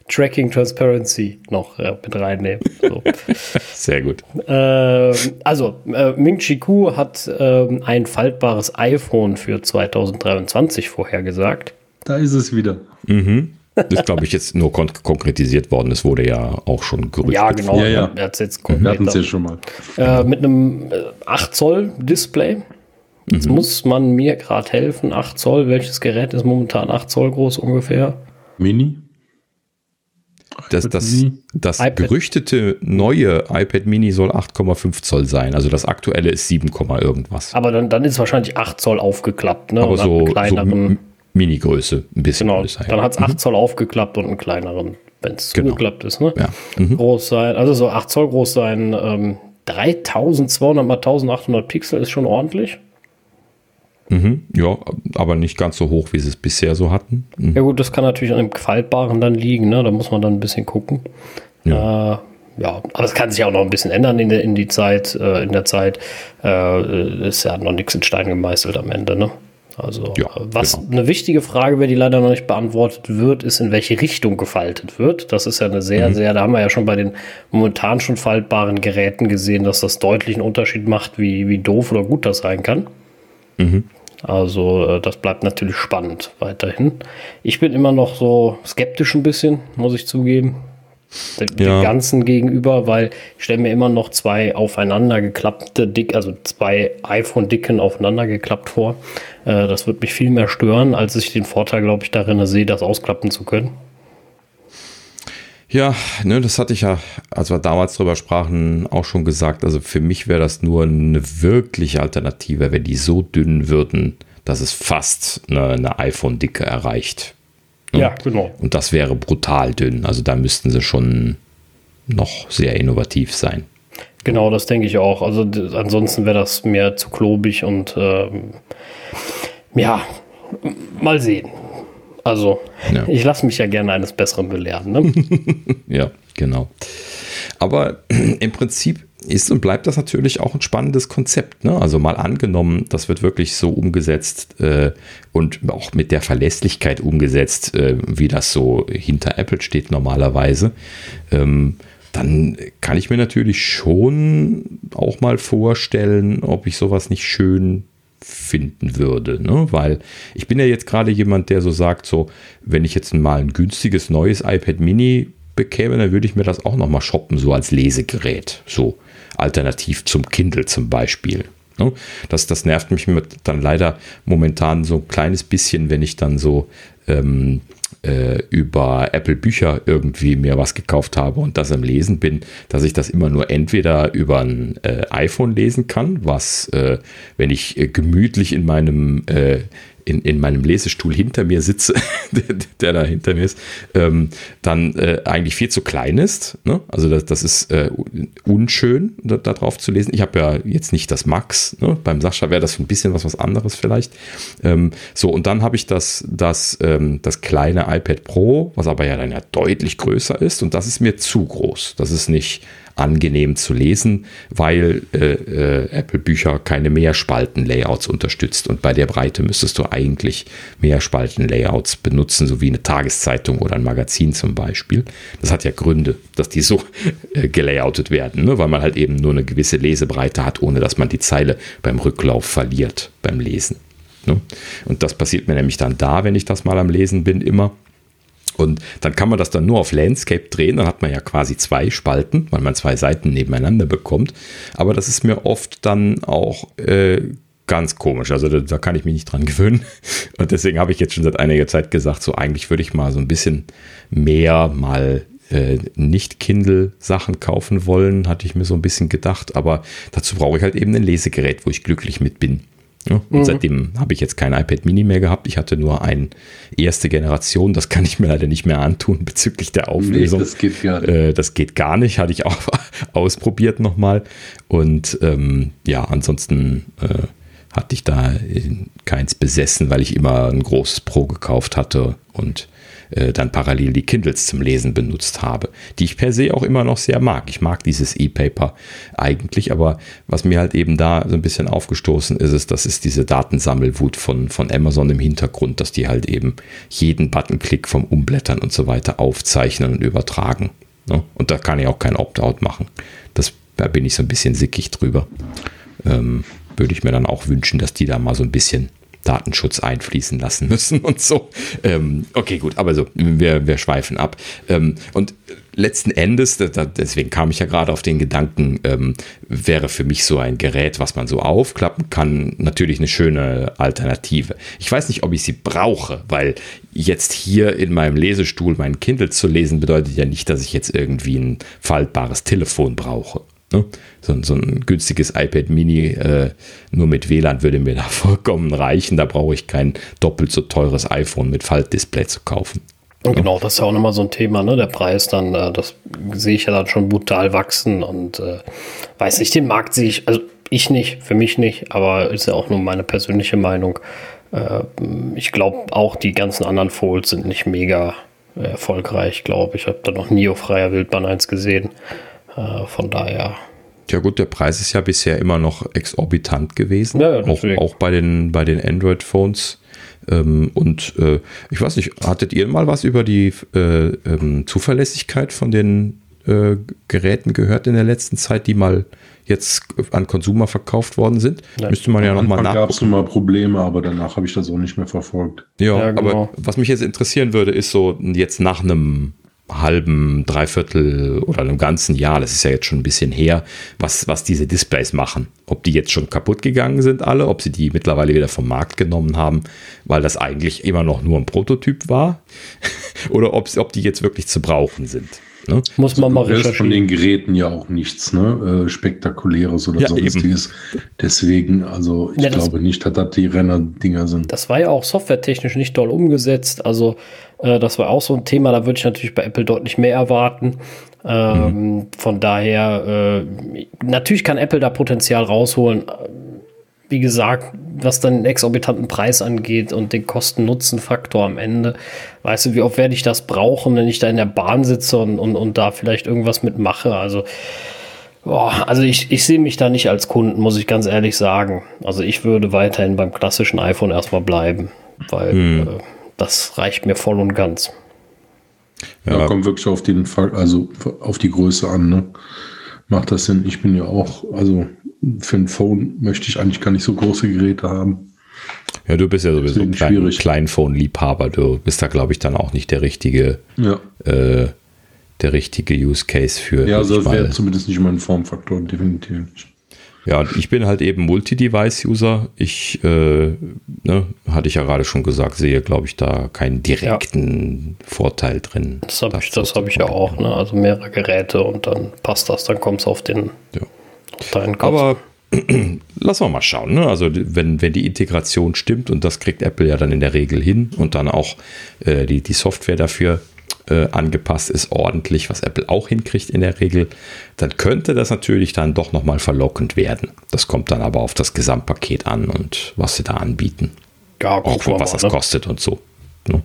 Tracking Transparency noch äh, mit reinnehmen. So. Sehr gut. Äh, also, äh, Ming-Chi Kuo hat äh, ein faltbares iPhone für zwanzig dreiundzwanzig vorhergesagt. Da ist es wieder. Mhm. Das ist, glaube ich, jetzt nur kon- konkretisiert worden. Das wurde ja auch schon gerüchtet. Ja, genau. Ja, ja. Er hat's jetzt konkret. Wir hatten es ja schon mal. Äh, mit einem acht Zoll Display. Jetzt mhm. muss man mir gerade helfen. acht Zoll, welches Gerät ist momentan acht Zoll groß ungefähr? Mini? Das, das, das gerüchtete neue iPad Mini soll acht Komma fünf Zoll sein. Also das aktuelle ist sieben, irgendwas. Aber dann, dann ist wahrscheinlich acht Zoll aufgeklappt. Ne? Aber oder so kleineren... So Mini-Größe, ein bisschen. Genau, dann hat es acht Zoll aufgeklappt und einen kleineren, wenn es genau. zugeklappt ist. Ne? Ja. Mhm. Groß sein, also so acht Zoll groß sein, ähm, dreitausendzweihundert mal eintausendachthundert Pixel ist schon ordentlich. Mhm. Ja, aber nicht ganz so hoch, wie sie es bisher so hatten. Mhm. Ja gut, das kann natürlich an dem Faltbaren dann liegen, ne? Da muss man dann ein bisschen gucken. Ja. Äh, ja, aber es kann sich auch noch ein bisschen ändern in der, in die Zeit, äh, in der Zeit. Äh, ist ja noch nichts in Stein gemeißelt am Ende, ne? Also, ja, was genau. Eine wichtige Frage wäre, die leider noch nicht beantwortet wird, ist, in welche Richtung gefaltet wird. Das ist ja eine sehr, mhm. sehr, da haben wir ja schon bei den momentan schon faltbaren Geräten gesehen, dass das deutlich einen Unterschied macht, wie, wie doof oder gut das sein kann. Mhm. Also das bleibt natürlich spannend weiterhin. Ich bin immer noch so skeptisch ein bisschen, muss ich zugeben, dem ja. Ganzen gegenüber, weil ich stelle mir immer noch zwei aufeinander geklappte, dick, also zwei iPhone-Dicken aufeinander geklappt vor. Das wird mich viel mehr stören, als ich den Vorteil, glaube ich, darin sehe, das ausklappen zu können. Ja, ne, das hatte ich ja, als wir damals drüber sprachen, auch schon gesagt. Also für mich wäre das nur eine wirkliche Alternative, wenn die so dünn würden, dass es fast eine, eine iPhone-Dicke erreicht. Ne? Ja, genau. Und das wäre brutal dünn. Also da müssten sie schon noch sehr innovativ sein. Genau, das denke ich auch. Also d- ansonsten wäre das mir zu klobig und ähm, ja, mal sehen. Also, ja. Ich lasse mich ja gerne eines Besseren belehren. Ne? Ja, genau. Aber im Prinzip ist und bleibt das natürlich auch ein spannendes Konzept. Ne? Also mal angenommen, das wird wirklich so umgesetzt äh, und auch mit der Verlässlichkeit umgesetzt, äh, wie das so hinter Apple steht normalerweise. Ähm, dann kann ich mir natürlich schon auch mal vorstellen, ob ich sowas nicht schön finden würde, ne? Weil ich bin ja jetzt gerade jemand, der so sagt, so wenn ich jetzt mal ein günstiges neues iPad Mini bekäme, dann würde ich mir das auch nochmal shoppen, so als Lesegerät, so alternativ zum Kindle zum Beispiel. Ne? Das, das nervt mich mit, dann leider momentan so ein kleines bisschen, wenn ich dann so ähm, äh, über Apple Bücher irgendwie mir was gekauft habe und das am Lesen bin, dass ich das immer nur entweder über ein äh, iPhone lesen kann, was, äh, wenn ich äh, gemütlich in meinem äh, In, in meinem Lesestuhl hinter mir sitze, der, der da hinter mir ist, ähm, dann äh, eigentlich viel zu klein ist. Ne? Also das, das ist äh, unschön, da, da drauf zu lesen. Ich habe ja jetzt nicht das Max. Ne? Beim Sascha wäre das ein bisschen was, was anderes vielleicht. Ähm, so, und dann habe ich das, das, ähm, das kleine iPad Pro, was aber ja dann ja deutlich größer ist. Und das ist mir zu groß. Das ist nicht angenehm zu lesen, weil äh, äh, Apple Bücher keine Mehrspalten-Layouts unterstützt und bei der Breite müsstest du eigentlich Mehrspalten-Layouts benutzen, so wie eine Tageszeitung oder ein Magazin zum Beispiel. Das hat ja Gründe, dass die so äh, gelayoutet werden, ne? Weil man halt eben nur eine gewisse Lesebreite hat, ohne dass man die Zeile beim Rücklauf verliert beim Lesen. Ne? Und das passiert mir nämlich dann da, wenn ich das mal am Lesen bin, immer. Und dann kann man das dann nur auf Landscape drehen, dann hat man ja quasi zwei Spalten, weil man zwei Seiten nebeneinander bekommt. Aber das ist mir oft dann auch äh, ganz komisch, also da, da kann ich mich nicht dran gewöhnen. Und deswegen habe ich jetzt schon seit einiger Zeit gesagt, so eigentlich würde ich mal so ein bisschen mehr mal äh, Nicht-Kindle-Sachen kaufen wollen, hatte ich mir so ein bisschen gedacht. Aber dazu brauche ich halt eben ein Lesegerät, wo ich glücklich mit bin. Ja, und mhm. seitdem habe ich jetzt kein iPad Mini mehr gehabt. Ich hatte nur eine erste Generation. Das kann ich mir leider nicht mehr antun bezüglich der Auflösung. Nee, das geht gar nicht. Äh, das geht gar nicht. Hatte ich auch ausprobiert nochmal. Und ähm, ja, ansonsten äh, hatte ich da keins besessen, weil ich immer ein großes Pro gekauft hatte und äh, dann parallel die Kindles zum Lesen benutzt habe, die ich per se auch immer noch sehr mag. Ich mag dieses E-Paper eigentlich, aber was mir halt eben da so ein bisschen aufgestoßen ist, ist, das ist diese Datensammelwut von, von Amazon im Hintergrund, dass die halt eben jeden Buttonklick vom Umblättern und so weiter aufzeichnen und übertragen. Ne? Und da kann ich auch kein Opt-out machen. Das, da bin ich so ein bisschen sickig drüber. Ähm, würde ich mir dann auch wünschen, dass die da mal so ein bisschen Datenschutz einfließen lassen müssen und so. Ähm, okay, gut, aber so, wir, wir schweifen ab. Ähm, und letzten Endes, da, deswegen kam ich ja gerade auf den Gedanken, ähm, wäre für mich so ein Gerät, was man so aufklappen kann, natürlich eine schöne Alternative. Ich weiß nicht, ob ich sie brauche, weil jetzt hier in meinem Lesestuhl meinen Kindle zu lesen, bedeutet ja nicht, dass ich jetzt irgendwie ein faltbares Telefon brauche. So ein, so ein günstiges iPad Mini äh, nur mit W L A N würde mir da vollkommen reichen. Da brauche ich kein doppelt so teures iPhone mit Faltdisplay zu kaufen. Und genau, das ist ja auch nochmal so ein Thema, ne? Der Preis dann, äh, das sehe ich ja dann schon brutal wachsen und äh, weiß nicht, den Markt sehe ich, also ich nicht, für mich nicht, aber ist ja auch nur meine persönliche Meinung. Äh, ich glaube auch, die ganzen anderen Folds sind nicht mega äh, erfolgreich, glaube ich. Ich habe da noch nie auf freier Wildbahn eins gesehen. Äh, von daher. Ja gut, der Preis ist ja bisher immer noch exorbitant gewesen, ja, ja, auch, auch bei den, bei den Android-Phones. Ähm, und äh, ich weiß nicht, hattet ihr mal was über die äh, ähm, Zuverlässigkeit von den äh, Geräten gehört in der letzten Zeit, die mal jetzt an Konsumer verkauft worden sind? Nein. Müsste man ja nochmal nachgucken. Da gab es nochmal Probleme, aber danach habe ich das auch nicht mehr verfolgt. Ja, ja genau. Aber was mich jetzt interessieren würde, ist so jetzt nach einem halben, dreiviertel oder einem ganzen Jahr, das ist ja jetzt schon ein bisschen her, was, was diese Displays machen. Ob die jetzt schon kaputt gegangen sind alle, ob sie die mittlerweile wieder vom Markt genommen haben, weil das eigentlich immer noch nur ein Prototyp war oder ob, ob die jetzt wirklich zu brauchen sind. Ne? Muss man also, mal recherchieren. Von den Geräten ja auch nichts, ne? Äh, Spektakuläres oder ja, sonstiges. Eben. Deswegen, also ich ja, glaube das, nicht, dass das die Renner-Dinger sind. Das war ja auch softwaretechnisch nicht doll umgesetzt, also das war auch so ein Thema, da würde ich natürlich bei Apple deutlich mehr erwarten. Ähm, mhm. Von daher, äh, natürlich kann Apple da Potenzial rausholen. Wie gesagt, was dann den exorbitanten Preis angeht und den Kosten-Nutzen-Faktor am Ende. Weißt du, wie oft werde ich das brauchen, wenn ich da in der Bahn sitze und, und, und da vielleicht irgendwas mitmache? Also, boah, also ich, ich sehe mich da nicht als Kunden, muss ich ganz ehrlich sagen. Also ich würde weiterhin beim klassischen iPhone erstmal bleiben, weil... Mhm. Äh, das reicht mir voll und ganz. Ja, ja, kommt wirklich auf den Fall, also auf die Größe an, ne? Macht das Sinn? Ich bin ja auch, also für ein Phone möchte ich eigentlich gar nicht so große Geräte haben. Ja, du bist ja sowieso ein klein, Kleinphone-Liebhaber. Du bist da, glaube ich, dann auch nicht der richtige, ja. äh, der richtige Use Case für. Ja, also das wäre zumindest nicht mein Formfaktor, definitiv nicht. Ja, ich bin halt eben Multi-Device-User. Ich, äh, ne, hatte ich ja gerade schon gesagt, sehe, glaube ich, da keinen direkten ja. Vorteil drin. Das habe ich, das hab ich ja auch, ne? Also mehrere Geräte und dann passt das, dann kommt es auf den ja. auf deinen Kopf. Aber lass mal mal schauen, ne? Also wenn, wenn die Integration stimmt und das kriegt Apple ja dann in der Regel hin und dann auch äh, die, die Software dafür Äh, angepasst ist, ordentlich, was Apple auch hinkriegt in der Regel, dann könnte das natürlich dann doch nochmal verlockend werden. Das kommt dann aber auf das Gesamtpaket an und was sie da anbieten. Ja, auch was mal, das ne? kostet und so. Ne?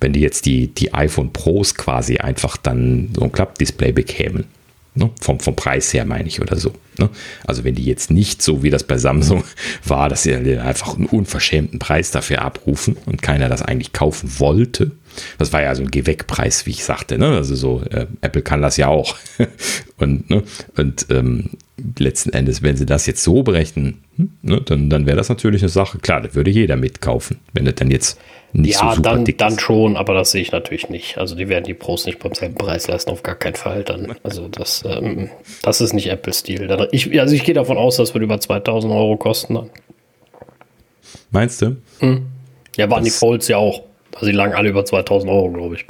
Wenn die jetzt die, die iPhone Pros quasi einfach dann so ein Klappdisplay bekämen. Ne? Vom, vom Preis her meine ich oder so. Ne? Also wenn die jetzt nicht so wie das bei Samsung war, dass sie einfach einen unverschämten Preis dafür abrufen und keiner das eigentlich kaufen wollte. Das war ja so ein Geh-Weg-Preis, wie ich sagte. Ne? Also so, äh, Apple kann das ja auch. und ne? und ähm, letzten Endes, wenn sie das jetzt so berechnen, ne? dann, dann wäre das natürlich eine Sache. Klar, das würde jeder mitkaufen, wenn das dann jetzt nicht ja, so super dann, dick ist. Ja, dann schon, aber das sehe ich natürlich nicht. Also die werden die Pros nicht beim selben Preis leisten, auf gar keinen Fall. Dann. Also das, ähm, das ist nicht Apple-Stil. Ich, also ich gehe davon aus, das wird über zweitausend Euro kosten. Dann. Meinst du? Hm. Ja, waren das die Folds ja auch. Also die lagen alle über zweitausend Euro, glaube ich.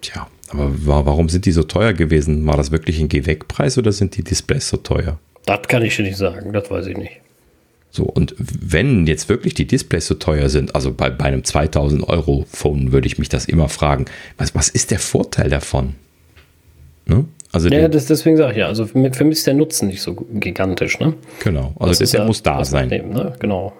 Tja, aber warum sind die so teuer gewesen? War das wirklich ein Geh-Weg-Preis oder sind die Displays so teuer? Das kann ich dir nicht sagen, das weiß ich nicht. So, und wenn jetzt wirklich die Displays so teuer sind, also bei, bei einem zweitausend Euro Phone würde ich mich das immer fragen, was, was ist der Vorteil davon? Ne? Also ja, das, deswegen sage ich ja, also für mich, für mich ist der Nutzen nicht so gigantisch. Ne? Genau, also das das der ja, muss da sein. Nehmen, ne? Genau.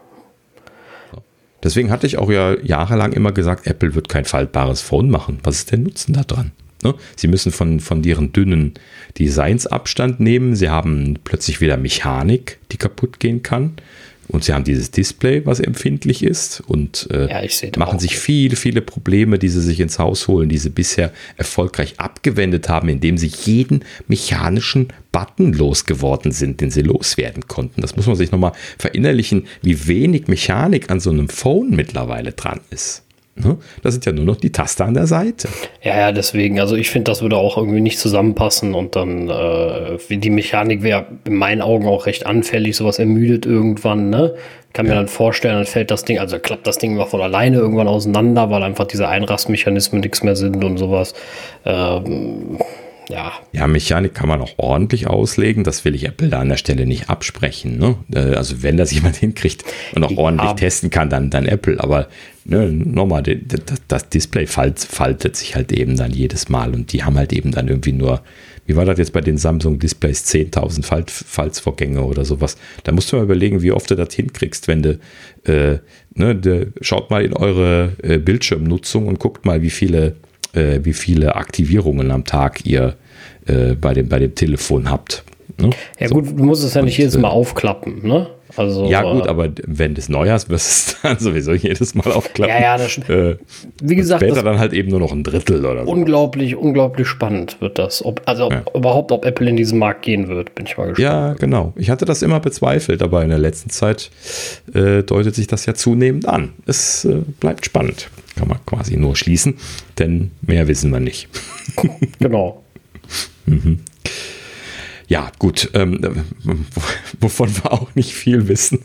Deswegen hatte ich auch ja jahrelang immer gesagt, Apple wird kein faltbares Phone machen. Was ist der Nutzen da dran? Ne? Sie müssen von, von ihren dünnen Designs Abstand nehmen. Sie haben plötzlich wieder Mechanik, die kaputt gehen kann. Und sie haben dieses Display, was empfindlich ist. Und äh, ja, ich seh da machen auch. Sich viele, viele Probleme, die sie sich ins Haus holen, die sie bisher erfolgreich abgewendet haben, indem sie jeden mechanischen Button losgeworden sind, den sie loswerden konnten. Das muss man sich nochmal verinnerlichen, wie wenig Mechanik an so einem Phone mittlerweile dran ist. Das sind ja nur noch die Taste an der Seite. Ja, ja, deswegen. Also ich finde, das würde auch irgendwie nicht zusammenpassen und dann äh, die Mechanik wäre in meinen Augen auch recht anfällig. Sowas ermüdet irgendwann, ne? Kann ja. mir dann vorstellen, dann fällt das Ding, also klappt das Ding immer von alleine irgendwann auseinander, weil einfach diese Einrastmechanismen nichts mehr sind und sowas. Ähm, ja. ja, Mechanik kann man auch ordentlich auslegen. Das will ich Apple da an der Stelle nicht absprechen. Ne? Also wenn das jemand hinkriegt und auch ordentlich ja. testen kann, dann, dann Apple. Aber ne, nochmal, das, das Display falt, faltet sich halt eben dann jedes Mal. Und die haben halt eben dann irgendwie nur, wie war das jetzt bei den Samsung-Displays, zehntausend falt, Faltvorgänge oder sowas. Da musst du mal überlegen, wie oft du das hinkriegst, wenn du, äh, ne, de, schaut mal in eure äh, Bildschirmnutzung und guckt mal, wie viele äh, wie viele Aktivierungen am Tag ihr äh, bei, dem, bei dem Telefon habt. Ne? Ja, so. Gut, du musst es ja nicht Und, jedes Mal aufklappen, ne? Also, ja, gut, äh, aber wenn du es neu hast, wirst du es dann sowieso jedes Mal aufklappen. Ja, ja, das stimmt. Äh, Wie gesagt, später das dann halt eben nur noch ein Drittel oder so. Unglaublich, unglaublich spannend wird das. Ob, also, ob, ja. überhaupt, ob Apple in diesen Markt gehen wird, bin ich mal gespannt. Ja, genau. Ich hatte das immer bezweifelt, aber in der letzten Zeit äh, deutet sich das ja zunehmend an. Es äh, bleibt spannend. Kann man quasi nur schließen, denn mehr wissen wir nicht. Genau. Mhm. Ja, gut, ähm, wovon wir auch nicht viel wissen,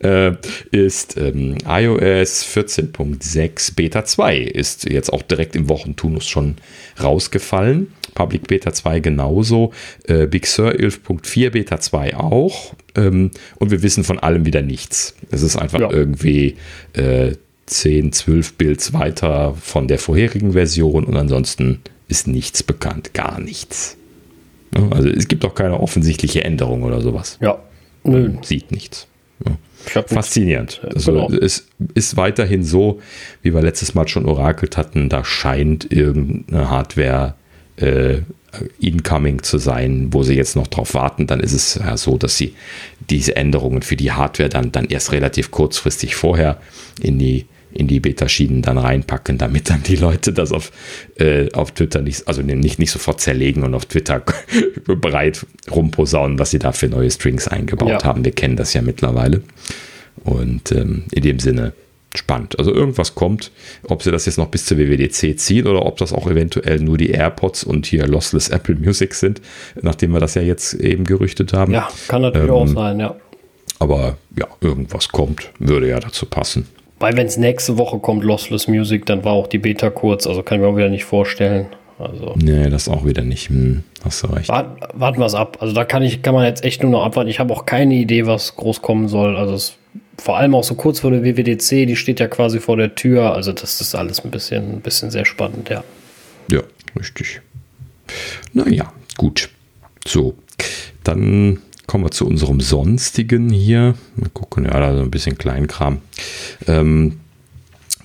äh, ist ähm, iOS vierzehn Punkt sechs Beta zwei ist jetzt auch direkt im Wochenturnus schon rausgefallen. Public Beta zwei genauso, äh, Big Sur elf Punkt vier Beta zwei auch, ähm, und wir wissen von allem wieder nichts. Es ist einfach ja. irgendwie äh, zehn, zwölf Builds weiter von der vorherigen Version und ansonsten ist nichts bekannt, gar nichts. Also es gibt auch keine offensichtliche Änderung oder sowas. Ja. Man sieht nichts. Ja. Faszinierend. Also genau. Es ist weiterhin so, wie wir letztes Mal schon orakelt hatten, da scheint irgendeine Hardware äh, incoming zu sein, wo sie jetzt noch drauf warten. Dann ist es ja so, dass sie diese Änderungen für die Hardware dann, dann erst relativ kurzfristig vorher in die in die Beta-Schienen dann reinpacken, damit dann die Leute das auf, äh, auf Twitter nicht, also nicht, nicht sofort zerlegen und auf Twitter breit rumposaunen, was sie da für neue Strings eingebaut ja. haben. Wir kennen das ja mittlerweile. Und ähm, in dem Sinne spannend. Also irgendwas kommt, ob sie das jetzt noch bis zur W W D C ziehen oder ob das auch eventuell nur die AirPods und hier Lossless Apple Music sind, nachdem wir das ja jetzt eben gerüchtet haben. Ja, kann natürlich ähm, auch sein, ja. Aber ja, irgendwas kommt, würde ja dazu passen. Weil wenn es nächste Woche kommt, Lossless Music, dann war auch die Beta kurz. Also kann ich mir auch wieder nicht vorstellen. Also nee, das auch wieder nicht. Hm, hast du recht. Wart, warten wir es ab. Also da kann ich, kann man jetzt echt nur noch abwarten. Ich habe auch keine Idee, was groß kommen soll. Also es, vor allem auch so kurz vor der W W D C, die steht ja quasi vor der Tür. Also das ist alles ein bisschen, ein bisschen sehr spannend, ja. Ja, richtig. Naja, gut. So, dann kommen wir zu unserem Sonstigen hier. Mal gucken, ja, da so ein bisschen Kleinkram. Ähm,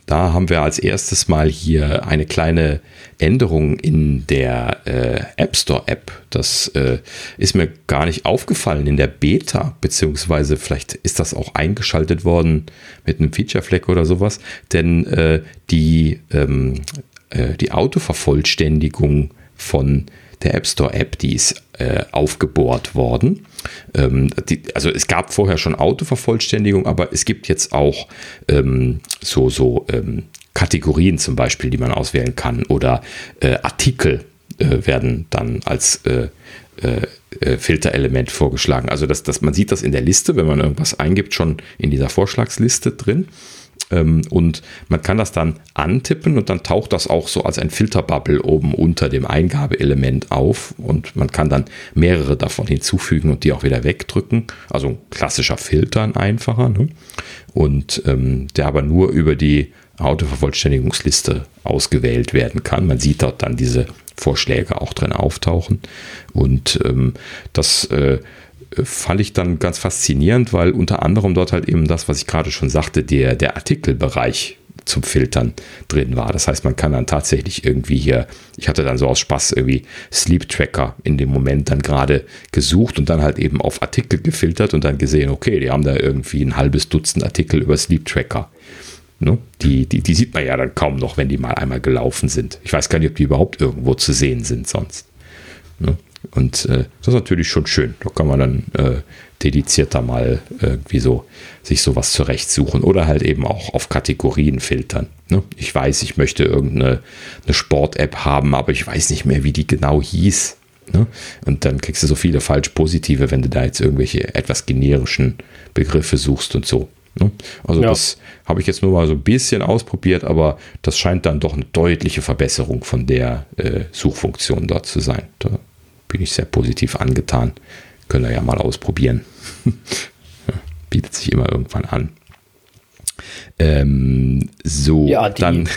da haben wir als erstes mal hier eine kleine Änderung in der äh, App Store App. Das äh, ist mir gar nicht aufgefallen in der Beta, beziehungsweise vielleicht ist das auch eingeschaltet worden mit einem Feature Flag oder sowas. Denn äh, die, ähm, äh, die Autovervollständigung von der App Store App, die ist äh, aufgebohrt worden. Ähm, die, also es gab vorher schon Autovervollständigung, aber es gibt jetzt auch ähm, so, so ähm, Kategorien zum Beispiel, die man auswählen kann, oder äh, Artikel äh, werden dann als äh, äh, Filterelement vorgeschlagen. Also das, das, man sieht das in der Liste, wenn man irgendwas eingibt, schon in dieser Vorschlagsliste drin. Und man kann das dann antippen und dann taucht das auch so als ein Filterbubble oben unter dem Eingabeelement auf und man kann dann mehrere davon hinzufügen und die auch wieder wegdrücken. Also ein klassischer Filter, ein einfacher, ne? Und ähm, der aber nur über die Autovervollständigungsliste ausgewählt werden kann. Man sieht dort dann diese Vorschläge auch drin auftauchen und ähm, das äh, fand ich dann ganz faszinierend, weil unter anderem dort halt eben das, was ich gerade schon sagte, der, der Artikelbereich zum Filtern drin war. Das heißt, man kann dann tatsächlich irgendwie hier, ich hatte dann so aus Spaß irgendwie Sleep Tracker in dem Moment dann gerade gesucht und dann halt eben auf Artikel gefiltert und dann gesehen, okay, die haben da irgendwie ein halbes Dutzend Artikel über Sleep Tracker. Ne? Die, die, die sieht man ja dann kaum noch, wenn die mal einmal gelaufen sind. Ich weiß gar nicht, ob die überhaupt irgendwo zu sehen sind sonst. Ne? Und äh, das ist natürlich schon schön. Da kann man dann äh, dedizierter mal irgendwie so sich sowas zurechtsuchen oder halt eben auch auf Kategorien filtern. Ne? Ich weiß, ich möchte irgendeine eine Sport-App haben, aber ich weiß nicht mehr, wie die genau hieß. Ne? Und dann kriegst du so viele falsch-positive, wenn du da jetzt irgendwelche etwas generischen Begriffe suchst und so. Ne? Also ja. Das habe ich jetzt nur mal so ein bisschen ausprobiert, aber das scheint dann doch eine deutliche Verbesserung von der äh, Suchfunktion dort zu sein. Da bin ich sehr positiv angetan. Können wir ja mal ausprobieren. Bietet sich immer irgendwann an. Ähm, so, ja, die, dann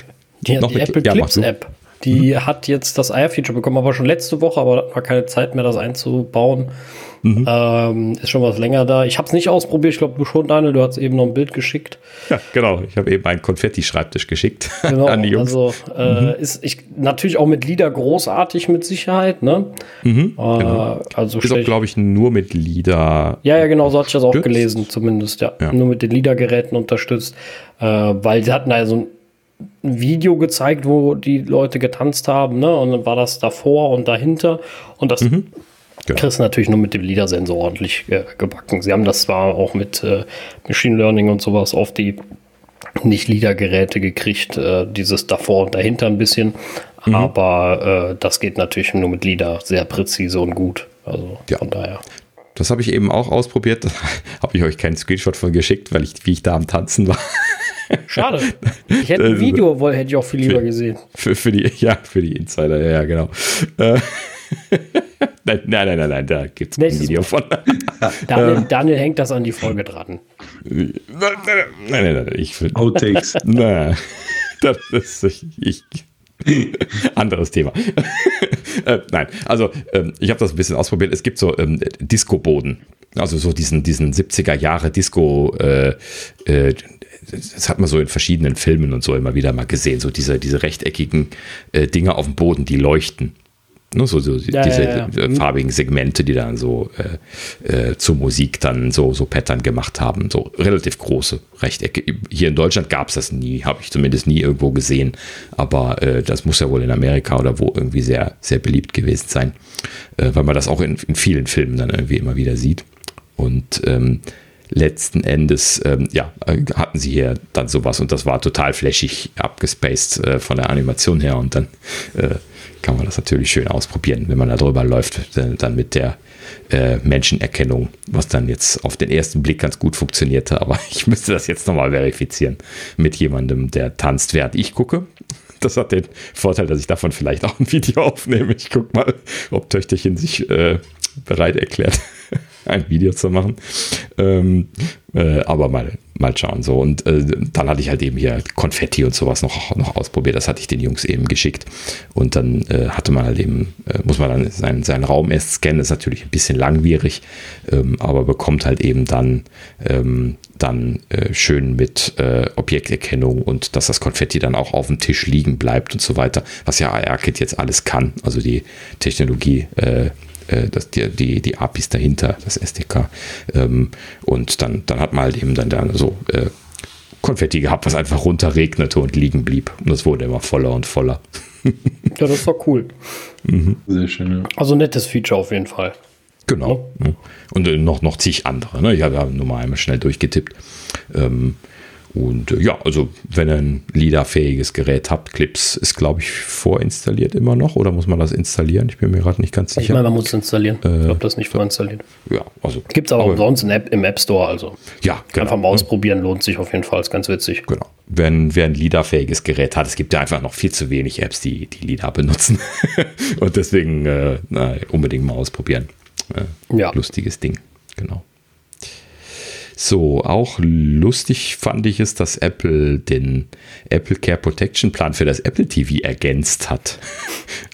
die, noch die eine, Apple ja, Clips App, die mhm. hat jetzt das Eye-Feature bekommen, aber schon letzte Woche, aber da war keine Zeit mehr, das einzubauen. Mhm. Ähm, ist schon was länger da. Ich habe es nicht ausprobiert. Ich glaube, du schon, Daniel. Du hast eben noch ein Bild geschickt. Ja, genau. Ich habe eben einen Konfetti-Schreibtisch geschickt genau, an die Jungs. Also äh, mhm. ist ich, natürlich auch mit Lieder großartig mit Sicherheit. Ne? Mhm, äh, genau. Also ist auch, glaube ich, nur mit Lieder. Ja, ja, genau. So hatte ich das auch gelesen, zumindest. Ja. ja. Nur mit den Liedergeräten unterstützt. Äh, weil sie hatten da ja so ein Video gezeigt, wo die Leute getanzt haben, ne? Und dann war das davor und dahinter. Und das mhm. ja. kriegst du natürlich nur mit dem Liedersensor ordentlich äh, gebacken. Sie haben das zwar auch mit äh, Machine Learning und sowas auf die Nicht-Liedergeräte gekriegt, äh, dieses davor und dahinter ein bisschen. Mhm. Aber äh, das geht natürlich nur mit Lieder sehr präzise und gut. Also ja. von daher. Das habe ich eben auch ausprobiert. Habe ich euch keinen Screenshot von geschickt, weil ich, wie ich da am Tanzen war. Schade. Ich hätte ein Video, wohl hätte ich auch viel lieber für, gesehen. Für, für die, ja, für die Insider, ja, genau. Äh, nein, nein, nein, nein, da gibt es kein Nächstes Video von. Daniel, Daniel hängt das an die Folge dran. Nein, nein, nein, nein, ich finde. Outtakes. Nein, das ist. Ich, ich, anderes Thema. äh, nein, also ähm, ich habe das ein bisschen ausprobiert. Es gibt so ähm, Disco-Boden. Also so diesen, diesen siebziger-Jahre-Disco- äh, äh, das hat man so in verschiedenen Filmen und so immer wieder mal gesehen, so diese, diese rechteckigen äh, Dinger auf dem Boden, die leuchten. Ne, so, so ja, diese ja, ja. Äh, farbigen Segmente, die dann so äh, äh, zur Musik dann so, so Pattern gemacht haben. So relativ große Rechtecke. Hier in Deutschland gab es das nie, habe ich zumindest nie irgendwo gesehen. Aber äh, das muss ja wohl in Amerika oder wo irgendwie sehr, sehr beliebt gewesen sein. Äh, weil man das auch in, in vielen Filmen dann irgendwie immer wieder sieht. Und ähm, letzten Endes ähm, ja, hatten sie hier dann sowas und das war total flashig abgespaced äh, von der Animation her und dann äh, kann man das natürlich schön ausprobieren, wenn man da drüber läuft, äh, dann mit der äh, Menschenerkennung, was dann jetzt auf den ersten Blick ganz gut funktionierte, aber ich müsste das jetzt nochmal verifizieren mit jemandem, der tanzt, während ich gucke. Das hat den Vorteil, dass ich davon vielleicht auch ein Video aufnehme. Ich gucke mal, ob Töchterchen sich äh, bereit erklärt, ein Video zu machen. Ähm, äh, aber mal, mal schauen. So. Und äh, dann hatte ich halt eben hier Konfetti und sowas noch, noch ausprobiert. Das hatte ich den Jungs eben geschickt. Und dann äh, hatte man halt eben, äh, muss man dann seinen, seinen Raum erst scannen. Ist natürlich ein bisschen langwierig, ähm, aber bekommt halt eben dann, ähm, dann äh, schön mit äh, Objekterkennung und dass das Konfetti dann auch auf dem Tisch liegen bleibt und so weiter. Was ja ARKit jetzt alles kann. Also die Technologie äh, Das, die, die, die A P Is dahinter, das S D K. Ähm, und dann, dann hat man halt eben dann, dann so äh, Konfetti gehabt, was einfach runterregnete und liegen blieb. Und das wurde immer voller und voller. Ja, das war cool. Mhm. Sehr schön, ja. Also nettes Feature auf jeden Fall. Genau. Ja. Und äh, noch, noch zig andere. Ne? Ich habe nur mal einmal schnell durchgetippt. Ähm, und äh, ja, also wenn ihr ein LIDAR-fähiges Gerät habt, Clips ist, glaube ich, vorinstalliert immer noch oder muss man das installieren? Ich bin mir gerade nicht ganz sicher. Nein, man muss es installieren. Äh, ich glaube, das ist nicht vorinstalliert. Ja, also. Gibt es aber auch sonst in App, im App Store, also. Ja, genau. Einfach mal ausprobieren, lohnt sich auf jeden Fall, ist ganz witzig. Genau. Wenn wer ein LIDAR-fähiges Gerät hat, es gibt ja einfach noch viel zu wenig Apps, die, die LIDAR benutzen. Und deswegen äh, na, unbedingt mal ausprobieren. Äh, ja. Lustiges Ding, genau. So, auch lustig fand ich es, dass Apple den Apple Care Protection Plan für das Apple T V ergänzt hat.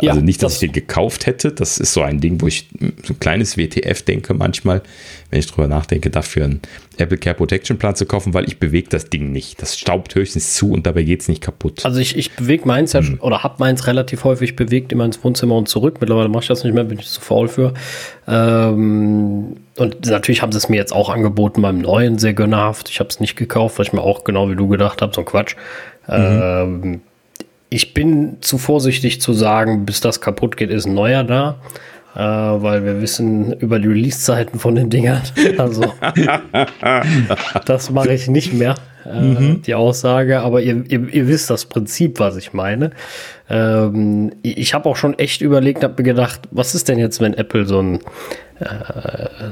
Ja, also nicht, dass das ich den gekauft hätte. Das ist so ein Ding, wo ich so ein kleines W T F denke manchmal, wenn ich drüber nachdenke, dafür einen Apple Care Protection Plan zu kaufen, weil ich bewege das Ding nicht. Das staubt höchstens zu und dabei geht es nicht kaputt. Also ich, ich bewege meins ja hm. oder habe meins relativ häufig bewegt, immer ins Wohnzimmer und zurück. Mittlerweile mache ich das nicht mehr, bin ich zu faul für. Ähm... Und natürlich haben sie es mir jetzt auch angeboten beim Neuen, sehr gönnerhaft. Ich habe es nicht gekauft, weil ich mir auch genau wie du gedacht habe, so ein Quatsch. Mhm. Ähm, ich bin zu vorsichtig zu sagen, bis das kaputt geht, ist ein neuer da. Äh, weil wir wissen über die Release-Zeiten von den Dingern. Also das mache ich nicht mehr, äh, mhm. die Aussage. Aber ihr, ihr, ihr wisst das Prinzip, was ich meine. Ähm, ich habe auch schon echt überlegt, habe mir gedacht, was ist denn jetzt, wenn Apple so ein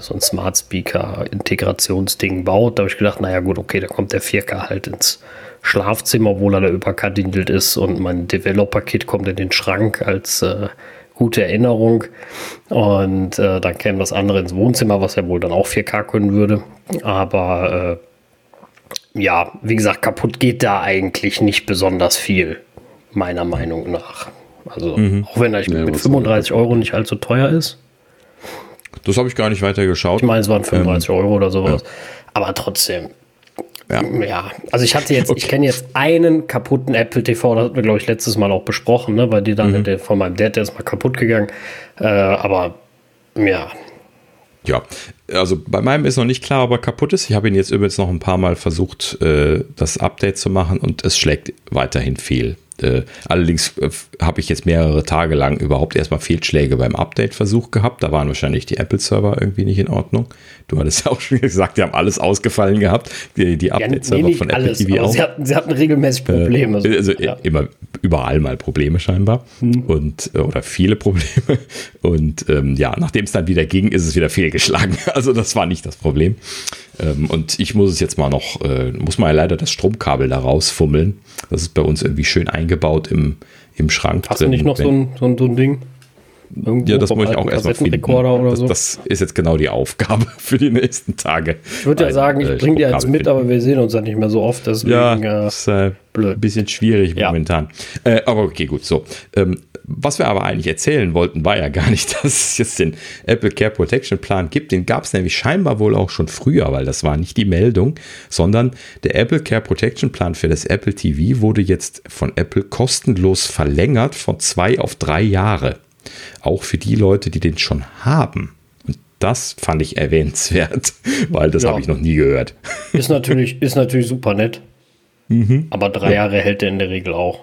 so ein Smart Speaker Integrationsding baut, da habe ich gedacht, naja gut, okay, da kommt der vier K halt ins Schlafzimmer, obwohl er da überkandidelt ist und mein Developer-Kit kommt in den Schrank als äh, gute Erinnerung und äh, dann käme das andere ins Wohnzimmer, was ja wohl dann auch vier K können würde, aber äh, ja, wie gesagt, kaputt geht da eigentlich nicht besonders viel, meiner Meinung nach. Also, mhm. auch wenn er ja, mit fünfunddreißig Euro nicht allzu teuer ist. Das habe ich gar nicht weiter geschaut. Ich meine, es waren fünfunddreißig ähm, Euro oder sowas. Ja. Aber trotzdem. Ja. ja, also ich hatte jetzt, okay. ich kenne jetzt einen kaputten Apple T V, das hatten wir, glaube ich, letztes Mal auch besprochen, ne, weil die dann mhm. der, von meinem Dad, der ist mal kaputt gegangen, äh, aber ja. Ja, also bei meinem ist noch nicht klar, ob er kaputt ist. Ich habe ihn jetzt übrigens noch ein paar Mal versucht, äh, das Update zu machen und es schlägt weiterhin fehl. Äh, allerdings äh, habe ich jetzt mehrere Tage lang überhaupt erstmal Fehlschläge beim Update-Versuch gehabt. Da waren wahrscheinlich die Apple-Server irgendwie nicht in Ordnung. Du hattest ja auch schon gesagt, die haben alles ausgefallen gehabt. Die, die Update-Server ja, nee, von Apple alles, T V auch. Sie hatten, sie hatten regelmäßig Probleme. Äh, also ja. immer überall mal Probleme scheinbar. Hm. und äh, Oder viele Probleme. Und ähm, ja, nachdem es dann wieder ging, ist es wieder fehlgeschlagen. Also das war nicht das Problem. Ähm, und ich muss es jetzt mal noch, äh, muss mal leider das Stromkabel da rausfummeln. Das ist bei uns irgendwie schön eingeschränkt. Eingebaut im, im Schrank. Hast du nicht noch so ein, so ein, so ein Ding? Irgendwo ja, das muss ich auch erstmal finden. Oder das, so. das ist jetzt genau die Aufgabe für die nächsten Tage. Ich würde ja sagen, ich bringe dir eins mit, aber wir sehen uns dann nicht mehr so oft. Deswegen, ja, das ist äh, blöd. Ein bisschen schwierig ja. momentan. Äh, aber okay, gut, so. Ähm, was wir aber eigentlich erzählen wollten, war ja gar nicht, dass es jetzt den Apple Care Protection Plan gibt. Den gab es nämlich scheinbar wohl auch schon früher, weil das war nicht die Meldung, sondern der Apple Care Protection Plan für das Apple T V wurde jetzt von Apple kostenlos verlängert von zwei auf drei Jahre. Auch für die Leute, die den schon haben. Und das fand ich erwähnenswert, weil das ja. habe ich noch nie gehört. Ist natürlich, ist natürlich super nett. Mhm. Aber drei ja. Jahre hält der in der Regel auch.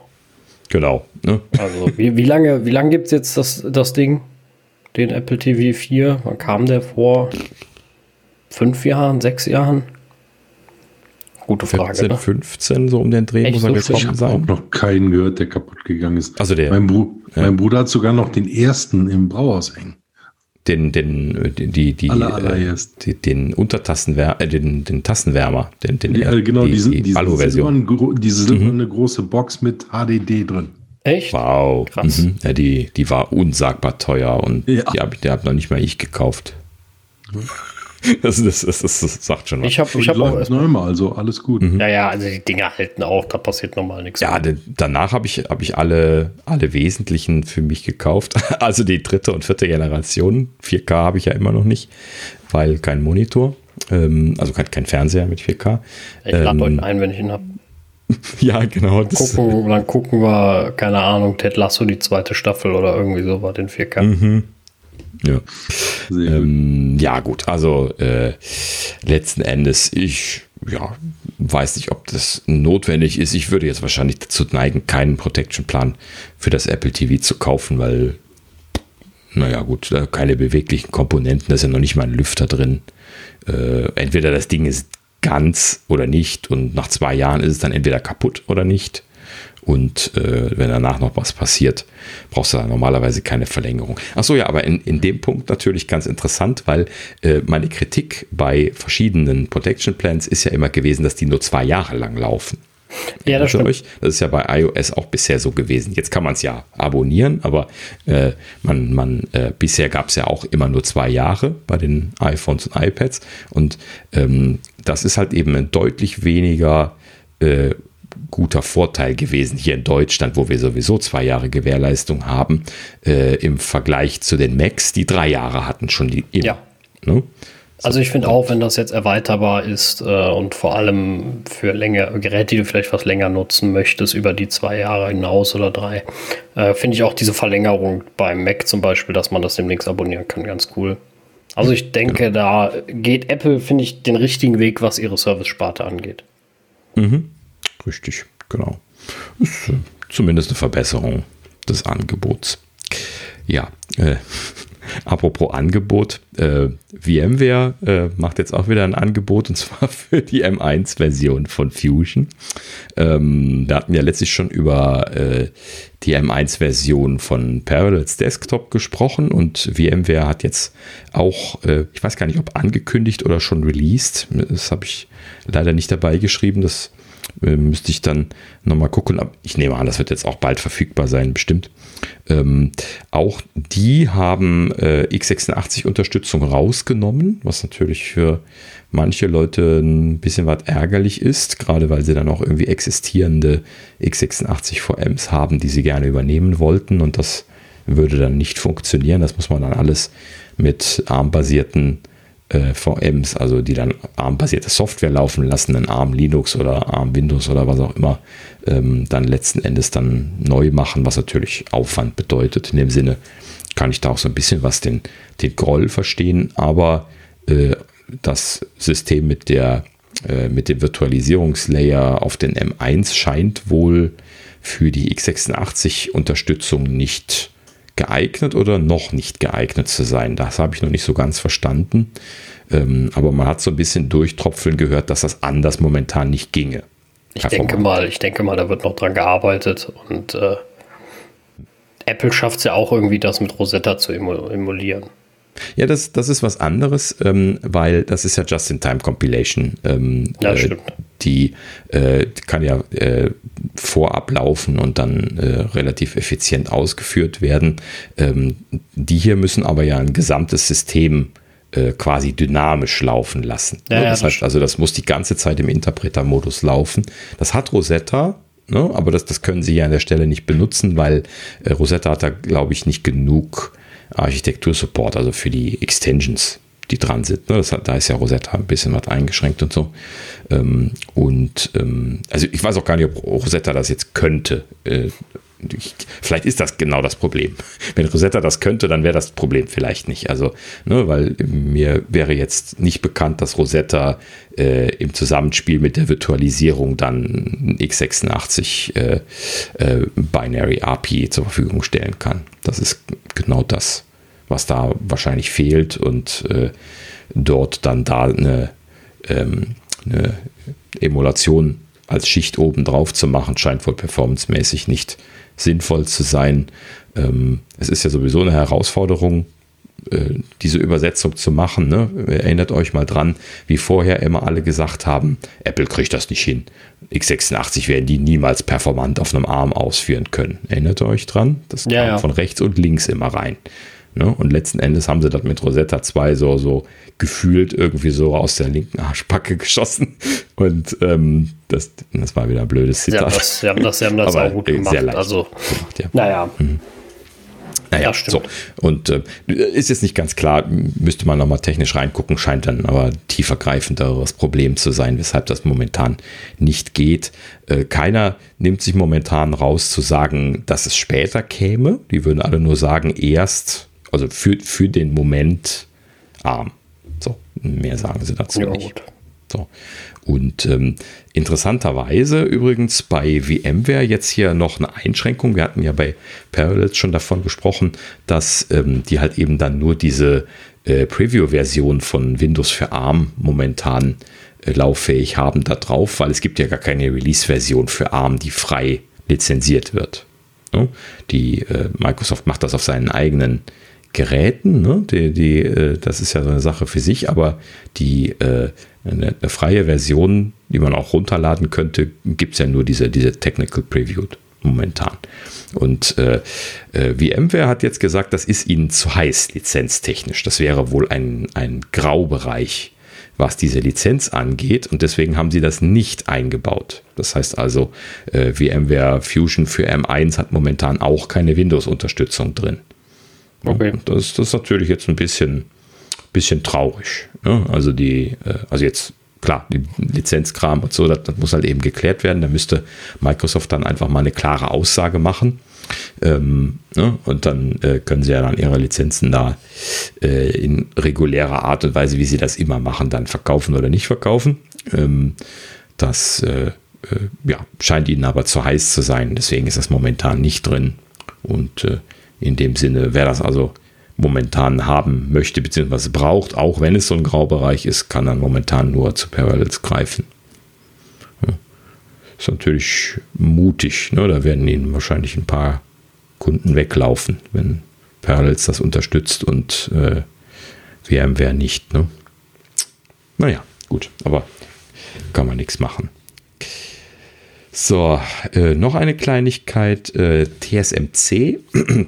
Genau. Ne? Also wie, wie lange, wie lange gibt es jetzt das, das Ding? Den Apple T V vier? Wann kam der vor? Fünf Jahren? Sechs Jahren? Gute Frage. vierzehn, ne? fünfzehn, so um den Dreh Echt, muss er gekommen ich sein. Ich habe auch noch keinen gehört, der kaputt gegangen ist. Also der, mein, Bru- ja. mein Bruder hat sogar noch den ersten im Brauhaus hängen. Den, den, die, die, die, Aller, allererst. die den Untertassenwärmer, äh, den, den Tassenwärmer, den, den die, äh, genau, die, die, die Alu-Version. Gro- diese silberne mhm. große Box mit H D D drin. Echt? Wow. Krass. Mhm. Ja, die, die war unsagbar teuer und ja. die habe hab noch nicht mal ich gekauft. Mhm. Das, das, das, das sagt schon was. Ich habe ich hab auch neunmal, also alles gut. Mhm. Ja, ja, also die Dinger halten auch, da passiert nochmal nichts. Ja, d- danach habe ich, hab ich alle, alle Wesentlichen für mich gekauft. Also die dritte und vierte Generation. vier K habe ich ja immer noch nicht, weil kein Monitor, ähm, also kein, kein Fernseher mit vier K. Ich lade ähm, euch ein, wenn ich ihn habe. Ja, genau. Dann gucken, dann gucken wir, keine Ahnung, Ted Lasso, die zweite Staffel oder irgendwie so war den vier K. Mhm. Ja. Ähm, ja, gut, also äh, letzten Endes, ich ja, weiß nicht, ob das notwendig ist. Ich würde jetzt wahrscheinlich dazu neigen, keinen Protection-Plan für das Apple T V zu kaufen, weil, naja, gut, keine beweglichen Komponenten, da ist ja noch nicht mal ein Lüfter drin. Äh, entweder das Ding ist ganz oder nicht und nach zwei Jahren ist es dann entweder kaputt oder nicht. Und äh, wenn danach noch was passiert, brauchst du da normalerweise keine Verlängerung. Achso, ja, aber in, in dem Punkt natürlich ganz interessant, weil äh, meine Kritik bei verschiedenen Protection Plans ist ja immer gewesen, dass die nur zwei Jahre lang laufen. Ja, das stimmt. Euch? Das ist ja bei iOS auch bisher so gewesen. Jetzt kann man es ja abonnieren, aber äh, man, man äh, bisher gab es ja auch immer nur zwei Jahre bei den iPhones und iPads. Und ähm, das ist halt eben ein deutlich weniger äh, guter Vorteil gewesen hier in Deutschland, wo wir sowieso zwei Jahre Gewährleistung haben, äh, im Vergleich zu den Macs, die drei Jahre hatten schon die immer. Ja. Ne? So. Also ich finde auch, wenn das jetzt erweiterbar ist äh, und vor allem für länger, Geräte, die du vielleicht was länger nutzen möchtest, über die zwei Jahre hinaus oder drei, äh, finde ich auch diese Verlängerung beim Mac zum Beispiel, dass man das demnächst abonnieren kann, ganz cool. Also ich denke, genau. da geht Apple, finde ich, den richtigen Weg, was ihre Service-Sparte angeht. Mhm. Richtig, genau. Ist zumindest eine Verbesserung des Angebots. Ja, äh, apropos Angebot, äh, VMware äh, macht jetzt auch wieder ein Angebot und zwar für die M eins Version von Fusion. Ähm, wir hatten ja letztlich schon über äh, die M eins Version von Parallels Desktop gesprochen und VMware hat jetzt auch, äh, ich weiß gar nicht, ob angekündigt oder schon released, das habe ich leider nicht dabei geschrieben, das müsste ich dann nochmal gucken. Ich nehme an, das wird jetzt auch bald verfügbar sein, bestimmt. Ähm, auch die haben äh, x sechsundachtzig-Unterstützung rausgenommen, was natürlich für manche Leute ein bisschen was ärgerlich ist, gerade weil sie dann auch irgendwie existierende x sechsundachtzig V Ms haben, die sie gerne übernehmen wollten und das würde dann nicht funktionieren. Das muss man dann alles mit A R M-basierten äh, V Ms, also die dann A R M-basierte Software laufen lassen, dann A R M Linux oder A R M Windows oder was auch immer, ähm, dann letzten Endes dann neu machen, was natürlich Aufwand bedeutet. In dem Sinne kann ich da auch so ein bisschen was den, den Groll verstehen, aber äh, das System mit der äh, mit dem Virtualisierungslayer auf den M eins scheint wohl für die x sechsundachtzig-Unterstützung nicht geeignet oder noch nicht geeignet zu sein. Das habe ich noch nicht so ganz verstanden. Ähm, aber man hat so ein bisschen durchtropfeln gehört, dass das anders momentan nicht ginge. Ich denke mal, ich denke mal, da wird noch dran gearbeitet und äh, Apple schafft es ja auch irgendwie, das mit Rosetta zu emulieren. Ja, das, das ist was anderes, ähm, weil das ist ja Just-in-Time-Compilation. Ähm, ja, stimmt. Äh, die äh, kann ja äh, vorab laufen und dann äh, relativ effizient ausgeführt werden. Ähm, die hier müssen aber ja ein gesamtes System äh, quasi dynamisch laufen lassen. Ja, ne? ja, das das heißt, also das muss die ganze Zeit im Interpreter-Modus laufen. Das hat Rosetta. Ne? Aber das, das können sie ja an der Stelle nicht benutzen, weil äh, Rosetta hat da, glaube ich, nicht genug Architektursupport, also für die Extensions, die dran sind. Ne? Das hat, da ist ja Rosetta ein bisschen was eingeschränkt und so. Ähm, und ähm, also ich weiß auch gar nicht, ob Rosetta das jetzt könnte. Äh, ich, vielleicht ist das genau das Problem. Wenn Rosetta das könnte, dann wäre das Problem vielleicht nicht. Also, ne, weil mir wäre jetzt nicht bekannt, dass Rosetta äh, im Zusammenspiel mit der Virtualisierung dann x sechsundachtzig äh, äh, Binary A P I zur Verfügung stellen kann. Das ist genau das, was da wahrscheinlich fehlt und äh, dort dann da eine, ähm, eine Emulation als Schicht oben drauf zu machen, scheint wohl performancemäßig nicht sinnvoll zu sein. Es ist ja sowieso eine Herausforderung, diese Übersetzung zu machen. Ne? Erinnert euch mal dran, wie vorher immer alle gesagt haben, Apple kriegt das nicht hin. x sechsundachtzig werden die niemals performant auf einem A R M ausführen können. Erinnert euch dran? Das ja, kam ja. von rechts und links immer rein. Ne? Und letzten Endes haben sie das mit Rosetta zwei so, so gefühlt irgendwie so aus der linken Arschbacke geschossen. Und ähm, das, das war wieder ein blödes Zitat. Sie haben das, sie haben das, sie haben das auch gut gemacht. Sehr leicht also, gemacht, ja. Naja. Mhm. Naja, ja, stimmt. So. Und äh, ist jetzt nicht ganz klar, müsste man nochmal technisch reingucken, scheint dann aber tiefergreifenderes Problem zu sein, weshalb das momentan nicht geht. Äh, keiner nimmt sich momentan raus zu sagen, dass es später käme. Die würden alle nur sagen, erst, also für, für den Moment arm. So, mehr sagen sie dazu ja, nicht. Gut. So. Und ähm, interessanterweise übrigens bei VMware jetzt hier noch eine Einschränkung. Wir hatten ja bei Parallels schon davon gesprochen, dass ähm, die halt eben dann nur diese äh, Preview-Version von Windows für A R M momentan äh, lauffähig haben da drauf, weil es gibt ja gar keine Release-Version für A R M, die frei lizenziert wird. Ne? Die äh, Microsoft macht das auf seinen eigenen Geräten, ne? die, die, äh, das ist ja so eine Sache für sich, aber die äh, Eine, eine freie Version, die man auch runterladen könnte, gibt es ja nur diese, diese Technical Preview momentan. Und äh, äh, VMware hat jetzt gesagt, das ist ihnen zu heiß lizenztechnisch. Das wäre wohl ein, ein Graubereich, was diese Lizenz angeht. Und deswegen haben sie das nicht eingebaut. Das heißt also, äh, VMware Fusion für M eins hat momentan auch keine Windows-Unterstützung drin. Okay. Und das, das ist natürlich jetzt ein bisschen... bisschen traurig. Ne? Also die, also jetzt klar, die Lizenzkram und so, das, das muss halt eben geklärt werden. Da müsste Microsoft dann einfach mal eine klare Aussage machen. Ähm, ne? Und dann äh, können sie ja dann ihre Lizenzen da äh, in regulärer Art und Weise, wie sie das immer machen, dann verkaufen oder nicht verkaufen. Ähm, das äh, äh, ja, scheint ihnen aber zu heiß zu sein. Deswegen ist das momentan nicht drin. Und äh, in dem Sinne wäre das also momentan haben möchte, beziehungsweise braucht, auch wenn es so ein Graubereich ist, kann dann momentan nur zu Parallels greifen. Ja. Ist natürlich mutig, ne? Da werden ihnen wahrscheinlich ein paar Kunden weglaufen, wenn Parallels das unterstützt und äh, VMware nicht. Ne? Naja, gut, aber kann man nichts machen. So, äh, noch eine Kleinigkeit. Äh, T S M C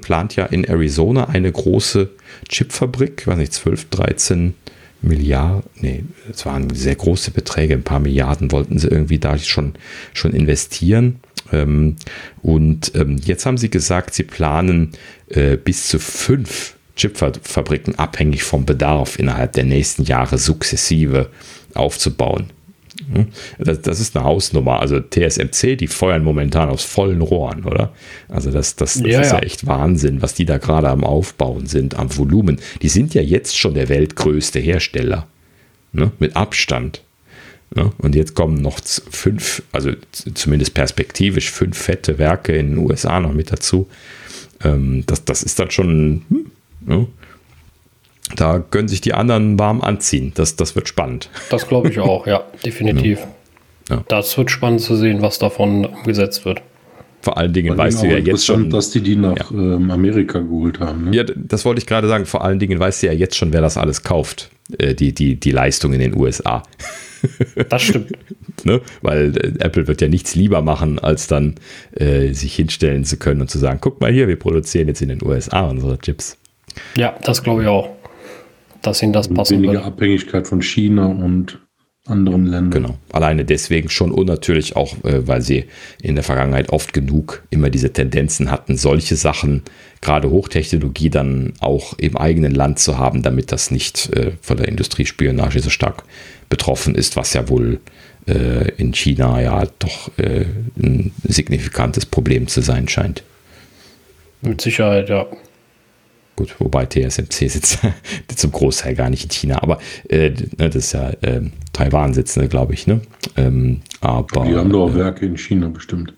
plant ja in Arizona eine große Chipfabrik. Ich weiß nicht, zwölf, dreizehn Milliarden. Nee, es waren sehr große Beträge. Ein paar Milliarden wollten sie irgendwie da schon, schon investieren. Ähm, und ähm, jetzt haben sie gesagt, sie planen äh, bis zu fünf Chipfabriken abhängig vom Bedarf innerhalb der nächsten Jahre sukzessive aufzubauen. Das, das ist eine Hausnummer. Also T S M C, die feuern momentan aus vollen Rohren, oder? Also das, das, das ja, ist ja echt Wahnsinn, was die da gerade am Aufbauen sind, am Volumen. Die sind ja jetzt schon der weltgrößte Hersteller, ne? Mit Abstand. Ne? Und jetzt kommen noch fünf, also zumindest perspektivisch fünf fette Werke in den U S A noch mit dazu. Ähm, das, das ist dann schon... Hm, ne? Da können sich die anderen warm anziehen. Das, das wird spannend. Das glaube ich auch, ja, definitiv. Ja. Ja. Das wird spannend zu sehen, was davon umgesetzt wird. Vor allen Dingen weißt du ja jetzt schon... dass die die nach ja. ähm, Amerika geholt haben. Ne? Ja, das wollte ich gerade sagen. Vor allen Dingen weißt du ja jetzt schon, wer das alles kauft. Äh, die, die, die Leistung in den U S A. Das stimmt. Ne? Weil äh, Apple wird ja nichts lieber machen, als dann äh, sich hinstellen zu können und zu sagen, guck mal hier, wir produzieren jetzt in den U S A unsere Chips. Ja, das glaube ich auch. Dass ihnen das passen weniger wird. Abhängigkeit von China und anderen Ländern. Genau. Alleine deswegen schon und natürlich auch, äh, weil sie in der Vergangenheit oft genug immer diese Tendenzen hatten, solche Sachen, gerade Hochtechnologie, dann auch im eigenen Land zu haben, damit das nicht äh, von der Industriespionage so stark betroffen ist, was ja wohl äh, in China ja doch äh, ein signifikantes Problem zu sein scheint. Mit Sicherheit, ja. Gut, wobei T S M C sitzt zum Großteil gar nicht in China, aber äh, das ist ja äh, Taiwan sitzende, glaube ich, ne? Ähm, aber die haben doch äh, Werke in China bestimmt.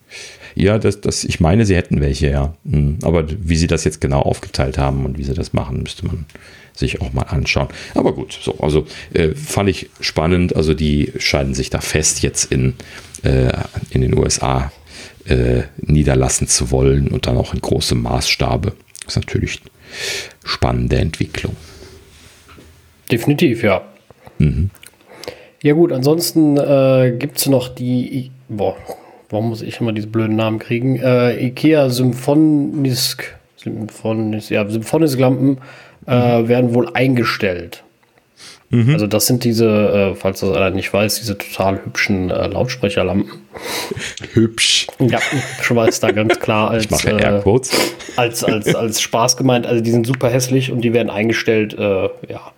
Ja, das, das, ich meine, sie hätten welche, ja. Aber wie sie das jetzt genau aufgeteilt haben und wie sie das machen, müsste man sich auch mal anschauen. Aber gut, so, also äh, fand ich spannend. Also die scheiden sich da fest, jetzt in, äh, in den U S A äh, niederlassen zu wollen und dann auch in großem Maßstabe. Das ist natürlich spannende Entwicklung. Definitiv, ja. Mhm. Ja gut, ansonsten äh, gibt es noch die, I- boah, warum muss ich immer diese blöden Namen kriegen, äh, IKEA Symphonisk, Symphonisk, ja, Symphonisk-Lampen äh, mhm. werden wohl eingestellt. Mhm. Also das sind diese, äh, falls das einer nicht weiß, diese total hübschen äh, Lautsprecherlampen. Hübsch. Ja, hübsch war es da ganz klar als, ich mache äh, als, als, als Spaß gemeint. Also die sind super hässlich und die werden eingestellt, äh, ja.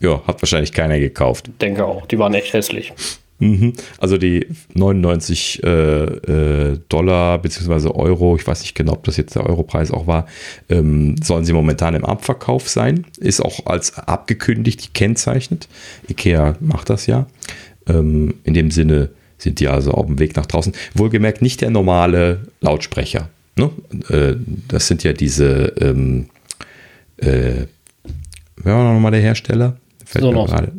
Ja, hat wahrscheinlich keiner gekauft. Denke auch, die waren echt hässlich. Mhm. Also die neunundneunzig äh, äh, Dollar bzw. Euro, ich weiß nicht genau, ob das jetzt der Europreis auch war, ähm, sollen sie momentan im Abverkauf sein. Ist auch als abgekündigt gekennzeichnet. IKEA macht das ja. Ähm, in dem Sinne sind die also auf dem Weg nach draußen. Wohlgemerkt nicht der normale Lautsprecher. Ne? Äh, das sind ja diese, ähm, äh, wer war nochmal der Hersteller? Fällt mir gerade.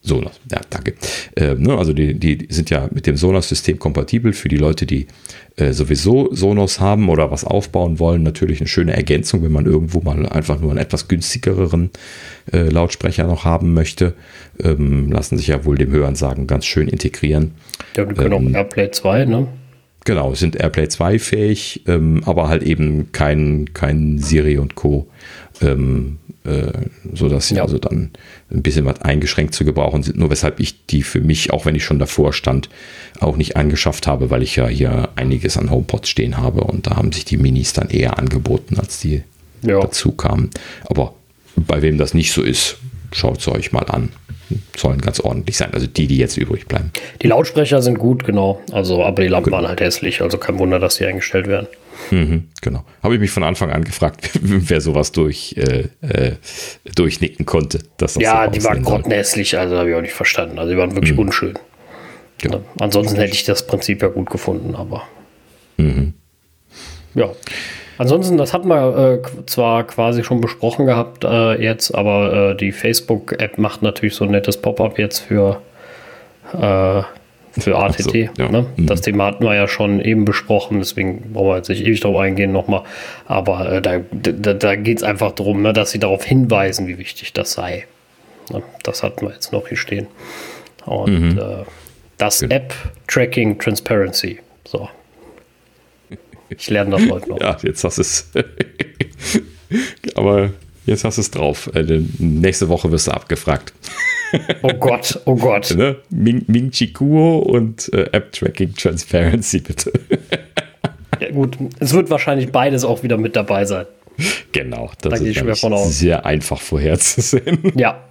Sonos, ja, danke. Äh, ne, also die, die sind ja mit dem Sonos-System kompatibel für die Leute, die äh, sowieso Sonos haben oder was aufbauen wollen. Natürlich eine schöne Ergänzung, wenn man irgendwo mal einfach nur einen etwas günstigeren äh, Lautsprecher noch haben möchte. Ähm, lassen sich ja wohl dem Hörensagen ganz schön integrieren. Ja, die können ähm, auch AirPlay zwei, ne? Genau, sind AirPlay zwei fähig, ähm, aber halt eben kein, kein Siri und Co., ähm, äh, sodass sie ja. also dann ein bisschen was eingeschränkt zu gebrauchen sind, nur weshalb ich die für mich, auch wenn ich schon davor stand, auch nicht angeschafft habe, weil ich ja hier einiges an HomePods stehen habe und da haben sich die Minis dann eher angeboten, als die ja. dazu kamen. Aber bei wem das nicht so ist, schaut es euch mal an. Sollen ganz ordentlich sein, also die, die jetzt übrig bleiben. Die Lautsprecher sind gut, genau, also aber die Lampen genau. waren halt hässlich, also kein Wunder, dass die eingestellt werden. Mhm, genau. Habe ich mich von Anfang an gefragt, wer sowas durch, äh, äh, durchnicken konnte. Dass das ja, so die waren grottenhässlich, also habe ich auch nicht verstanden. Also die waren wirklich mhm. unschön. Ja. Ne? Ansonsten hätte ich das Prinzip ja gut gefunden, aber mhm. ja. Ansonsten, das hatten wir äh, zwar quasi schon besprochen gehabt äh, jetzt, aber äh, die Facebook-App macht natürlich so ein nettes Pop-up jetzt für äh, für A T T. So, ja. ne? mhm. Das Thema hatten wir ja schon eben besprochen, deswegen brauchen wir jetzt nicht ewig drauf eingehen nochmal. Aber äh, da, da, da geht es einfach darum, ne, dass sie darauf hinweisen, wie wichtig das sei. Ne? Das hatten wir jetzt noch hier stehen. Und mhm. äh, das genau. App-Tracking Transparency. So. Ich lerne das heute noch. Ja, jetzt hast du es. Aber jetzt hast du es drauf. Nächste Woche wirst du abgefragt. Oh Gott, oh Gott. Ne? Ming-Chi Kuo und äh, App-Tracking Transparency, bitte. Ja, gut, es wird wahrscheinlich beides auch wieder mit dabei sein. Genau, das da ist ich mir von aus. Sehr einfach vorherzusehen. Ja.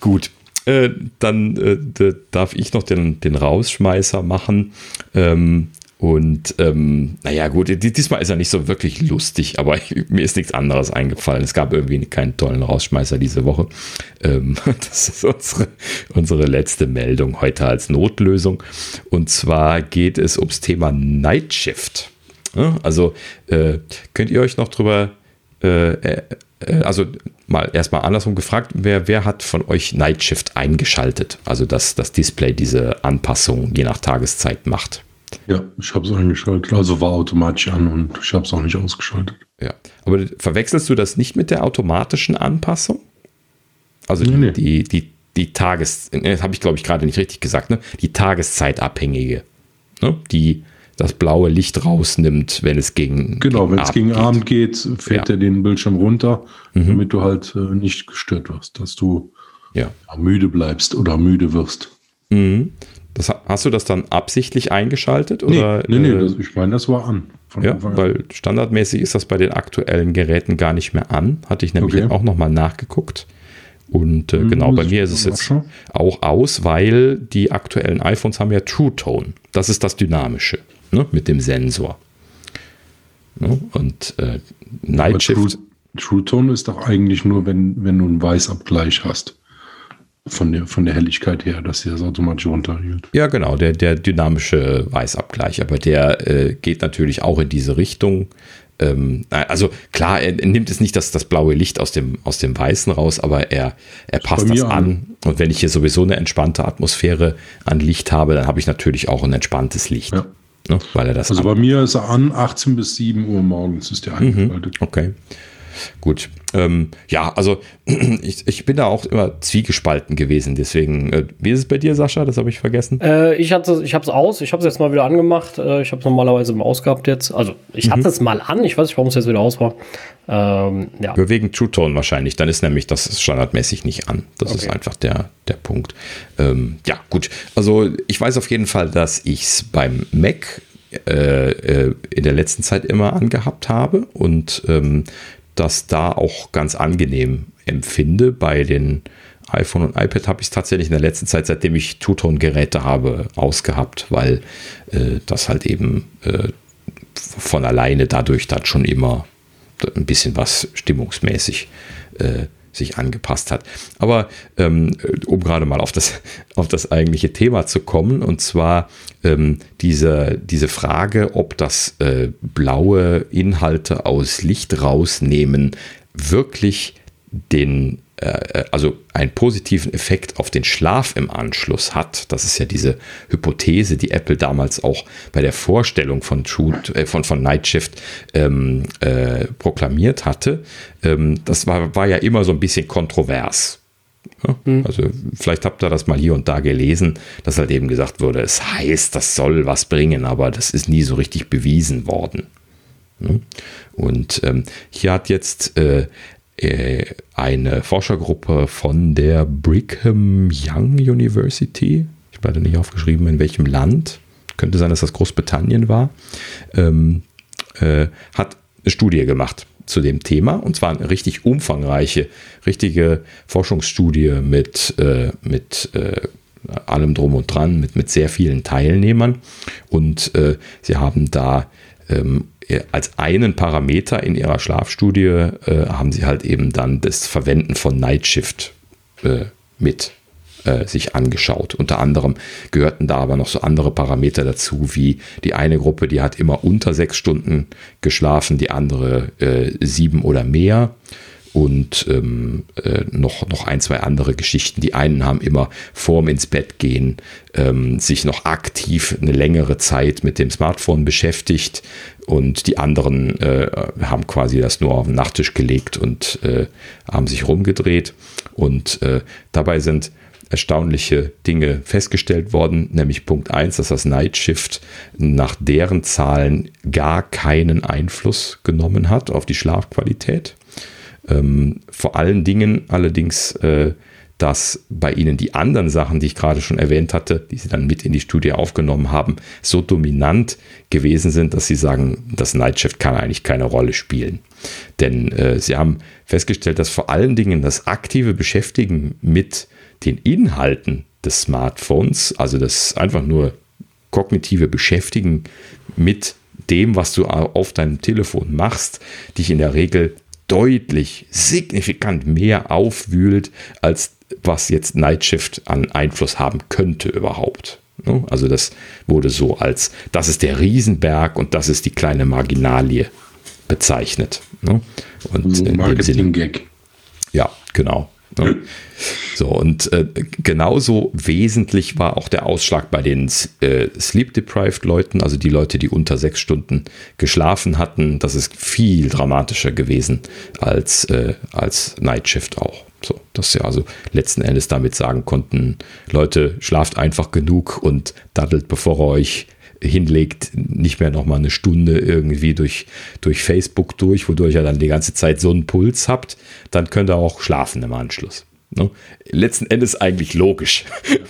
Gut, äh, dann äh, darf ich noch den, den Rausschmeißer machen. Ähm, und ähm, naja, gut, diesmal ist er nicht so wirklich lustig, aber ich, mir ist nichts anderes eingefallen. Es gab irgendwie keinen tollen Rausschmeißer diese Woche. Ähm, das ist unsere, unsere letzte Meldung heute als Notlösung. Und zwar geht es ums Thema Night Shift. Also äh, könnt ihr euch noch drüber, äh, äh, also mal erstmal andersrum gefragt, wer, wer hat von euch Night Shift eingeschaltet? Also dass das Display diese Anpassung je nach Tageszeit macht. Ja, ich habe es eingeschaltet, also war automatisch an und ich habe es auch nicht ausgeschaltet. Ja, aber verwechselst du das nicht mit der automatischen Anpassung? Also nee, die, nee. die die die Tages, das habe ich glaube ich gerade nicht richtig gesagt, ne? Die tageszeitabhängige, ne? Die das blaue Licht rausnimmt, wenn es gegen Genau, wenn es gegen Abend geht, fährt ja. er den Bildschirm runter, mhm. damit du halt äh, nicht gestört wirst, dass du ja. müde bleibst oder müde wirst. Mhm. Das, hast du das dann absichtlich eingeschaltet? Nee, oder, nee, nee äh, das, ich meine, das war an. Von ja, Anfang an. Weil standardmäßig ist das bei den aktuellen Geräten gar nicht mehr an. Hatte ich nämlich okay. auch nochmal nachgeguckt. Und äh, mhm, genau, bei mir ist es jetzt schon. auch aus, weil die aktuellen iPhones haben ja True Tone. Das ist das Dynamische. Ne, mit dem Sensor. Ne, und äh, Night Shift. True, True Tone ist doch eigentlich nur, wenn, wenn du einen Weißabgleich hast. Von der, von der Helligkeit her, dass sie das automatisch runterregelt. Ja, genau, der, der dynamische Weißabgleich. Aber der äh, geht natürlich auch in diese Richtung. Ähm, also klar, er, er nimmt es nicht das, das blaue Licht aus dem, aus dem Weißen raus, aber er, er passt das an. an. Und wenn ich hier sowieso eine entspannte Atmosphäre an Licht habe, dann habe ich natürlich auch ein entspanntes Licht. Ja. Ne, weil er das also bei mir ist er an, achtzehn bis sieben Uhr morgens ist der eingeschaltet. Mhm, okay, gut. Ähm, ja, also ich, ich bin da auch immer zwiegespalten gewesen, deswegen, äh, wie ist es bei dir, Sascha? Das habe ich vergessen. Äh, ich hatte, ich habe es aus, ich habe es jetzt mal wieder angemacht. Äh, ich habe es normalerweise im Ausgehabt jetzt. Also ich mhm. hatte es mal an, ich weiß nicht, warum es jetzt wieder aus war. Ähm, ja. Wegen True Tone wahrscheinlich, dann ist nämlich das standardmäßig nicht an. Das okay. ist einfach der, der Punkt. Ähm, ja, gut. Also ich weiß auf jeden Fall, dass ich es beim Mac äh, äh, in der letzten Zeit immer angehabt habe und ähm, das da auch ganz angenehm empfinde. Bei den iPhone und iPad habe ich es tatsächlich in der letzten Zeit, seitdem ich Two-Tone-Geräte habe, ausgehabt, weil äh, das halt eben äh, von alleine dadurch dann schon immer ein bisschen was stimmungsmäßig äh, sich angepasst hat. Aber ähm, um gerade mal auf das, auf das eigentliche Thema zu kommen, und zwar ähm, diese, diese Frage, ob das äh, blaue Inhalte aus Licht rausnehmen wirklich den, äh, also einen positiven Effekt auf den Schlaf im Anschluss hat. Das ist ja diese Hypothese, die Apple damals auch bei der Vorstellung von, True, äh, von, von Night Shift ähm, äh, proklamiert hatte. Ähm, das war, war ja immer so ein bisschen kontrovers. Ja, also vielleicht habt ihr das mal hier und da gelesen, dass halt eben gesagt wurde, es heißt, das soll was bringen, aber das ist nie so richtig bewiesen worden. Ja? Und ähm, hier hat jetzt äh, eine Forschergruppe von der Brigham Young University, ich habe leider nicht aufgeschrieben, in welchem Land, könnte sein, dass das Großbritannien war, ähm, äh, hat eine Studie gemacht zu dem Thema, und zwar eine richtig umfangreiche, richtige Forschungsstudie mit, äh, mit äh, allem Drum und Dran, mit, mit sehr vielen Teilnehmern, und äh, sie haben da ähm, als einen Parameter in ihrer Schlafstudie äh, haben sie halt eben dann das Verwenden von Night Shift äh, mit äh, sich angeschaut. Unter anderem gehörten da aber noch so andere Parameter dazu, wie die eine Gruppe, die hat immer unter sechs Stunden geschlafen, die andere äh, sieben oder mehr. Und ähm, äh, noch, noch ein, zwei andere Geschichten. Die einen haben immer vorm ins Bett gehen, ähm, sich noch aktiv eine längere Zeit mit dem Smartphone beschäftigt, und die anderen äh, haben quasi das nur auf den Nachttisch gelegt und äh, haben sich rumgedreht. Und äh, dabei sind erstaunliche Dinge festgestellt worden, nämlich Punkt eins, dass das Night Shift nach deren Zahlen gar keinen Einfluss genommen hat auf die Schlafqualität. Ähm, vor allen Dingen allerdings äh, dass bei Ihnen die anderen Sachen, die ich gerade schon erwähnt hatte, die Sie dann mit in die Studie aufgenommen haben, so dominant gewesen sind, dass Sie sagen, das Nightshift kann eigentlich keine Rolle spielen. Denn äh, Sie haben festgestellt, dass vor allen Dingen das aktive Beschäftigen mit den Inhalten des Smartphones, also das einfach nur kognitive Beschäftigen mit dem, was du auf deinem Telefon machst, dich in der Regel deutlich, signifikant mehr aufwühlt, als was jetzt Nightshift an Einfluss haben könnte überhaupt. Also das wurde so als, das ist der Riesenberg und das ist die kleine Marginalie bezeichnet. Und Marketing-Gag. Ja, genau. So, und äh, genauso wesentlich war auch der Ausschlag bei den äh, Sleep-Deprived-Leuten, also die Leute, die unter sechs Stunden geschlafen hatten. Das ist viel dramatischer gewesen als, äh, als Nightshift auch. So, dass sie also letzten Endes damit sagen konnten, Leute, schlaft einfach genug und daddelt, bevor ihr euch hinlegt, nicht mehr nochmal eine Stunde irgendwie durch, durch Facebook durch, wodurch ihr dann die ganze Zeit so einen Puls habt, dann könnt ihr auch schlafen im Anschluss. Ne? Letzten Endes eigentlich logisch,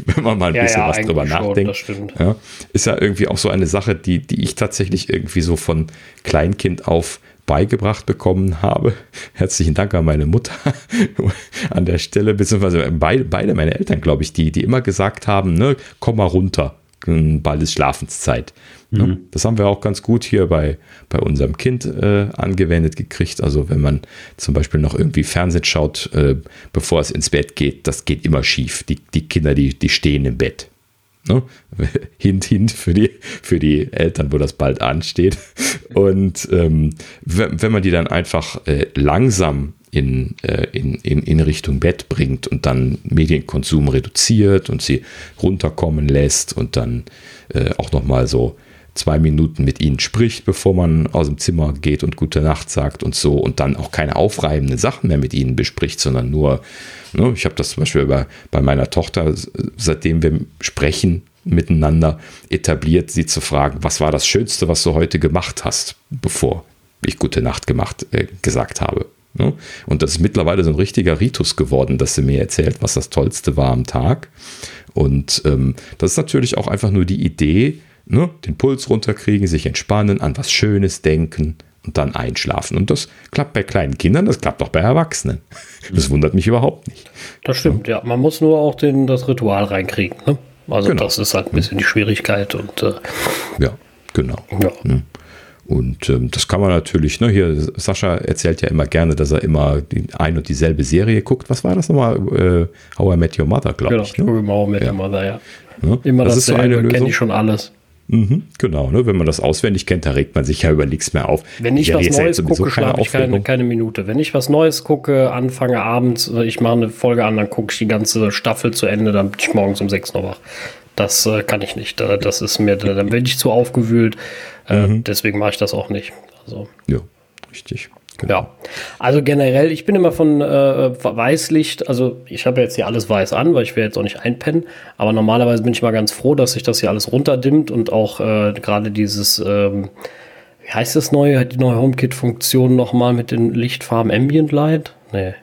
wenn man mal ein ja, bisschen ja, was drüber schon, nachdenkt. Ja, ist ja irgendwie auch so eine Sache, die, die ich tatsächlich irgendwie so von Kleinkind auf beigebracht bekommen habe. Herzlichen Dank an meine Mutter an der Stelle, beziehungsweise beide, beide meine Eltern, glaube ich, die, die immer gesagt haben, ne, komm mal runter. Bald ist Schlafenszeit. Mhm. Das haben wir auch ganz gut hier bei, bei unserem Kind äh, angewendet gekriegt. Also wenn man zum Beispiel noch irgendwie Fernsehen schaut, äh, bevor es ins Bett geht, das geht immer schief. Die, die Kinder, die, die stehen im Bett. Ne? Hint, hint für die, für die Eltern, wo das bald ansteht. Und ähm, wenn, wenn man die dann einfach äh, langsam In, in, in Richtung Bett bringt und dann Medienkonsum reduziert und sie runterkommen lässt und dann äh, auch nochmal so zwei Minuten mit ihnen spricht, bevor man aus dem Zimmer geht und gute Nacht sagt und so und dann auch keine aufreibenden Sachen mehr mit ihnen bespricht, sondern nur, ne, ich habe das zum Beispiel bei, bei meiner Tochter, seitdem wir sprechen miteinander, etabliert, sie zu fragen, was war das Schönste, was du heute gemacht hast, bevor ich gute Nacht gemacht, äh, gesagt habe. Und das ist mittlerweile so ein richtiger Ritus geworden, dass sie mir erzählt, was das Tollste war am Tag. Und ähm, das ist natürlich auch einfach nur die Idee, ne? Den Puls runterkriegen, sich entspannen, an was Schönes denken und dann einschlafen. Und das klappt bei kleinen Kindern, das klappt auch bei Erwachsenen. Das wundert mich überhaupt nicht. Das stimmt, ja. ja. Man muss nur auch den, das Ritual reinkriegen. Ne? Also genau. Das ist halt ein bisschen die Schwierigkeit. Und, äh, ja, genau. Ja. Ja. Und ähm, das kann man natürlich, ne, hier, Sascha erzählt ja immer gerne, dass er immer die ein und dieselbe Serie guckt. Was war das nochmal? Äh, How I Met Your Mother, glaube genau, ich. Genau, ne? How I Met Your Mother, ja. ja. Immer das, das ist so eine Lösung. Kenne ich schon alles. Mhm, genau, ne, wenn man das auswendig kennt, da regt man sich ja über nichts mehr auf. Wenn ich was Neues gucke, schlafe ich keine, keine Minute. Wenn ich was Neues gucke, anfange abends, ich mache eine Folge an, dann gucke ich die ganze Staffel zu Ende, dann bin ich morgens um sechs noch wach. Das äh, kann ich nicht. Das ist mir, dann bin ich zu aufgewühlt. Äh, mhm. Deswegen mache ich das auch nicht. Also. Ja, richtig. Genau. Ja. Also generell, ich bin immer von äh, Weißlicht, also ich habe jetzt hier alles weiß an, weil ich will jetzt auch nicht einpennen, aber normalerweise bin ich mal ganz froh, dass sich das hier alles runterdimmt und auch äh, gerade dieses, ähm, wie heißt das neue, die neue HomeKit-Funktion nochmal mit den Lichtfarben Ambient Light? Nee.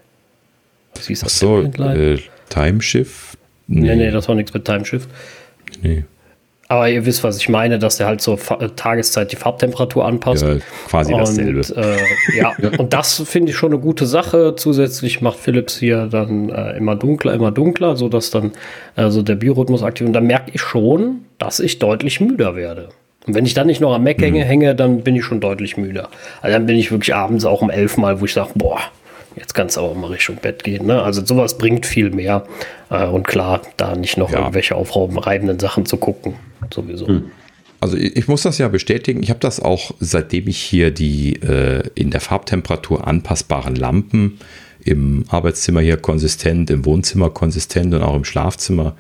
Was hieß das? Ach so, Ambient Light? Äh, Time Shift? Nee. nee, nee, das war nichts mit Time Shift. Nee. Aber ihr wisst, was ich meine, dass der halt zur Fa- Tageszeit die Farbtemperatur anpasst. Ja, quasi und, dasselbe. Äh, ja, und das finde ich schon eine gute Sache. Zusätzlich macht Philips hier dann äh, immer dunkler, immer dunkler, sodass dann also der Biorhythmus aktiv ist. Und dann merke ich schon, dass ich deutlich müder werde. Und wenn ich dann nicht noch am Mac mhm. hänge, hänge, dann bin ich schon deutlich müder. Also dann bin ich wirklich abends auch um elf mal, wo ich sage, boah, jetzt kann es aber mal Richtung Bett gehen. Ne? Also sowas bringt viel mehr. Und klar, da nicht noch ja. irgendwelche aufreibenden Sachen zu gucken. Sowieso. Hm. Also ich muss das ja bestätigen. Ich habe das auch, seitdem ich hier die äh, in der Farbtemperatur anpassbaren Lampen im Arbeitszimmer hier konsistent, im Wohnzimmer konsistent und auch im Schlafzimmer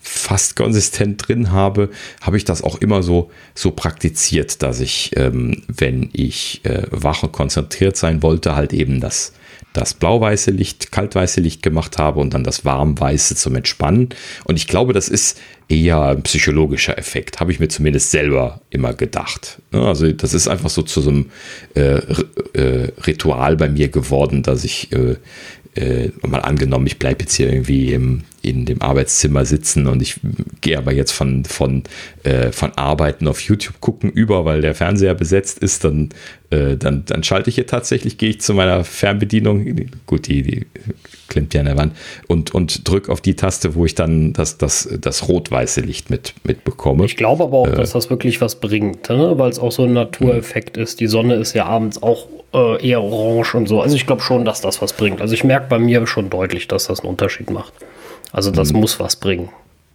fast konsistent drin habe, habe ich das auch immer so, so praktiziert, dass ich, ähm, wenn ich äh, wach und konzentriert sein wollte, halt eben das das blau-weiße Licht, kaltweiße Licht gemacht habe und dann das warm-weiße zum Entspannen. Und ich glaube, das ist eher ein psychologischer Effekt, habe ich mir zumindest selber immer gedacht. Also das ist einfach so zu so einem äh, äh, Ritual bei mir geworden, dass ich äh, äh, mal angenommen, ich bleibe jetzt hier irgendwie im, in dem Arbeitszimmer sitzen und ich gehe aber jetzt von, von, äh, von Arbeiten auf YouTube gucken über, weil der Fernseher besetzt ist, dann, äh, dann, dann schalte ich hier tatsächlich, gehe ich zu meiner Fernbedienung, gut, die, die klemmt ja an der Wand, und, und drücke auf die Taste, wo ich dann das, das, das rot-weiße Licht mit, mitbekomme. Ich glaube aber auch, äh, dass das wirklich was bringt, ne? Weil es auch so ein Natureffekt ist. Die Sonne ist ja abends auch äh, eher orange und so. Also ich glaube schon, dass das was bringt. Also ich merke bei mir schon deutlich, dass das einen Unterschied macht. Also das muss was bringen.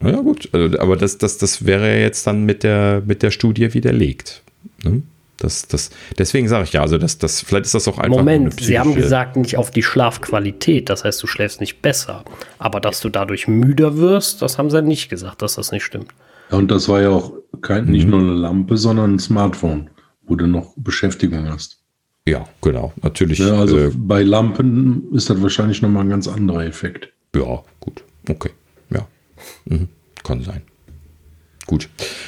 Ja gut, also, aber das, das, das wäre ja jetzt dann mit der, mit der Studie widerlegt. Ne? Das, das, deswegen sage ich ja, also das, das, vielleicht ist das auch einfach Moment, eine psychische... Sie haben gesagt, nicht auf die Schlafqualität, das heißt, du schläfst nicht besser. Aber dass du dadurch müder wirst, das haben sie ja nicht gesagt, dass das nicht stimmt. Ja, und das war ja auch kein, nicht mhm. nur eine Lampe, sondern ein Smartphone, wo du noch Beschäftigung hast. Ja, genau, natürlich. Ja, also äh, bei Lampen ist das wahrscheinlich nochmal ein ganz anderer Effekt. Ja, gut. Okay, ja, mhm. Kann sein. Gut,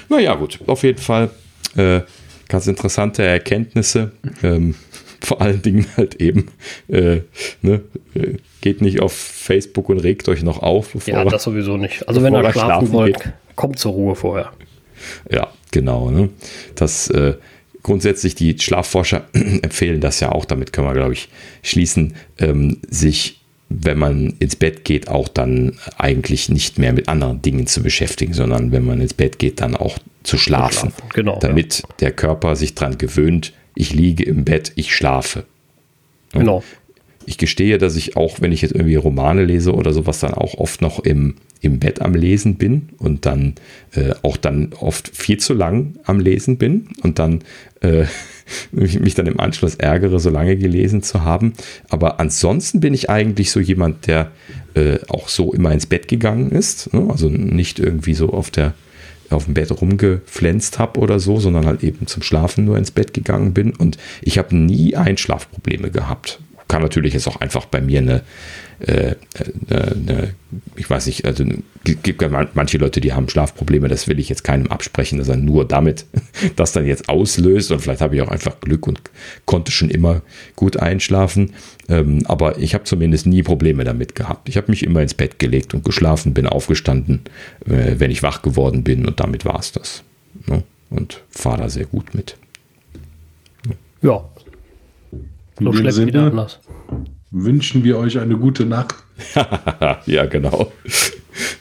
naja gut, auf jeden Fall äh, ganz interessante Erkenntnisse, ähm, vor allen Dingen halt eben, äh, ne, äh, geht nicht auf Facebook und regt euch noch auf. Bevor ja, das sowieso nicht. Also wenn ihr schlafen, schlafen wollt, geht. Kommt zur Ruhe vorher. Ja, genau, ne? Das äh, grundsätzlich, die Schlafforscher empfehlen das ja auch, damit können wir, glaube ich, schließen, ähm, sich, wenn man ins Bett geht, auch dann eigentlich nicht mehr mit anderen Dingen zu beschäftigen, sondern wenn man ins Bett geht, dann auch zu schlafen. schlafen genau, damit ja. Der Körper sich daran gewöhnt, ich liege im Bett, ich schlafe. Und genau. Ich gestehe, dass ich auch, wenn ich jetzt irgendwie Romane lese oder sowas, dann auch oft noch im, im Bett am Lesen bin und dann äh, auch dann oft viel zu lang am Lesen bin und dann äh, mich dann im Anschluss ärgere, so lange gelesen zu haben. Aber ansonsten bin ich eigentlich so jemand, der äh, auch so immer ins Bett gegangen ist, ne? Also nicht irgendwie so auf der auf dem Bett rumgeflänzt habe oder so, sondern halt eben zum Schlafen nur ins Bett gegangen bin. Und ich habe nie Einschlafprobleme gehabt. Kann natürlich jetzt auch einfach bei mir eine, äh, eine, eine ich weiß nicht, also gibt ja manche Leute, die haben Schlafprobleme, das will ich jetzt keinem absprechen, dass er nur damit das dann jetzt auslöst und vielleicht habe ich auch einfach Glück und konnte schon immer gut einschlafen, ähm, aber ich habe zumindest nie Probleme damit gehabt. Ich habe mich immer ins Bett gelegt und geschlafen, bin aufgestanden, äh, wenn ich wach geworden bin und damit war es das. Ne? Und fahre da sehr gut mit. Ja. ja. So schlecht wieder anders. Wünschen wir euch eine gute Nacht. Ja, genau.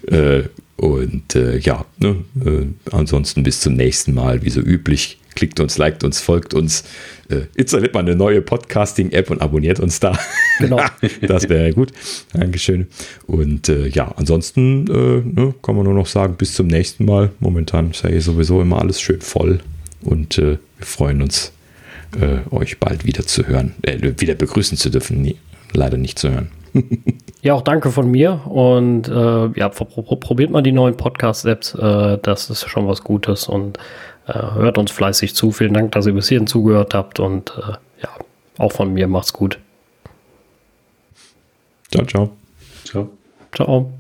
Äh, und äh, ja, ne, äh, ansonsten bis zum nächsten Mal, wie so üblich. Klickt uns, liked uns, folgt uns. Äh, installiert mal eine neue Podcasting-App und abonniert uns da. Genau. Das wäre gut. Dankeschön. Und äh, ja, ansonsten äh, ne, kann man nur noch sagen, bis zum nächsten Mal. Momentan ist ja hier sowieso immer alles schön voll. Und äh, wir freuen uns, Äh, euch bald wieder zu hören, äh, wieder begrüßen zu dürfen, nee, leider nicht zu hören. Ja, auch danke von mir und äh, ja, probiert mal die neuen Podcast-Apps, äh, das ist schon was Gutes und äh, hört uns fleißig zu. Vielen Dank, dass ihr bis hierhin zugehört habt und äh, ja, auch von mir macht's gut. Ciao, ciao. Ciao. Ciao.